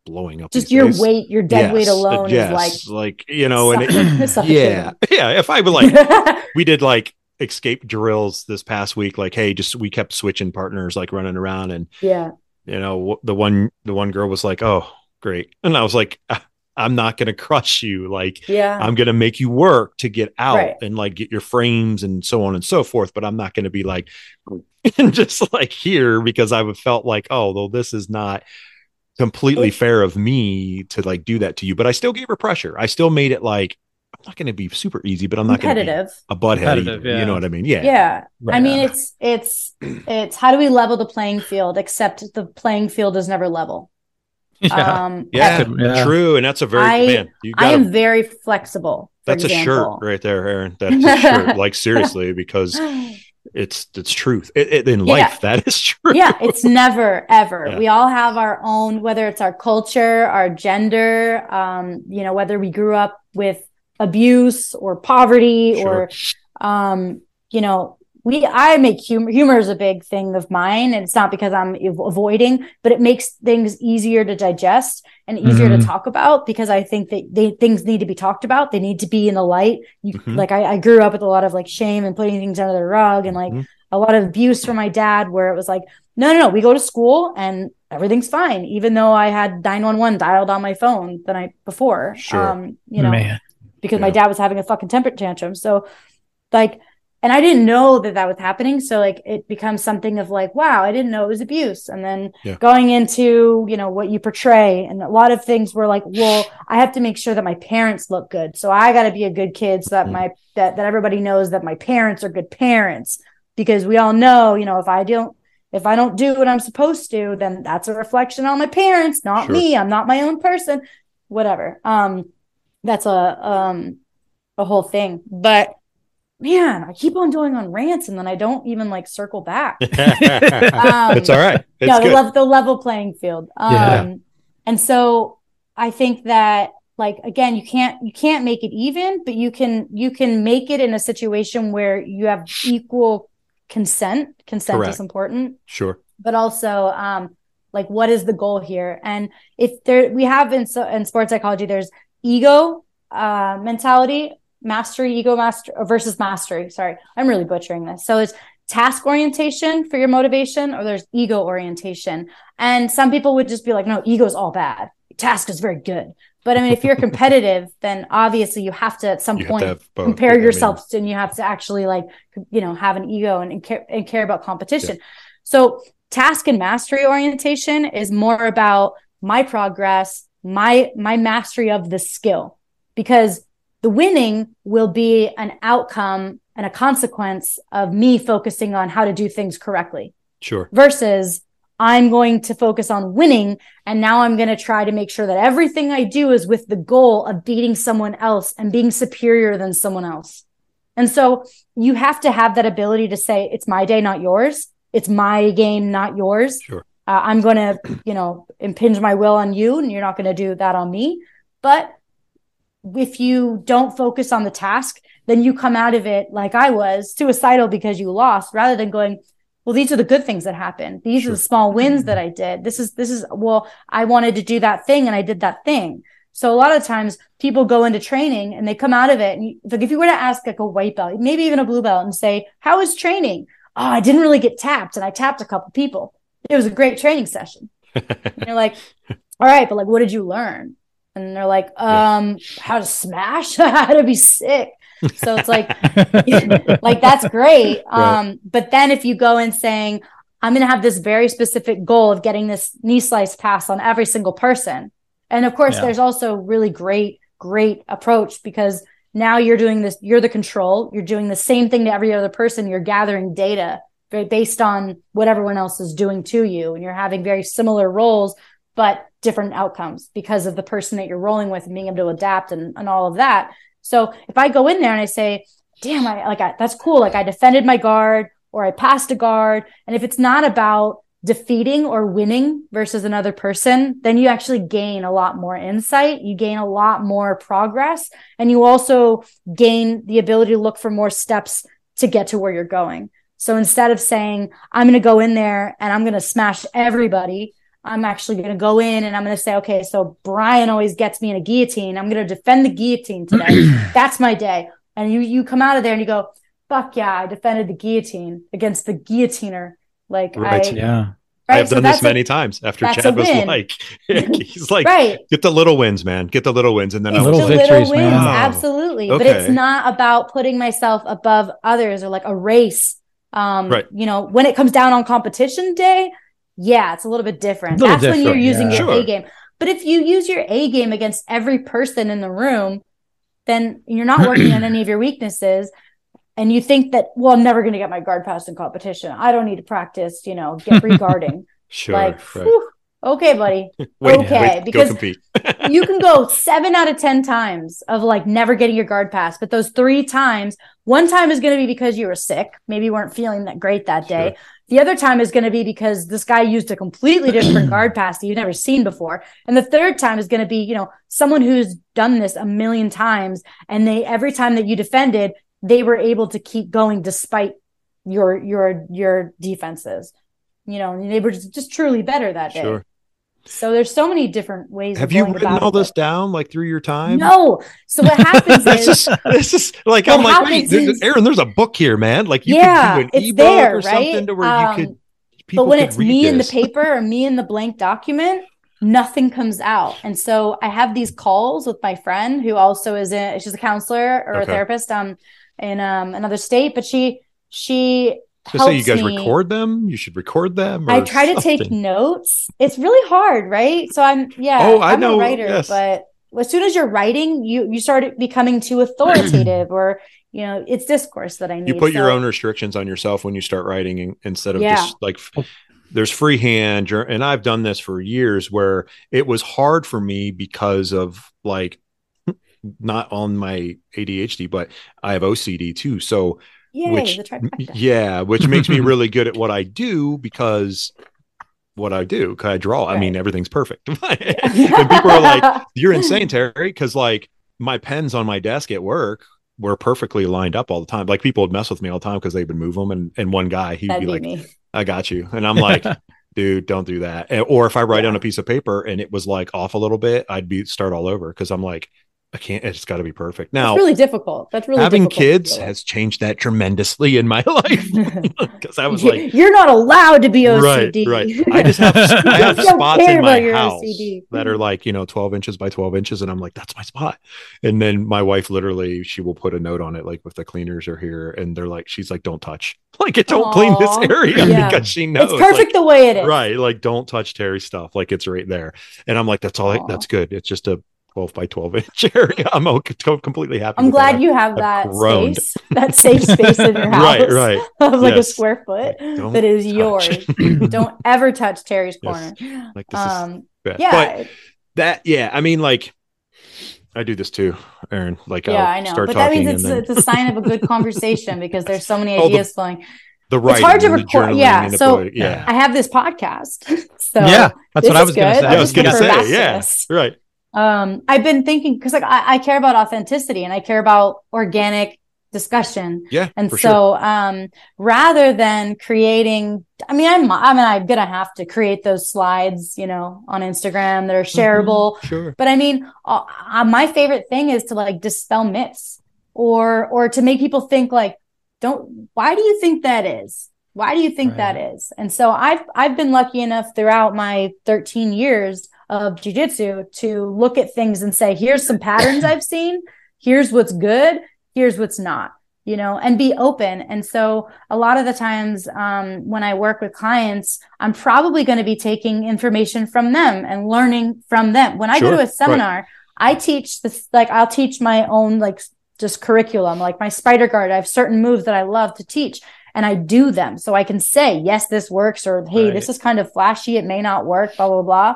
Blowing up just your days. Weight your dead yes, weight alone uh, yes, is like like you know and it, yeah yeah if I were like we did like escape drills this past week, like hey just we kept switching partners, like running around, and yeah you know the one the one girl was like, oh great, and I was like, I'm not going to crush you. Like, yeah. I'm going to make you work to get out right. and like get your frames and so on and so forth. But I'm not going to be like, and just like here, because I would felt like, oh, though, this is not completely fair of me to like do that to you. But I still gave her pressure. I still made it like, I'm not going to be super easy, but I'm not going to be a butthead. Yeah. You know what I mean? Yeah. Yeah. Right. I mean, it's, it's, it's how do we level the playing field, except the playing field is never level. Yeah. Um, yeah, I, yeah. True. And that's a very, I, man, you gotta, I am very flexible. That's example. a shirt right there, Erin. That's a shirt. Like seriously, because it's, it's truth it, it, in yeah. life. That is true. Yeah. It's never, ever. Yeah. We all have our own, whether it's our culture, our gender, um, you know, whether we grew up with abuse or poverty sure. or, um, you know, we, I make humor, humor is a big thing of mine, and it's not because I'm ev- avoiding, but it makes things easier to digest and easier mm-hmm. to talk about, because I think that they, things need to be talked about. They need to be in the light. You, mm-hmm. Like I, I grew up with a lot of like shame and putting things under the rug and like mm-hmm. a lot of abuse from my dad, where it was like, no, no, no, we go to school and everything's fine. Even though I had nine one one dialed on my phone the night before, sure. um, you know, Man. because yeah. my dad was having a fucking temper tantrum. So like, and I didn't know that that was happening. So like, it becomes something of like, wow, I didn't know it was abuse. And then yeah. going into, you know, what you portray. And a lot of things were like, well, I have to make sure that my parents look good. So I got to be a good kid so that mm. my, that, that everybody knows that my parents are good parents, because we all know, you know, if I don't, if I don't do what I'm supposed to, then that's a reflection on my parents, not sure. me. I'm not my own person, whatever. Um, that's a, um, a whole thing, but man, I keep on doing on rants and then I don't even like circle back. um, it's all right. It's no, the, le- the level playing field. Um, yeah. And so I think that like, again, you can't, you can't make it even, but you can, you can make it in a situation where you have equal consent. Consent Correct. is important. Sure. But also, um, like what is the goal here? And if there, we have in, so, in sports psychology, there's ego, uh, mentality, mastery, ego master versus mastery. Sorry, I'm really butchering this. So it's task orientation for your motivation, or there's ego orientation. And some people would just be like, no, ego's all bad. Task is very good. But I mean, if you're competitive, then obviously you have to at some you point compare yeah, yourself I mean. and you have to actually like, you know, have an ego and, and, care, and care about competition. Yeah. So task and mastery orientation is more about my progress, my, my mastery of the skill, because the winning will be an outcome and a consequence of me focusing on how to do things correctly. Sure. Versus I'm going to focus on winning. And now I'm going to try to make sure that everything I do is with the goal of beating someone else and being superior than someone else. And so you have to have that ability to say, it's my day, not yours. It's my game, not yours. Sure. Uh, I'm going to, you know, impinge my will on you, and you're not going to do that on me. But if you don't focus on the task, then you come out of it like I was, suicidal because you lost, rather than going, well, these are the good things that happened. These sure. are the small wins mm-hmm. that I did. This is, this is, well, I wanted to do that thing and I did that thing. So a lot of times people go into training and they come out of it. And you, like if you were to ask like a white belt, maybe even a blue belt, and say, how was training? Oh, I didn't really get tapped, and I tapped a couple people. It was a great training session. And you're like, all right, but like, what did you learn? And they're like, um, yeah. how to smash, how to be sick. So it's like, like, that's great. Right. Um, but then if you go in saying, I'm going to have this very specific goal of getting this knee slice pass on every single person. And of course, yeah. there's also really great, great approach, because now you're doing this, you're the control, you're doing the same thing to every other person. You're gathering data based on what everyone else is doing to you. And you're having very similar roles, but different outcomes because of the person that you're rolling with and being able to adapt and, and all of that. So if I go in there and I say, damn, I like, I, that's cool. Like I defended my guard, or I passed a guard. And if it's not about defeating or winning versus another person, then you actually gain a lot more insight. You gain a lot more progress, and you also gain the ability to look for more steps to get to where you're going. So instead of saying, I'm going to go in there and I'm going to smash everybody, I'm actually going to go in and I'm going to say, okay, so Brian always gets me in a guillotine. I'm going to defend the guillotine today. That's my day. And you, you come out of there and you go, fuck yeah, I defended the guillotine against the guillotiner. Like right, I, yeah. Right? I have so done this many a, times after Chad was like, he's like, right. get the little wins, man. Get the little wins. And then I was like, little wins, man. Absolutely. Okay. But it's not about putting myself above others or like a race. Um, right. You know, when it comes down on competition day, yeah, it's a little bit different. Little That's different, when you're using yeah. your sure. A game. But if you use your A game against every person in the room, then you're not working on any of your weaknesses. And you think that, well, I'm never going to get my guard passed in competition. I don't need to practice, you know, get free guarding. Sure. Like, right. whew, okay, buddy. Wait, okay. Wait, because you can go seven out of ten times of like never getting your guard passed. But those three times, one time is going to be because you were sick. Maybe you weren't feeling that great that day. Sure. The other time is going to be because this guy used a completely different guard pass that you've never seen before. And the third time is going to be, you know, someone who's done this a million times. And they, every time that you defended, they were able to keep going despite your, your, your defenses, you know, and they were just, just truly better that day. Sure. So there's so many different ways. Have of you written all this it. down like through your time? No. So what happens is just, it's just like, I'm like, wait, there's, Erin, there's a book here, man. Like you yeah, could do an ebook there, or right? something to where um, you could, people but when could it's me this. in the paper or me in the blank document, nothing comes out. And so I have these calls with my friend who also is a, she's a counselor or okay. a therapist. Um, in um, another state, but she, she so helps me. So you guys me. record them? You should record them? Or I try to something. take notes. It's really hard, right? So I'm, yeah, oh, I I'm know. a writer, yes. but as soon as you're writing, you, you start becoming too authoritative or, you know, it's discourse that I need. You put so. your own restrictions on yourself when you start writing instead of yeah. just like, there's freehand. And I've done this for years where it was hard for me because of like, not on my A D H D, but I have O C D too. So, Yay, which, yeah, which makes me really good at what I do because what I do, cause I draw, right. I mean, everything's perfect. And people are like, you're insane, Terry. Cause like my pens on my desk at work were perfectly lined up all the time. Like people would mess with me all the time cause they would move them. And, and one guy, he'd That'd be, be like, me. I got you. And I'm like, dude, don't do that. Or if I write yeah. on a piece of paper and it was like off a little bit, I'd be start all over. Cause I'm like, I can't, it's got to be perfect. Now, it's really difficult. That's really having difficult kids has changed that tremendously in my life because I was like, you're not allowed to be O C D. Right, right. I just have, I have spots in my house O C D. That are like, you know, twelve inches by twelve inches. And I'm like, that's my spot. And then my wife, literally, she will put a note on it. Like if the cleaners are here and they're like, she's like, don't touch, like it don't Aww. clean this area yeah. because she knows it's perfect like, the way it is. Right. Like don't touch Terry's stuff. Like it's right there. And I'm like, that's all I, that's good. It's just a twelve by twelve inch area. I'm completely happy. I'm glad that. you have that space, that safe space in your house. Right, right. Of like yes. a square foot like, that is touch. yours. Don't ever touch Terry's corner. Yes. Like this um, is bad. Yeah. But that, yeah. I mean, like, I do this too, Erin. Like, yeah, I'll I know. Start but that means it's, then... it's a sign of a good conversation because there's so many ideas oh, the, flowing. The writing, it's hard to record. Yeah. So yeah. I have this podcast. So yeah, that's what I was going to say. I was going to say, yeah, right. Um, I've been thinking because like I, I care about authenticity and I care about organic discussion. Yeah. And so, sure. um, rather than creating, I mean, I'm, I mean, I'm gonna have to create those slides, you know, on Instagram that are shareable. Mm-hmm, sure. But I mean, uh, uh, my favorite thing is to like dispel myths or or to make people think like, don't. Why do you think that is? Why do you think right. that is? And so I've I've been lucky enough throughout my thirteen years of jiu-jitsu to look at things and say, here's some patterns I've seen. Here's what's good. Here's what's not, you know, and be open. And so a lot of the times um, when I work with clients, I'm probably going to be taking information from them and learning from them. When I sure, go to a seminar, right. I teach this, like I'll teach my own, like just curriculum, like my spider guard. I have certain moves that I love to teach and I do them. So I can say, yes, this works, or, hey, right. this is kind of flashy. It may not work, blah, blah, blah.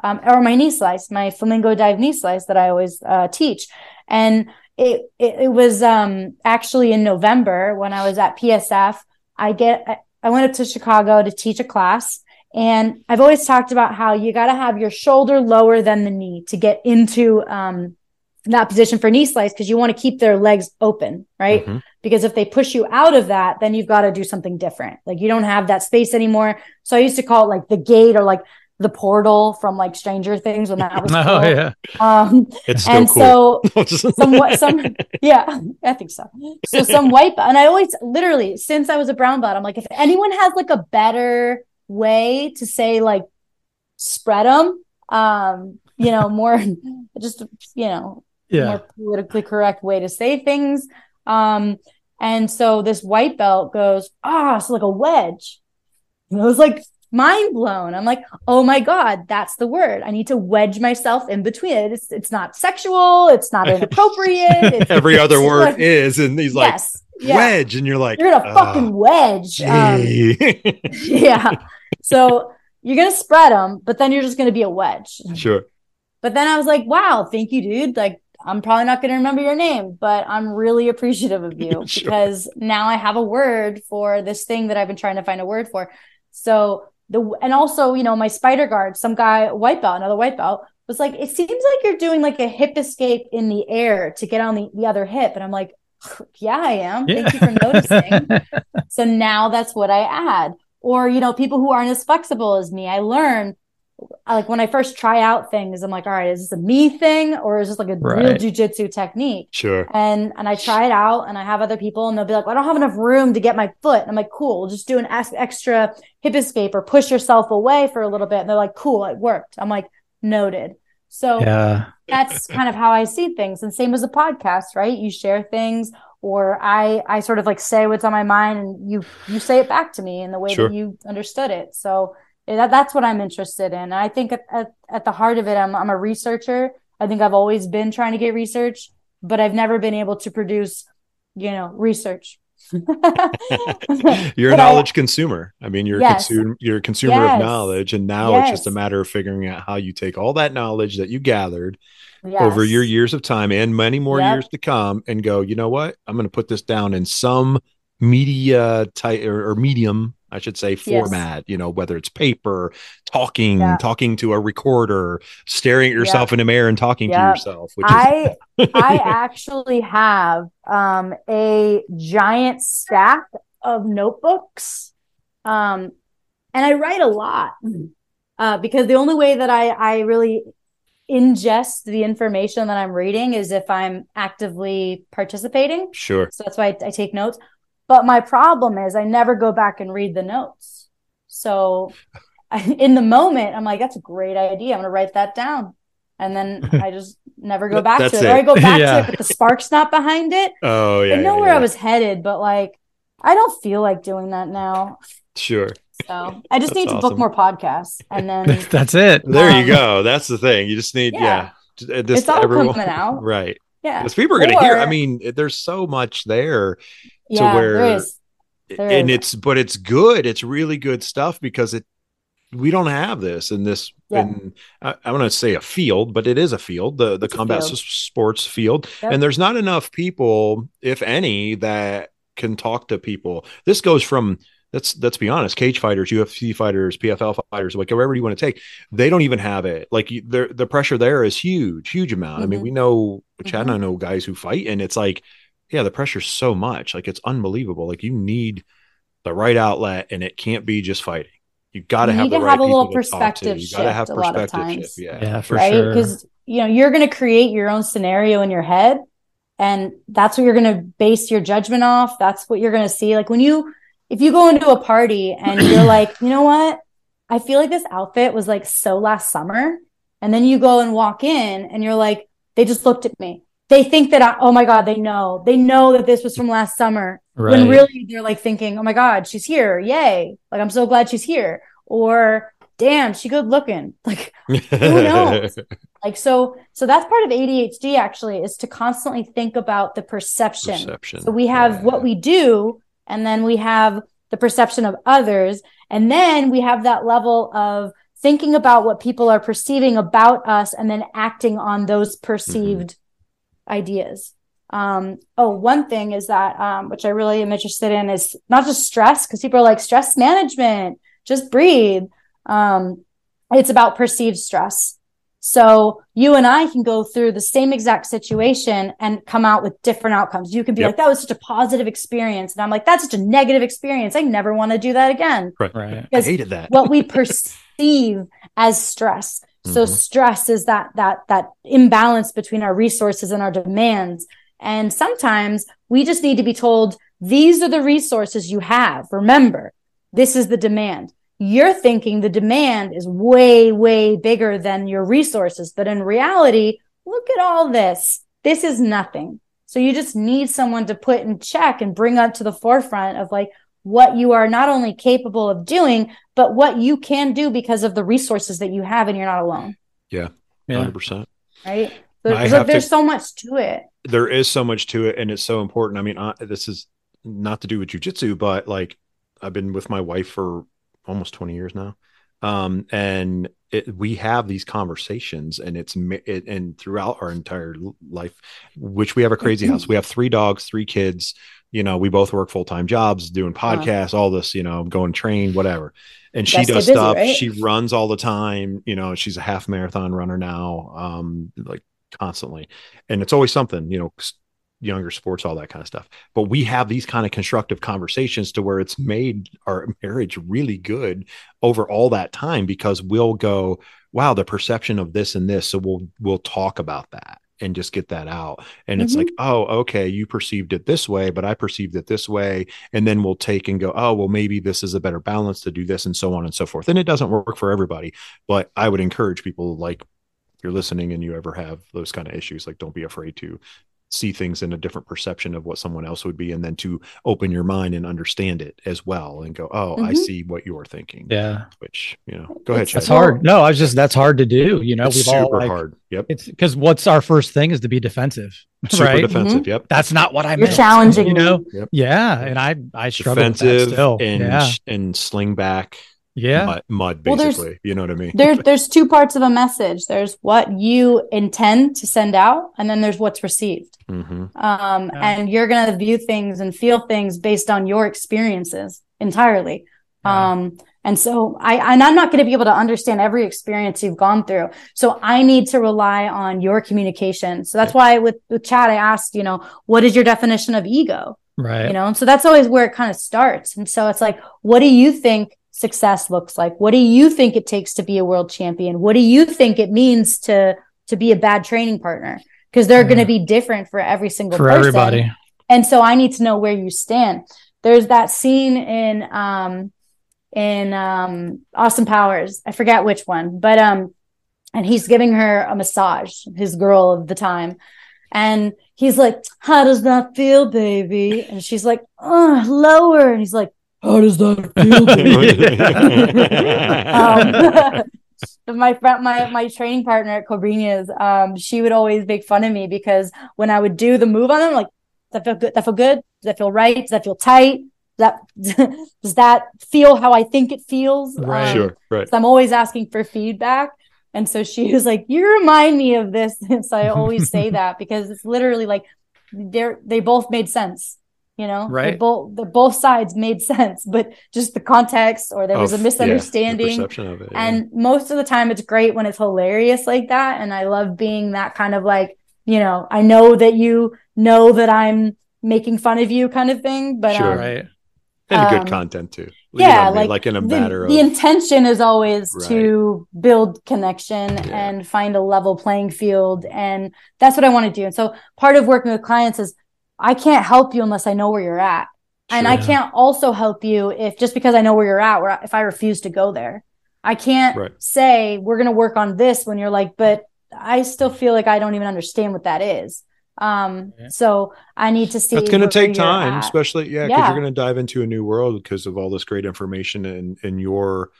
Um, or my knee slice, my flamingo dive knee slice that I always uh, teach. And it, it, it was um, actually in November when I was at P S F, I get, I, I went up to Chicago to teach a class. And I've always talked about how you got to have your shoulder lower than the knee to get into um, that position for knee slice, because you want to keep their legs open, right? Mm-hmm. Because if they push you out of that, then you've got to do something different. Like you don't have that space anymore. So I used to call it like the gate or like the portal from like Stranger Things when that was cool. Oh, yeah. Um, it's still and cool. so some, some, yeah, I think so. So some white, and I always literally, since I was a brown belt, I'm like, if anyone has like a better way to say, like, spread them, um, you know, more just, you know, yeah. more politically correct way to say things. Um, and so this white belt goes, ah, oh, it's like a wedge. And I was like, mind blown. I'm like, oh my God, that's the word. I need to wedge myself in between it. It's, it's not sexual. It's not inappropriate. It's, Every it's, other word like, is, and he's like, yes, wedge. Yeah. And you're like, you're in a oh, fucking wedge. Um, yeah. So you're going to spread them, but then you're just going to be a wedge. Sure. But then I was like, wow, thank you, dude. Like, I'm probably not going to remember your name, but I'm really appreciative of you sure. because now I have a word for this thing that I've been trying to find a word for. So the, and also, you know, my spider guard, some guy, white belt, another white belt was like, it seems like you're doing like a hip escape in the air to get on the, the other hip. And I'm like, yeah, I am. Yeah. Thank you for noticing. So now that's what I add. Or, you know, people who aren't as flexible as me, I learn, like, when I first try out things, I'm like, all right, is this a me thing or is this like a right. real jujitsu technique? Sure. And and I try it out and I have other people and they'll be like, well, I don't have enough room to get my foot. And I'm like, cool, we'll just do an extra hip escape or push yourself away for a little bit. And they're like, cool, it worked. I'm like, noted. So yeah. that's kind of how I see things. And same as a podcast, right? You share things, or I, I sort of like say what's on my mind and you, you say it back to me in the way sure. that you understood it. So that, that's what I'm interested in. I think at, at, at the heart of it, I'm, I'm a researcher. I think I've always been trying to get research, but I've never been able to produce, you know, research. You're a knowledge I, consumer. I mean, you're yes. a consumer, you're a consumer yes. of knowledge. And now yes. it's just a matter of figuring out how you take all that knowledge that you gathered yes. over your years of time and many more yep. years to come and go, you know what, I'm going to put this down in some media type or, or medium, I should say, format, yes. you know, whether it's paper, talking, yeah. talking to a recorder, staring at yourself yeah. in the mirror and talking yeah. to yourself. Which I is- I actually have um, a giant stack of notebooks um, and I write a lot uh, because the only way that I, I really ingest the information that I'm reading is if I'm actively participating. Sure. So that's why I, I take notes. But my problem is I never go back and read the notes. So in the moment, I'm like, that's a great idea. I'm going to write that down. And then I just never go back to it. it. Or I go back yeah. to it, but the spark's not behind it. Oh, yeah. I know yeah, where yeah. I was headed, but like, I don't feel like doing that now. Sure. So I just that's need to awesome. book more podcasts. And then that's it. Um, there you go. That's the thing. You just need, yeah. yeah this, it's all everyone, coming out. Right. Yeah. Because people are going to hear, I mean, there's so much there. To yeah, where there is. There and is. It's but it's good. It's really good stuff because it we don't have this in this yeah. in I, I want to say a field, but it is a field, the the it's combat sports field. Yep. And there's not enough people, if any, that can talk to people. This goes from let's let's be honest, cage fighters, U F C fighters, P F L fighters, like whatever you want to take, they don't even have it. Like the the pressure there is huge, huge amount. Mm-hmm. I mean, we know Chad mm-hmm. and I know guys who fight, and it's like yeah, the pressure's so much, like it's unbelievable. Like you need the right outlet, and it can't be just fighting. You got to have the right people to talk to. You got to have perspective shift. Yeah, yeah for right? sure. Because you know you're going to create your own scenario in your head, and that's what you're going to base your judgment off. That's what you're going to see. Like when you, if you go into a party and you're like, you know what, I feel like this outfit was like so last summer, and then you go and walk in, and you're like, they just looked at me. They think that, I, oh my God, they know. They know that this was from last summer. Right. When really they're like thinking, oh my God, she's here. Yay. Like, I'm so glad she's here. Or, damn, she good looking. Like, who knows? Like, so, so that's part of A D H D actually is to constantly think about the perception. perception. So we have yeah. what we do, and then we have the perception of others. And then we have that level of thinking about what people are perceiving about us and then acting on those perceived mm-hmm. ideas. Um, oh, one thing is that, um, which I really am interested in is not just stress, because people are like stress management, just breathe. Um, it's about perceived stress. So you and I can go through the same exact situation and come out with different outcomes. You can be yep. like, that was such a positive experience. And I'm like, that's such a negative experience. I never want to do that again. Right. right. I hated that. What we perceive as stress. So stress is that that that imbalance between our resources and our demands. And sometimes we just need to be told, these are the resources you have. Remember, this is the demand. you're thinking the demand is way, way bigger than your resources. But in reality, look at all this. This is nothing. So you just need someone to put in check and bring up to the forefront of like what you are not only capable of doing, but what you can do because of the resources that you have, and you're not alone. Yeah, one hundred percent. Right? So, so there's to, so much to it. There is so much to it, and it's so important. I mean, I, this is not to do with jiu-jitsu, but like I've been with my wife for almost twenty years now. Um, and it, we have these conversations, and it's, it, and throughout our entire life, which we have a crazy house, we have three dogs, three kids, you know, we both work full-time jobs, doing podcasts, all this, you know, going train, whatever. And she does busy, stuff. Right? She runs all the time. You know, she's a half marathon runner now, um, like constantly. And it's always something, you know, younger sports, all that kind of stuff. But we have these kind of constructive conversations to where it's made our marriage really good over all that time, because we'll go, wow, the perception of this and this. So we'll, we'll talk about that and just get that out. And mm-hmm. it's like, oh, okay, you perceived it this way, but I perceived it this way. And then we'll take and go, oh, well, maybe this is a better balance to do this, and so on and so forth. And it doesn't work for everybody, but I would encourage people, like, if you're listening and you ever have those kind of issues, like, don't be afraid to see things in a different perception of what someone else would be, and then to open your mind and understand it as well and go, oh, mm-hmm. I see what you're thinking. Yeah. Which, you know, go ahead. That's Chad. Hard. No, I was just, that's hard to do. You know, it's we've super all, like, hard. Yep. It's because what's our first thing is to be defensive. Super right? defensive. Mm-hmm. Yep. That's not what I meant. You're challenging, you know? Yep. Yeah. And I, I struggle defensive with that still. And, yeah. and sling back. Yeah. Mud, mud basically. Well, you know what I mean? There, there's two parts of a message. There's what you intend to send out, and then there's what's received. Mm-hmm. Um, yeah. And you're going to view things and feel things based on your experiences entirely. Yeah. Um, and so I, and I'm not going to be able to understand every experience you've gone through. So I need to rely on your communication. So that's why with, with Chad, I asked, you know, what is your definition of ego? Right. You know, and so that's always where it kind of starts. And so it's like, what do you think success looks like? What do you think it takes to be a world champion? What do you think it means to to be a bad training partner? Because they're yeah. going to be different for every single for person. Everybody. And so I need to know where you stand. There's that scene in um in um Austin Powers, I forget which one, but um and he's giving her a massage, his girl of the time, and he's like, "How does that feel, baby?" And she's like, "Oh, lower." And he's like, "How does that feel?" um, my friend, my my training partner at Cobrinha's, um, she would always make fun of me because when I would do the move on them, like, "Does that feel good? That feel good? Does that feel right? Does that feel tight? Does that does that feel how I think it feels?" Right. Um, sure. Right. So I'm always asking for feedback, and so she was like, "You remind me of this," and so I always say that because it's literally like they they both made sense. You know, right. both the both sides made sense, but just the context, or there was of, a misunderstanding. Yeah, the perception of it, yeah. And most of the time, it's great when it's hilarious like that. And I love being that kind of like, you know, I know that you know that I'm making fun of you, kind of thing. But sure, um, right. And um, good content too. You yeah, like, like in a matter the, of the intention is always right. to build connection yeah. and find a level playing field, and that's what I want to do. And so part of working with clients is, I can't help you unless I know where you're at. Sure. And I can't also help you if just because I know where you're at, where, if I refuse to go there, I can't right. say we're going to work on this when you're like, but I still feel like I don't even understand what that is. Um, yeah. So I need to see. It's going to take time, especially. Yeah. Because yeah. you're going to dive into a new world because of all this great information and, and your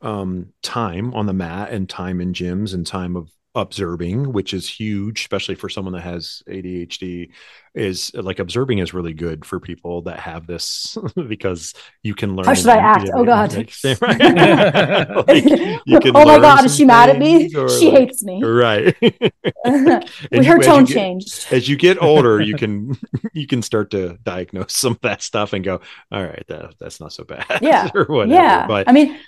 um, time on the mat and time in gyms and time of observing, which is huge, especially for someone that has A D H D, is like observing is really good for people that have this because you can learn. How should I act? Oh God. like, you can oh my God. Is she mad at me? She like, hates me. Right. Her tone changed. As you get older, you can, you can start to diagnose some of that stuff and go, all right, that, that's not so bad. Yeah. or whatever. Yeah. But I mean,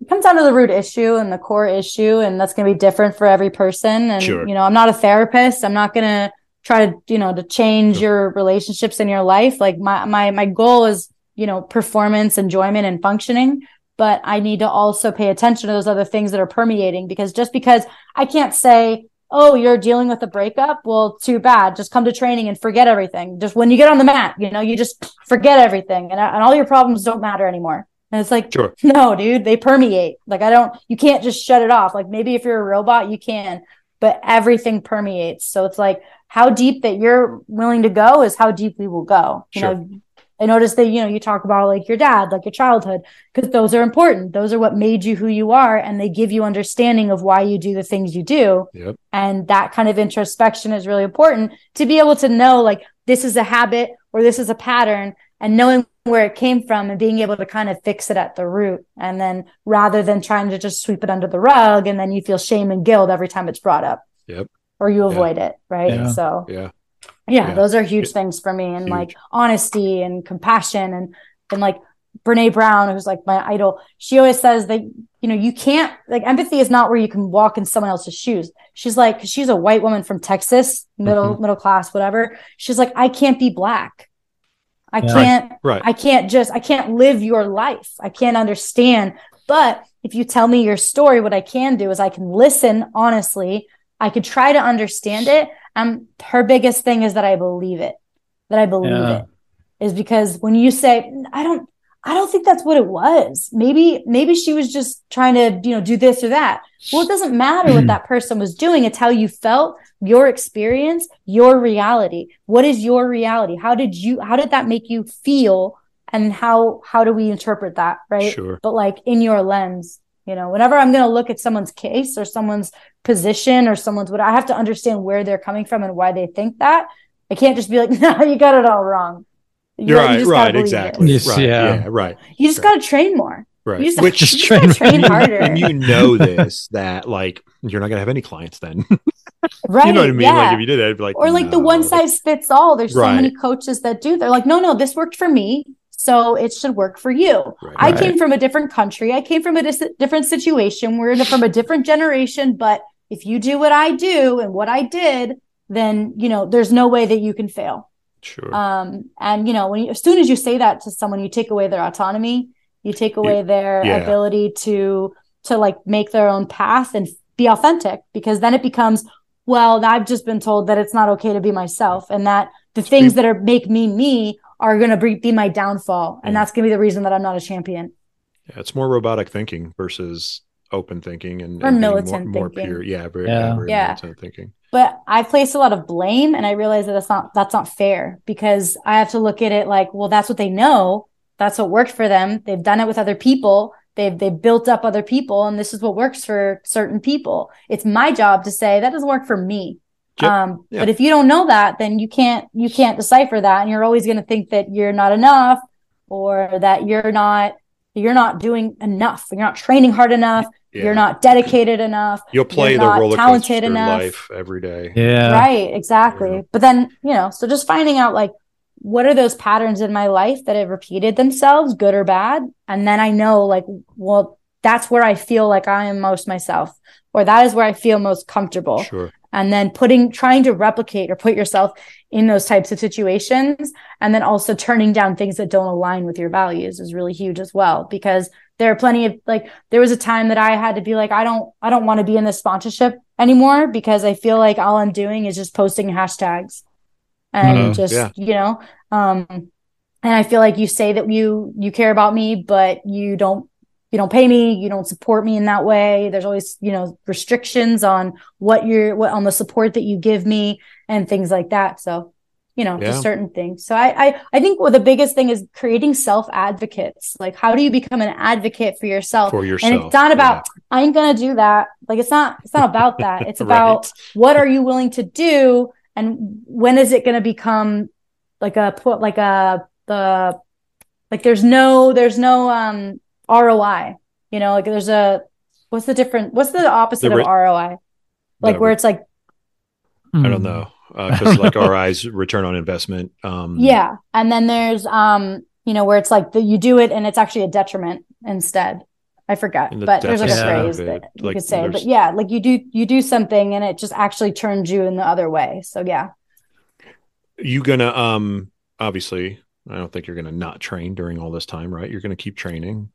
it comes down to the root issue and the core issue, and that's going to be different for every person. And, sure. you know, I'm not a therapist. I'm not going to try to, you know, to change sure. your relationships in your life. Like my, my, my goal is, you know, performance, enjoyment, and functioning, but I need to also pay attention to those other things that are permeating, because just because I can't say, oh, you're dealing with a breakup. Well, too bad. Just come to training and forget everything. Just when you get on the mat, you know, you just forget everything and, and all your problems don't matter anymore. And it's like, sure. No, dude, they permeate. Like, I don't, you can't just shut it off. Like, maybe if you're a robot, you can, but everything permeates. So it's like, how deep that you're willing to go is how deep we will go. You sure. know, I noticed that, you know, you talk about like your dad, like your childhood, because those are important. Those are what made you who you are. And they give you understanding of why you do the things you do. Yep. And that kind of introspection is really important to be able to know, like, this is a habit or this is a pattern, and knowing where it came from and being able to kind of fix it at the root. And then rather than trying to just sweep it under the rug, and then you feel shame and guilt every time it's brought up. Yep. Or you avoid yep. it. Right. Yeah. So, yeah. Yeah, yeah, those are huge things for me, and huge. Like honesty and compassion, and and like Brene Brown, who's like my idol, she always says that, you know, you can't, like, empathy is not where you can walk in someone else's shoes. She's like, cause she's a white woman from Texas, middle mm-hmm. middle class, whatever. She's like, I can't be black. I yeah. can't. Right. I can't just. I can't live your life. I can't understand. But if you tell me your story, what I can do is I can listen honestly. I could try to understand it. Um, her biggest thing is that I believe it, that I believe yeah. it is, because when you say, I don't, I don't think that's what it was. Maybe, maybe she was just trying to, you know, do this or that. Well, it doesn't matter what that person was doing. It's how you felt, your experience, your reality. What is your reality? How did you, how did that make you feel? And how, how do we interpret that? Right. Sure. But like in your lens. You know, whenever I'm going to look at someone's case or someone's position or someone's, what I have to understand where they're coming from and why they think that. I can't just be like, no, you got it all wrong. You right, know, you right, exactly. Yes, right, yeah. yeah, right. You just right. got to train more. Right. You just, Which, you just train, gotta train harder. And you know this, that like, you're not going to have any clients then. Right. You know what I mean? Yeah. Like if you did that, it'd be like, or like no. the one size fits all. There's right. so many coaches that do. They're like, no, no, this worked for me, so it should work for you. Right. I came from a different country. I came from a dis- different situation. We're from a different generation. But if you do what I do and what I did, then, you know, there's no way that you can fail. Sure. Um, and, you know, when you, as soon as you say that to someone, you take away their autonomy. You take away their yeah. ability to, to like make their own path and be authentic, because then it becomes, well, I've just been told that it's not okay to be myself, and that the things that are make me me are going to be my downfall. And yeah. that's going to be the reason that I'm not a champion. Yeah, it's more robotic thinking versus open thinking and, or and militant more, more thinking. Pure, yeah, very, yeah. very yeah. militant thinking. But I placed a lot of blame, and I realized that that's not, that's not fair, because I have to look at it like, well, that's what they know. That's what worked for them. They've done it with other people. They've, they've built up other people, and this is what works for certain people. It's my job to say that doesn't work for me. Yep. Um, yeah. But if you don't know that, then you can't, you can't decipher that. And you're always going to think that you're not enough, or that you're not, you're not doing enough. You're not training hard enough. Yeah. You're not dedicated enough. You'll play the roller coaster of your life every day. Yeah. Right. Exactly. Yeah. But then, you know, so just finding out like, what are those patterns in my life that have repeated themselves, good or bad? And then I know like, well, that's where I feel like I am most myself, or that is where I feel most comfortable. Sure. And then putting, trying to replicate or put yourself in those types of situations. And then also turning down things that don't align with your values is really huge as well, because there are plenty of like, there was a time that I had to be like, I don't, I don't want to be in this sponsorship anymore, because I feel like all I'm doing is just posting hashtags and mm-hmm. just, yeah. you know, um, and I feel like you say that you, you care about me, but you don't, you don't pay me, you don't support me in that way. There's always, you know, restrictions on what you're, what on the support that you give me and things like that. So, you know, yeah. just certain things. So I, I, I think well, the biggest thing is creating self advocates. Like, how do you become an advocate for yourself? For yourself. And it's not about, yeah. I ain't going to do that. Like, it's not, it's not about that. It's about right. what are you willing to do? And when is it going to become like a, like a, the, like there's no, there's no, um, R O I, you know, like there's a, what's the different, what's the opposite the re- of R O I? Like no, where it's like. I don't know. Uh, cause like R I's return on investment. Um, yeah. And then there's, um, you know, where it's like the, you do it and it's actually a detriment instead. I forgot, the but there's like a phrase that you like, could say, but yeah, like you do, you do something and it just actually turns you in the other way. So yeah. You gonna, um, obviously I don't think you're going to not train during all this time, right? You're going to keep training.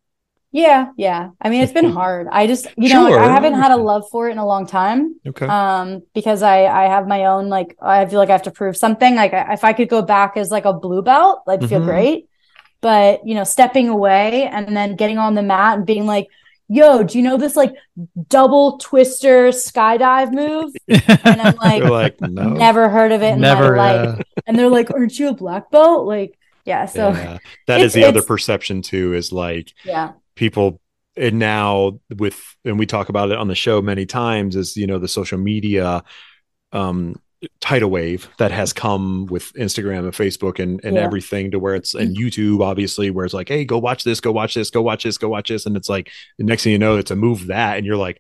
Yeah. Yeah. I mean, it's been hard. I just, you sure. know, like, I haven't had a love for it in a long time. Okay. Um, because I, I have my own, like, I feel like I have to prove something. Like I, if I could go back as like a blue belt, I'd mm-hmm. feel great. but, you know, stepping away and then getting on the mat and being like, yo, do you know this like double twister skydive move? And I'm like, like no. never heard of it in never, my life. Uh... And they're like, aren't you a black belt? Like, yeah. So yeah. that is the other perception too, is like, yeah, people, and now with, and we talk about it on the show many times, is, you know, the social media, um, tidal wave that has come with Instagram and Facebook and, and yeah. everything, to where it's, and YouTube obviously, where it's like, hey, go watch this, go watch this, go watch this, go watch this. And it's like, the next thing you know, it's a move that, and you're like,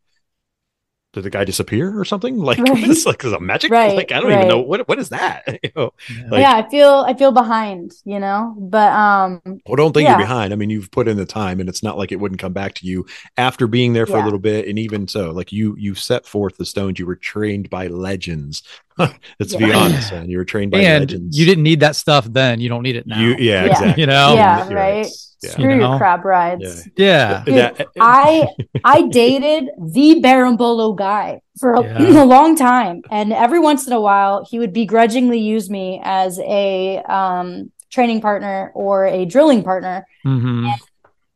did the guy disappear or something? Like, right. it's like, is it magic? Right. Like, I don't right. even know what, what is that? You know, like, yeah. I feel, I feel behind, you know, but, um, well, don't think yeah. you're behind. I mean, you've put in the time, and it's not like it wouldn't come back to you after being there for yeah. a little bit. And even so, like you, you set forth the stones, you were trained by legends. Let's yeah. be honest, man. You were trained by and legends. You didn't need that stuff then. You don't need it now. You, yeah, yeah, exactly. You know? Yeah, yeah right. Yeah. Screw you know? your crab rides. Yeah. yeah. Dude, yeah. I I dated the Barambolo guy for a, yeah. a long time. And every once in a while, he would begrudgingly use me as a um, training partner or a drilling partner. Mm-hmm. And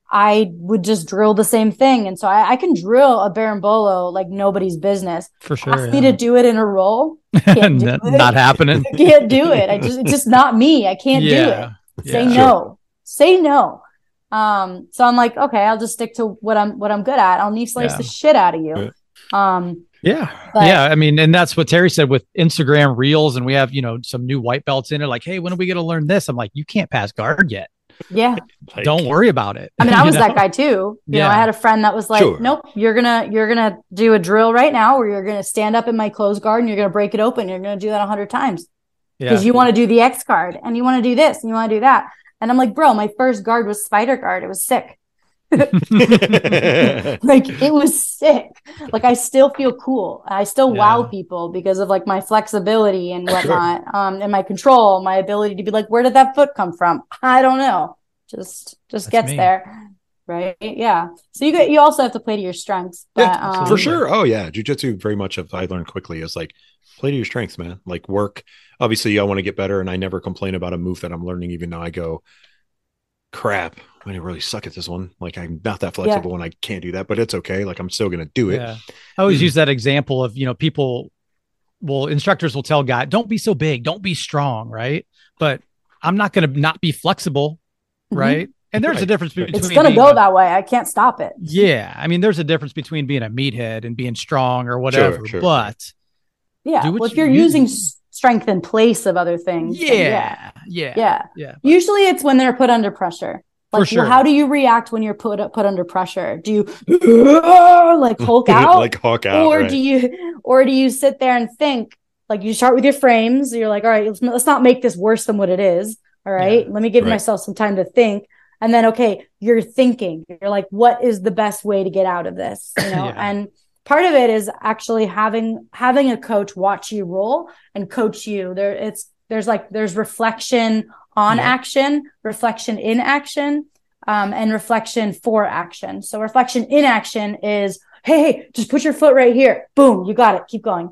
I would just drill the same thing. And so I, I can drill a Barambolo like nobody's business. For sure. Ask yeah. me to do it in a roll. Can't do it. Not happening. I can't do it. I just, it's just not me. I can't yeah. do it. Say yeah. no. Sure. Say no. Um, so I'm like, okay, I'll just stick to what I'm, what I'm good at. I'll knee slice yeah. the shit out of you. Um, yeah. But- yeah. I mean, and that's what Terry said with Instagram reels, and we have, you know, some new white belts in it. Like, hey, when are we going to learn this? I'm like, you can't pass guard yet. Yeah. Like, don't worry about it. I mean, I was you know? that guy too. You yeah. know, I had a friend that was like, sure. nope, you're going to, you're going to do a drill right now, or you're going to stand up in my closed guard and you're going to break it open. You're going to do that a hundred times because yeah. you want to do the X guard, and you want to do this, and you want to do that. And I'm like, bro, my first guard was spider guard. It was sick. Like, it was sick. Like, I still feel cool. I still yeah. wow people because of like my flexibility and whatnot, sure. um, and my control, my ability to be like, where did that foot come from? I don't know. Just, just That's gets me. There. Right. Yeah. So you you also have to play to your strengths. But, yeah, um, for sure. Oh yeah. Jiu-jitsu, very much of, I learned quickly, is like, play to your strengths, man. Like, work. Obviously I want to get better, and I never complain about a move that I'm learning. Even now I go, crap, I really suck at this one. Like, I'm not that flexible yeah. and I can't do that, but it's okay. Like, I'm still going to do it. Yeah. I always mm. use that example of, you know, people will, instructors will tell guys, don't be so big, don't be strong. Right. But I'm not going to not be flexible. Mm-hmm. Right. And there's right. a difference between, it's going to go a, that way. I can't stop it. Yeah. I mean, there's a difference between being a meathead and being strong or whatever, sure, sure. but yeah. Well, if you're you using strength in place of other things. Yeah. Yeah. Yeah. yeah. yeah but, usually it's when they're put under pressure. Like, for sure. well, how do you react when you're put put under pressure? Do you uh, like Hulk out? Like Hulk out. Or right. do you, or do you sit there and think, like, you start with your frames. You're like, all right, let's, let's not make this worse than what it is. All right. Yeah. Let me give right. myself some time to think. And then, okay, you're thinking, you're like, what is the best way to get out of this? You know, yeah. and part of it is actually having, having a coach watch you roll and coach you there. It's, there's like, there's reflection on yeah. action, reflection in action, um, and reflection for action. So reflection in action is, Hey, hey just put your foot right here. Boom. You got it. Keep going.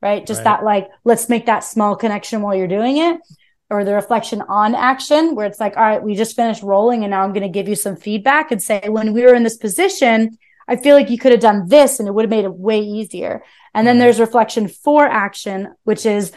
Right. Just right. that, like, let's make that small connection while you're doing it. Or the reflection on action, where it's like, all right, we just finished rolling, and now I'm going to give you some feedback and say, when we were in this position, I feel like you could have done this and it would have made it way easier. And then there's reflection for action, which is,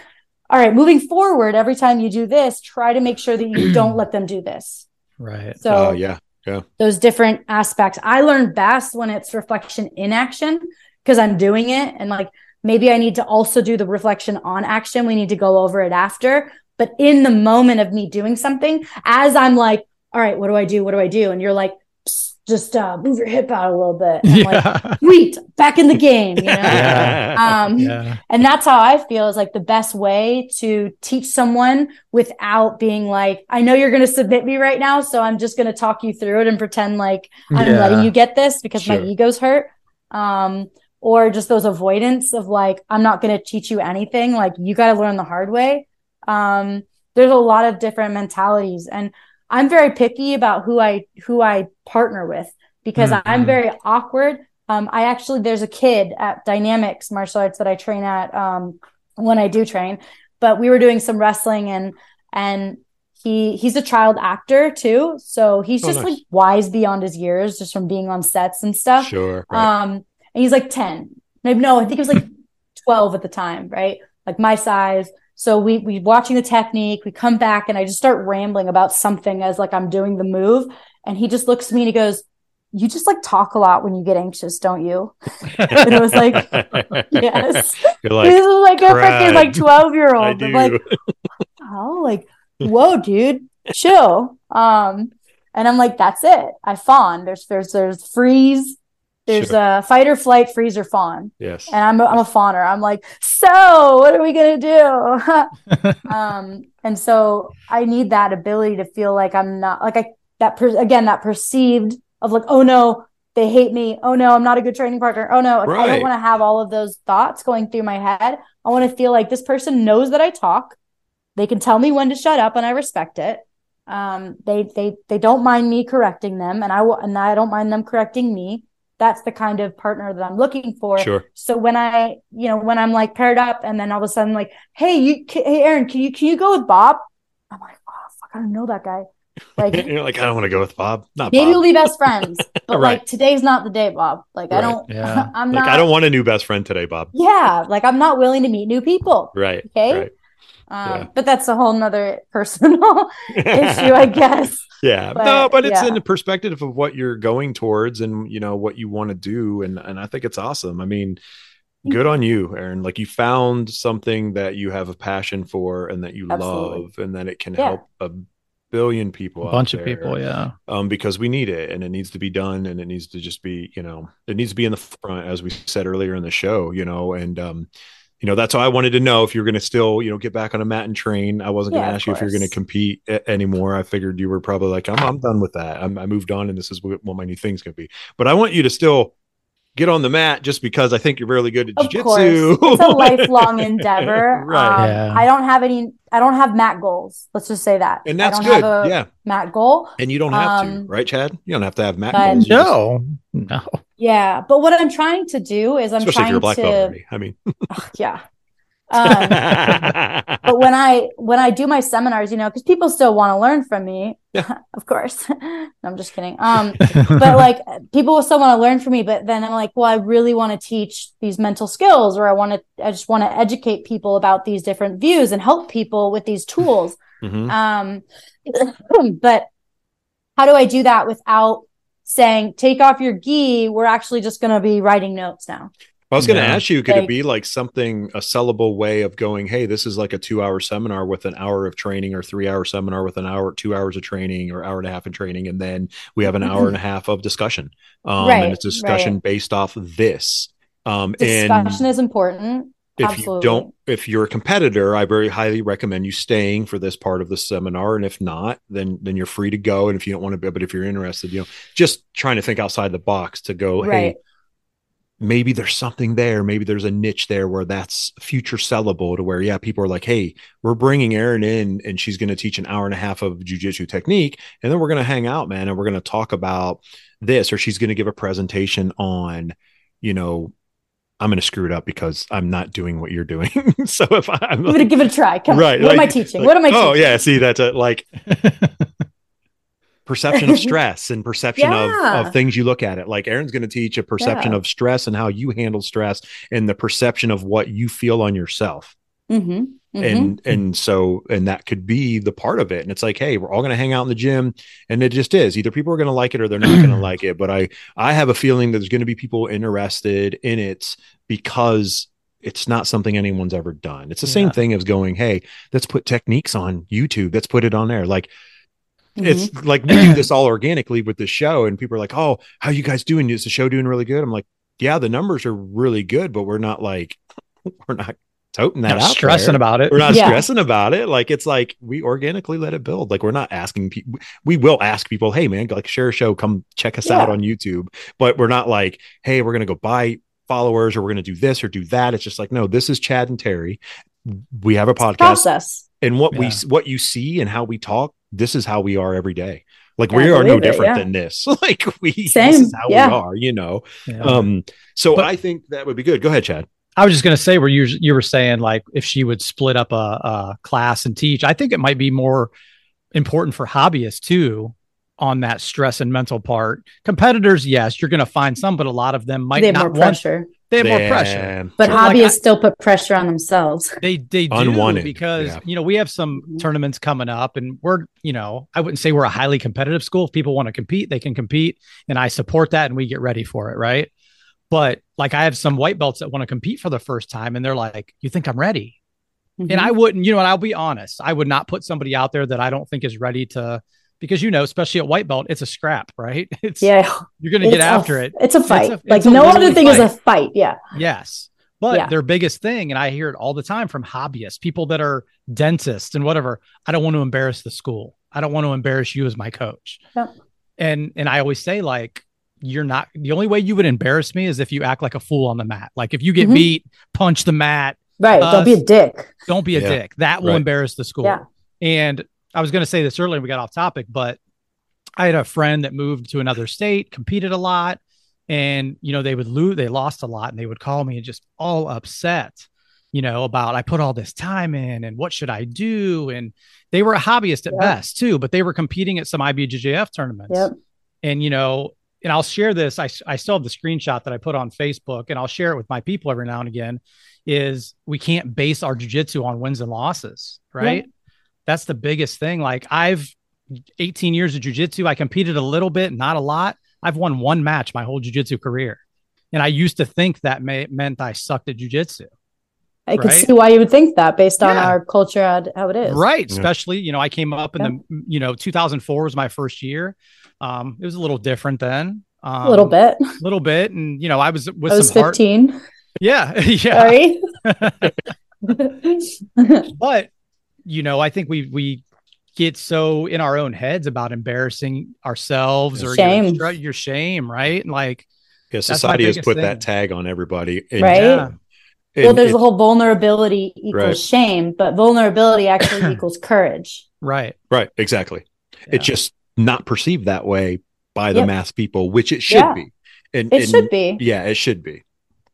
all right, moving forward, every time you do this, try to make sure that you don't let them do this. Right. So uh, yeah. yeah, those different aspects. I learn best when it's reflection in action, because I'm doing it. And like, maybe I need to also do the reflection on action. We need to go over it after. But in the moment of me doing something, as I'm like, all right, what do I do? What do I do? And you're like, just uh, move your hip out a little bit. And yeah. I'm like, sweet, back in the game. You know? yeah. Um, yeah. And that's how I feel, is like the best way to teach someone without being like, I know you're going to submit me right now, so I'm just going to talk you through it and pretend like I'm yeah. letting you get this because sure. my ego's hurt. Um, or just those avoidance of like, I'm not going to teach you anything. Like, you got to learn the hard way. Um, there's a lot of different mentalities, and I'm very picky about who I, who I partner with, because mm-hmm. I'm very awkward. Um, I actually, there's a kid at Dynamics Martial Arts that I train at, um, when I do train, but we were doing some wrestling, and, and He he's a child actor too, so he's oh, just nice. like wise beyond his years just from being on sets and stuff. Sure. Right. Um, and he's like ten. No, I think it was like twelve at the time, right? Like my size. So we we watching the technique. We come back, and I just start rambling about something as like I'm doing the move, and he just looks at me and he goes, "You just like talk a lot when you get anxious, don't you?" And it was like, yes. You're like, this is like a freaking like twelve year old. I'm like, oh, like. Whoa, dude, chill. Um, and I'm like, that's it. I fawn. There's, there's, there's freeze. There's sure. a fight or flight, freeze or fawn. Yes. And I'm, a, I'm a fawner. I'm like, so what are we going to do? um, and so I need that ability to feel like I'm not like I, that per, again, that perceived of like, oh no, they hate me. Oh no, I'm not a good training partner. Oh no, like, right. I don't want to have all of those thoughts going through my head. I want to feel like this person knows that I talk. They can tell me when to shut up, and I respect it. Um, they they they don't mind me correcting them, and I will, and I don't mind them correcting me. That's the kind of partner that I'm looking for. Sure. So when I, you know, when I'm like paired up, and then all of a sudden like, hey, you, hey, Erin, can you can you go with Bob? I'm like, oh fuck, I don't know that guy. Like you're like, I don't want to go with Bob. Not maybe Bob. We'll be best friends, but right. like today's not the day, Bob. Like right. I don't, yeah. I'm like, not. I don't want a new best friend today, Bob. Yeah, like I'm not willing to meet new people. Right. Okay. Right. Um, yeah. But that's a whole nother personal issue, I guess. Yeah. But, no, but it's yeah. in the perspective of what you're going towards and, you know, what you want to do. And, and I think it's awesome. I mean, good on you, Erin. Like you found something that you have a passion for and that you Absolutely. love and that it can yeah. help a billion people. A bunch out there, of people. Yeah. Um, because we need it and it needs to be done and it needs to just be, you know, it needs to be in the front as we said earlier in the show, you know, and, um, you know, that's why I wanted to know if you're going to still, you know, get back on a mat and train. I wasn't yeah, going to ask you if you're going to compete a- anymore. I figured you were probably like, I'm, I'm done with that. I'm, I moved on and this is what, what my new thing's going to be. But I want you to still get on the mat just because I think you're really good at jiu-jitsu. It's a lifelong endeavor. Right. Um, yeah. I don't have any, I don't have mat goals. Let's just say that. And that's I don't good. Have a yeah. mat goal. And you don't have um, to, right, Chad? You don't have to have mat goals. No, just... no. Yeah. But what I'm trying to do is I'm Especially trying if you're a black to, belt already. I mean, oh, yeah. Um, but when I, when I do my seminars, you know, cause people still want to learn from me, yeah. of course. No, I'm just kidding. Um, but like people will still want to learn from me, but then I'm like, well, I really want to teach these mental skills, or I want to, I just want to educate people about these different views and help people with these tools. Mm-hmm. Um, but how do I do that without saying, take off your gi, we're actually just going to be writing notes now. Well, I was going to no. ask you, could like, it be like something, a sellable way of going, hey, this is like a two hour seminar with an hour of training, or three hour seminar with an hour, two hours of training, or hour and a half of training. And then we have an hour and a half of discussion. Um, right, and it's a discussion right. based off of this. Um, discussion and is important. If Absolutely. you don't, if you're a competitor, I very highly recommend you staying for this part of the seminar. And if not, then, then you're free to go. And if you don't want to be, but if you're interested, you know, just trying to think outside the box to go, right. hey, maybe there's something there. Maybe there's a niche there where that's future sellable to where, yeah, people are like, hey, we're bringing Erin in and she's going to teach an hour and a half of jujitsu technique. And then we're going to hang out, man. And we're going to talk about this, or she's going to give a presentation on, you know, I'm going to screw it up because I'm not doing what you're doing. So if I, I'm going like, to give it a try. Come right, on. What like, am I teaching? Like, what am I teaching? Oh yeah. See, that's a, like perception of stress and perception yeah. of, of things you look at it. Like Erin's going to teach a perception yeah. of stress and how you handle stress and the perception of what you feel on yourself. Mm-hmm. Mm-hmm. And, and so, and that could be the part of it. And it's like, hey, we're all going to hang out in the gym, and it just is either people are going to like it or they're not going to like it. But I, I have a feeling that there's going to be people interested in it because it's not something anyone's ever done. It's the yeah. same thing as going, hey, let's put techniques on YouTube. Let's put it on there. Like, it's mm-hmm. like we do this all organically with the show, and people are like, oh, how you guys doing? Is the show doing really good? I'm like, yeah, the numbers are really good, but we're not like, we're not toting that not out stressing there. about it. We're not yeah. stressing about it. Like, it's like we organically let it build. Like, we're not asking people, we will ask people, hey man, like share a show, come check us yeah. out on YouTube. But we're not like, hey, we're going to go buy followers, or we're going to do this or do that. It's just like, no, this is Chad and Terry. We have a podcast process, and what yeah. we, what you see and how we talk, this is how we are every day. Like yeah, we are no it, different yeah. than this. Like we, Same. this is how yeah. we are, you know? Yeah. Um, so but, I think that would be good. Go ahead, Chad. I was just going to say where you, you were saying, like, if she would split up a, a class and teach, I think it might be more important for hobbyists too on that stress and mental part. Competitors, yes, you're going to find some, but a lot of them might they have not more want pressure. They have Damn. more pressure. But so hobbyists like I, still put pressure on themselves. They they do Unwanted. because, yeah. you know, we have some tournaments coming up and we're, you know, I wouldn't say we're a highly competitive school. If people want to compete, they can compete. And I support that and we get ready for it. Right. But like I have some white belts that want to compete for the first time and they're like, you think I'm ready? Mm-hmm. And I wouldn't, you know, and I'll be honest, I would not put somebody out there that I don't think is ready to, because, you know, especially at white belt, it's a scrap, right? It's, yeah. You're going to get after it. It's a fight. It's a, like no other thing is a fight. Yeah. Yes. But yeah. their biggest thing, and I hear it all the time from hobbyists, people that are dentists and whatever, I don't want to embarrass the school. I don't want to embarrass you as my coach. No. And, and I always say like, you're not, the only way you would embarrass me is if you act like a fool on the mat. Like if you get mm-hmm. beat, punch the mat. Right. Us, don't be a dick. Don't be a yeah. dick. That will right. embarrass the school. Yeah. And I was going to say this earlier, we got off topic, but I had a friend that moved to another state, competed a lot, and, you know, they would lose, they lost a lot, and they would call me and just all upset, you know, about I put all this time in and what should I do? And they were a hobbyist at yep. best too, but they were competing at some I B J J F tournaments. Yep. And, you know, and I'll share this. I, I still have the screenshot that I put on Facebook and I'll share it with my people every now and again is we can't base our jiu-jitsu on wins and losses. Right. Yep. That's the biggest thing. Like I've eighteen years of jiu-jitsu. I competed a little bit, not a lot. I've won one match my whole jiu-jitsu career. And I used to think that may, meant I sucked at jiu-jitsu. I right? can see why you would think that based yeah. on our culture, how it is. Right. Yeah. Especially, you know, I came up in yeah. the, you know, two thousand four was my first year. Um, it was a little different then. Um, a little bit. A little bit. And, you know, I was with I was some fifteen. Heart- yeah. yeah. Sorry. But, you know, I think we we get so in our own heads about embarrassing ourselves or shame. Your, your shame, right? And like, yeah, society has put thing. that tag on everybody, and, right? Yeah. And, well, there's it, the whole vulnerability equals right. shame, but vulnerability actually equals courage, right? Right, exactly. Yeah. It's just not perceived that way by the yep. mass people, which it should yeah. be. And it and, should be. Yeah, it should be.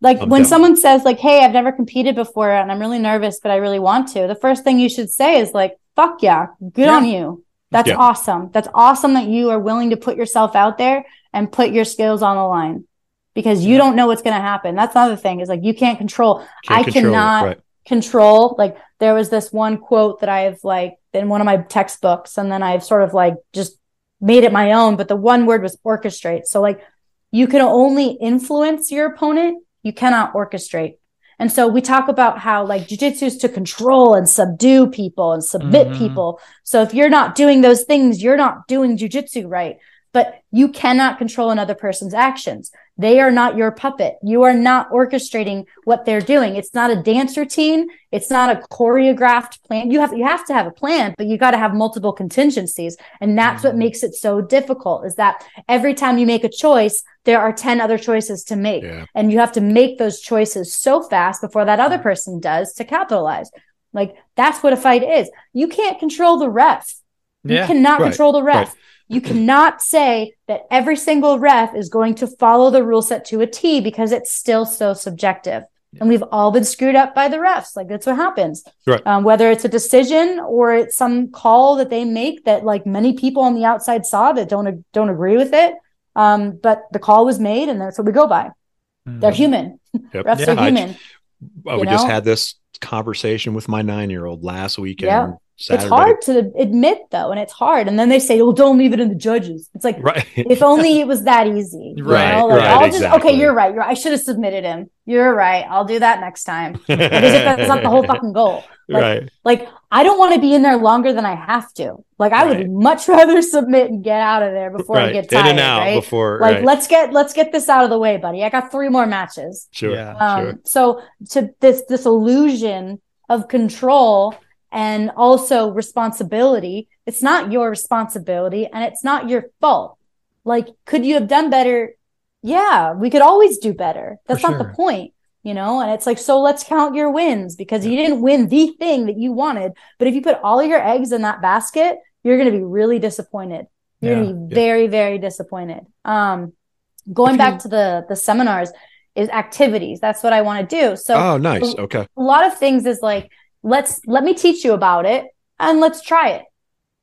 Like I'm when down. someone says like, hey, I've never competed before and I'm really nervous, but I really want to. The first thing you should say is like, fuck yeah, good yeah. on you. That's yeah. awesome. That's awesome that you are willing to put yourself out there and put your skills on the line because you yeah. don't know what's going to happen. That's another thing is like, you can't control. Can't I control cannot it, right. control. Like there was this one quote that I have like in one of my textbooks and then I've sort of like just made it my own, but the one word was orchestrate. So like you can only influence your opponent. You cannot orchestrate. And so we talk about how like jiu-jitsu is to control and subdue people and submit mm-hmm. people. So if you're not doing those things, you're not doing jiu-jitsu right. But you cannot control another person's actions. They are not your puppet. You are not orchestrating what they're doing. It's not a dance routine. It's not a choreographed plan. You have, you have to have a plan, but you got to have multiple contingencies. And that's mm-hmm. what makes it so difficult is that every time you make a choice, there are ten other choices to make. Yeah. And you have to make those choices so fast before that other person does to capitalize. Like that's what a fight is. You can't control the ref. Yeah. You cannot right. control the ref. Right. You cannot say that every single ref is going to follow the rule set to a T because it's still so subjective. Yeah. And we've all been screwed up by the refs. Like that's what happens. Right. Um, whether it's a decision or it's some call that they make that like many people on the outside saw that don't, don't agree with it. Um, but the call was made and that's what we go by. Mm. They're human. Yep. refs yeah. are human. I, I we know? just had this conversation with my nine-year-old last weekend. Yeah. Saturday. It's hard to admit though. And it's hard. And then they say, well, don't leave it in the judges. It's like, right. if only it was that easy. You right. know? Like, right I'll just, exactly. Okay. You're right. You're, I should have submitted him. You're right. I'll do that next time. Because if that's not the whole fucking goal. Like, right. like I don't want to be in there longer than I have to. Like I right. would much rather submit and get out of there before right. I get tired. In and out right? before, like, right. let's get, let's get this out of the way, buddy. I got three more matches. Sure. Yeah, um, sure. So to this, this illusion of control and also responsibility. It's not your responsibility and it's not your fault. Like, could you have done better? Yeah, we could always do better. That's not the point, you know? And it's like, so let's count your wins because you didn't win the thing that you wanted. But if you put all of your eggs in that basket, you're going to be really disappointed. You're going to be very, very disappointed. Um, going back to the the seminars is activities. That's what I want to do. So oh, nice. Okay. A lot of things is like, Let's let me teach you about it and let's try it.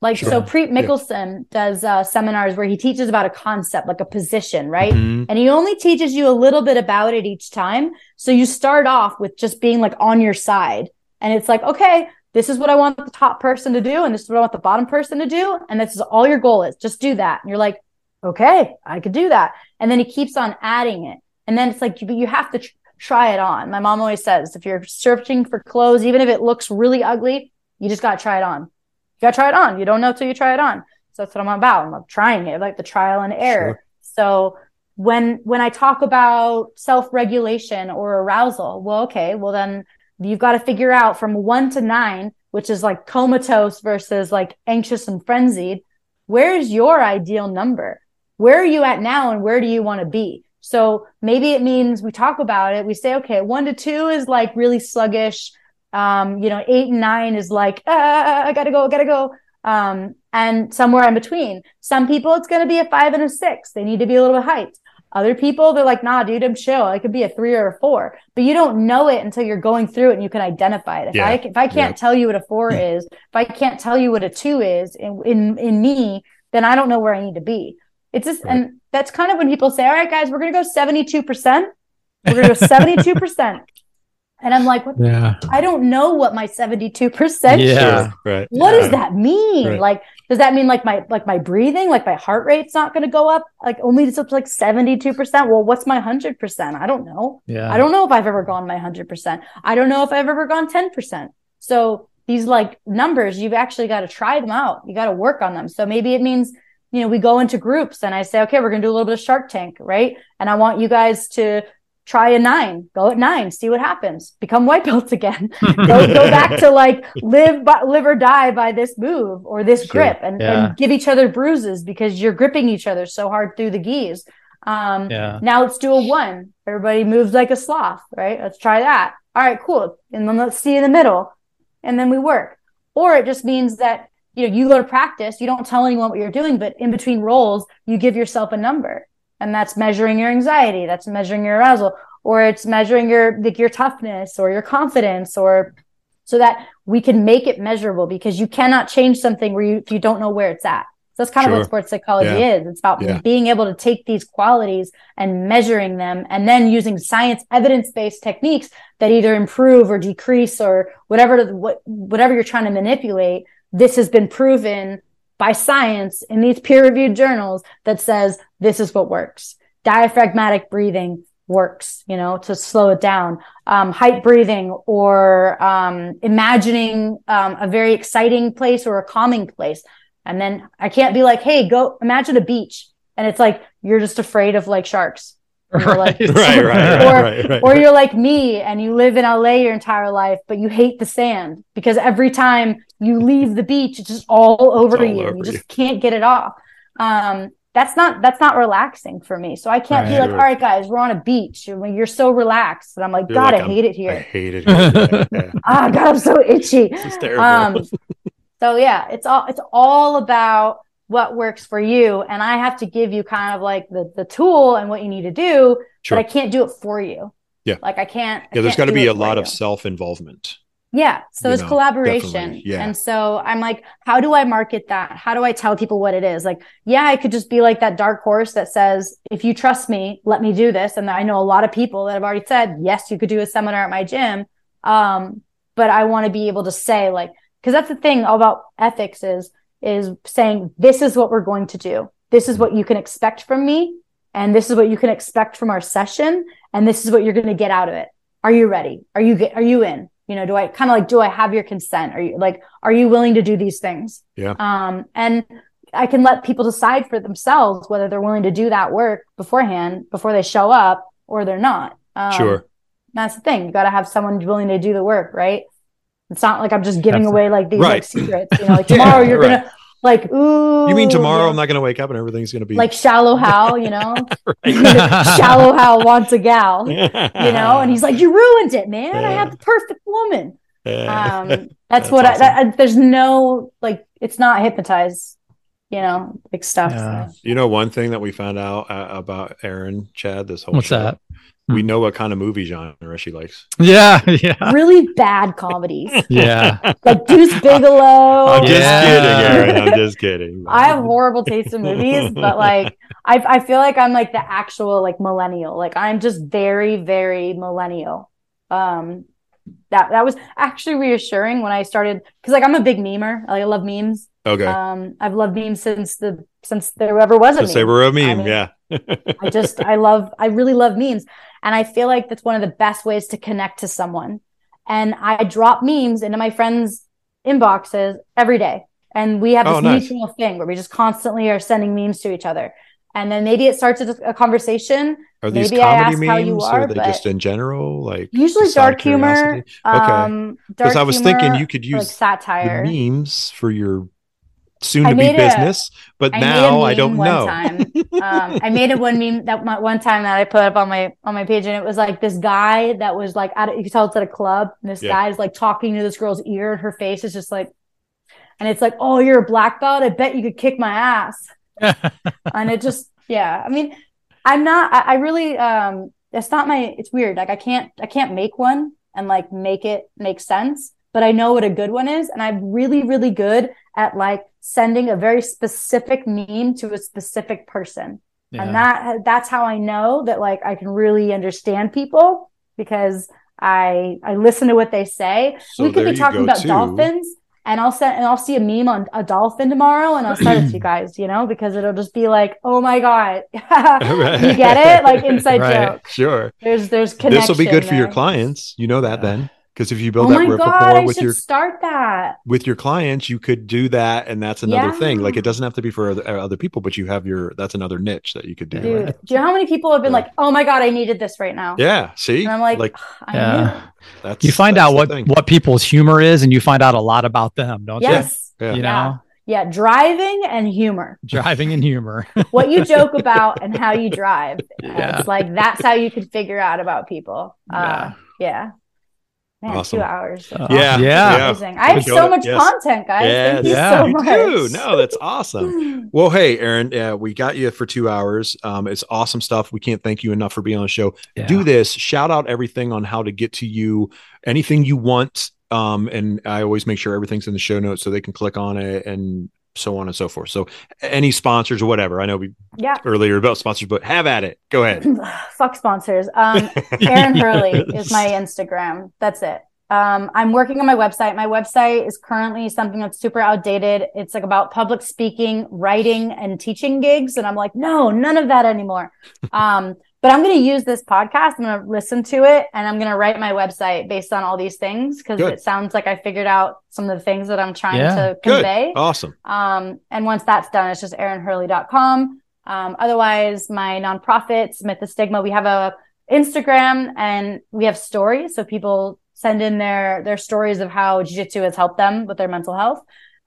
Like, sure. So Preet Mickelson yeah. does uh, seminars where he teaches about a concept, like a position, right? Mm-hmm. And he only teaches you a little bit about it each time. So you start off with just being like on your side. And it's like, okay, this is what I want the top person to do. And this is what I want the bottom person to do. And this is all your goal is, just do that. And you're like, okay, I could do that. And then he keeps on adding it. And then it's like, you, you have to tr- try it on. My mom always says, if you're searching for clothes, even if it looks really ugly, you just got to try it on. You gotta try it on. You don't know till you try it on. So that's what I'm about. I'm like trying it, like the trial and error. Sure. So when, when I talk about self-regulation or arousal, well, okay, well then you've got to figure out from one to nine, which is like comatose versus like anxious and frenzied. Where's your ideal number? Where are you at now? And where do you want to be? So maybe it means we talk about it. We say, okay, one to two is like really sluggish. Um, you know, eight and nine is like, ah, I gotta go, I gotta go. Um, and somewhere in between. Some people, it's going to be a five and a six. They need to be a little bit hyped. Other people, they're like, nah, dude, I'm chill. It could be a three or a four, but you don't know it until you're going through it and you can identify it. If yeah. I, if I can't yeah. tell you what a four is, if I can't tell you what a two is in, in, in me, then I don't know where I need to be. It's just, right. And that's kind of when people say, all right, guys, we're going to go seventy-two percent. We're going to go seventy-two percent. And I'm like, what? Yeah. I don't know what my seventy-two percent yeah, is. Right. What yeah. does that mean? Right. Like, does that mean like my, like my breathing, like my heart rate's not going to go up? Like only it's up to like seventy-two percent. Well, what's my hundred percent? I don't know. Yeah. I don't know if I've ever gone my hundred percent. I don't know if I've ever gone ten percent. So these like numbers, you've actually got to try them out. You got to work on them. So maybe it means, you know, we go into groups and I say, okay, we're going to do a little bit of Shark Tank. Right. And I want you guys to try a nine, go at nine, see what happens, become white belts again, go, go back to like live, by, live or die by this move or this sure. grip and, yeah. and give each other bruises because you're gripping each other so hard through the gis. Um, yeah. Now let's do a one. Everybody moves like a sloth, right? Let's try that. All right, cool. And then let's see in the middle and then we work. Or it just means that, you know, you go to practice, you don't tell anyone what you're doing, but in between roles, you give yourself a number. And that's measuring your anxiety. That's measuring your arousal, or it's measuring your, like your toughness or your confidence, or so that we can make it measurable because you cannot change something where you, if you don't know where it's at. So that's kind sure. of what sports psychology yeah. is. It's about yeah. being able to take these qualities and measuring them and then using science evidence-based techniques that either improve or decrease or whatever, what, whatever you're trying to manipulate. This has been proven by science in these peer-reviewed journals that says this is what works. Diaphragmatic breathing works, you know, to slow it down. Um, height breathing or um, imagining um, a very exciting place or a calming place. And then I can't be like, hey, go imagine a beach. And it's like, you're just afraid of like sharks. Right. Like, right, right, right, or, right, right, or you're like me and you live in L A your entire life, but you hate the sand because every time you leave the beach, it's just all over all you. Over you just you. Can't get it off. Um, that's not that's not relaxing for me. So I can't right. be like, all right, guys, we're on a beach. You're, you're so relaxed. And I'm like, you're God, like, I hate I'm, it here. I hate it here. Yeah, yeah. Oh, God, I'm so itchy. This is terrible. Um, so yeah, it's all it's all about what works for you. And I have to give you kind of like the, the tool and what you need to do, sure. but I can't do it for you. Yeah. Like I can't. Yeah. I there's got to be a lot of self-involvement. Yeah. So there's collaboration. Yeah. And so I'm like, how do I market that? How do I tell people what it is? Like, yeah, I could just be like that dark horse that says, if you trust me, let me do this. And I know a lot of people that have already said, yes, you could do a seminar at my gym. Um, but I want to be able to say like, cause that's the thing about ethics is, is saying, this is what we're going to do. This is what you can expect from me. And this is what you can expect from our session. And this is what you're going to get out of it. Are you ready? Are you, get, are you in, you know, do I kind of like, do I have your consent? Are you like, are you willing to do these things? Yeah. Um, and I can let people decide for themselves whether they're willing to do that work beforehand, before they show up or they're not. Um, sure. That's the thing. You got to have someone willing to do the work, right? It's not like I'm just giving Absolutely. Away like these right. like secrets, you know, like tomorrow yeah, you're right. going to like, ooh. You mean tomorrow yeah. I'm not going to wake up and everything's going to be like shallow Hal, you know, shallow Hal wants a gal, you know, and he's like, you ruined it, man. Yeah. I have the perfect woman. Yeah. Um, that's, that's what awesome. I, that, I, there's no, like, it's not hypnotized, you know, like stuff. Yeah. So. You know, one thing that we found out uh, about Erin, Chad, this whole What's show, that? We know what kind of movie genre she likes. Yeah, yeah. Really bad comedies. Yeah. Like Deuce Bigelow. I'm just yeah. kidding, Erin. I'm just kidding. I have horrible taste in movies, but like I I feel like I'm like the actual like millennial. Like I'm just very, very millennial. Um that that was actually reassuring when I started, because like I'm a big memer. Like I love memes. Okay. Um I've loved memes since the since there ever was a meme. There were a meme, I mean, yeah. I just I love I really love memes. And I feel like that's one of the best ways to connect to someone. And I drop memes into my friends' inboxes every day. And we have this oh, nice. mutual thing where we just constantly are sending memes to each other. And then maybe it starts a, a conversation. Are these maybe comedy memes? How you are, or are they just in general? Like usually dark humor. Um, okay. Because I was humor, thinking you could use like satire memes for your soon to be business, a, but I now I don't know. um, I made a one meme that one time that I put up on my, on my page, and it was like this guy that was like, at a, you could tell it's at a club. And this yeah. guy is like talking to this girl's ear, and her face is just like, and it's like, oh, you're a black belt. I bet you could kick my ass. And it just, yeah. I mean, I'm not, I, I really, um, it's not my, it's weird. Like I can't, I can't make one and like make it make sense, but I know what a good one is. And I'm really, really good at like sending a very specific meme to a specific person. Yeah. And that that's how I know that like I can really understand people, because I I listen to what they say. So we could be talking about too. dolphins, and I'll send and I'll see a meme on a dolphin tomorrow, and I'll send it to you guys, you know, because it'll just be like, oh my God. You get it? Like inside right. joke. Sure. There's there's connection. This will be good there. For your clients. You know that yeah. then. Because if you build oh that rapport God, with your start that with your clients, you could do that, and that's another yeah. thing. Like it doesn't have to be for other, other people, but you have your that's another niche that you could do. Dude, right? Do you know how many people have been yeah. like, "Oh my God, I needed this right now"? Yeah, see, and I'm like, like I yeah. That's, you find that's out what thing. what people's humor is, and you find out a lot about them, don't yes. you? Yeah. You know, yeah. yeah, driving and humor, driving and humor. What you joke about and how you drive. Yeah. It's like that's how you could figure out about people. Uh, yeah. yeah. Man, awesome. Two hours. Yeah. Awesome. Yeah. yeah. I have so much yes. content, guys. Yes. Thank you yeah, so much. Too. No, that's awesome. Well, hey, Erin, yeah, we got you for two hours. Um, it's awesome stuff. We can't thank you enough for being on the show. Yeah. Do this. Shout out everything on how to get to you, anything you want. Um, and I always make sure everything's in the show notes so they can click on it and so on and so forth. So any sponsors or whatever, I know we yeah. earlier about sponsors, but have at it. Go ahead. Fuck sponsors. Um, Erin Herle yes. is my Instagram. That's it. Um, I'm working on my website. My website is currently something that's super outdated. It's like about public speaking, writing, and teaching gigs. And I'm like, no, none of that anymore. um, but I'm going to use this podcast. I'm going to listen to it, and I'm going to write my website based on all these things, because it sounds like I figured out some of the things that I'm trying yeah. to convey. Good. Awesome. Um, and once that's done, it's just erin herle dot com. Um, otherwise, my nonprofit, Submit the Stigma, we have a Instagram, and we have stories. So people send in their, their stories of how jiu-jitsu has helped them with their mental health,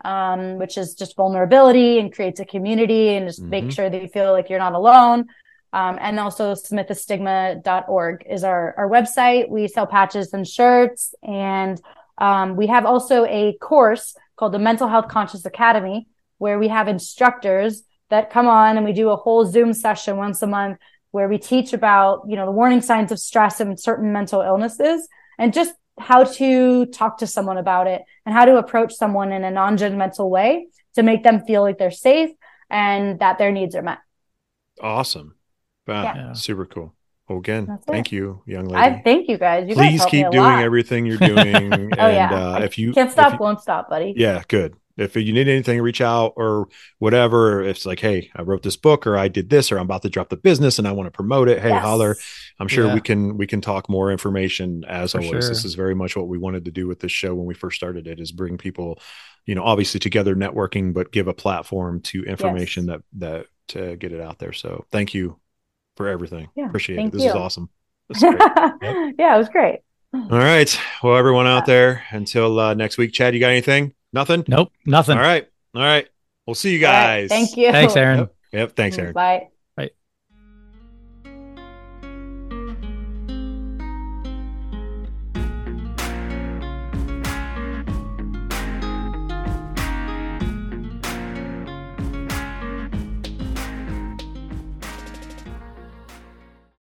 um, which is just vulnerability and creates a community and just mm-hmm. make sure that you feel like you're not alone. Um, and also submit the stigma dot org is our, our website. We sell patches and shirts. And um, we have also a course called the Mental Health Conscious Academy, where we have instructors that come on, and we do a whole Zoom session once a month where we teach about, you know, the warning signs of stress and certain mental illnesses, and just how to talk to someone about it and how to approach someone in a non-judgmental way to make them feel like they're safe and that their needs are met. Awesome. Wow, yeah. Super cool. Well, again, That's thank it. you, young lady. I thank you guys. You Please guys keep doing lot. everything you're doing. and oh, yeah. uh, if you can't stop, you, won't stop, buddy. Yeah, good. If you need anything, reach out or whatever. If it's like, hey, I wrote this book, or I did this, or I'm about to drop the business and I want to promote it. Hey, yes. holler. I'm sure yeah. we can we can talk more information as For always. Sure. This is very much what we wanted to do with this show when we first started it, is bring people, you know, obviously together, networking, but give a platform to information yes. that that to get it out there. So thank you for everything. Yeah, Appreciate it. This you. is awesome. This is great. Yep. Yeah, it was great. All right. Well, everyone out there, until uh, next week, Chad, you got anything? Nothing? Nope. Nothing. All right. All right. We'll see you guys. Right. Thank you. Thanks, Erin. Yep. yep. Thanks, Erin. Bye.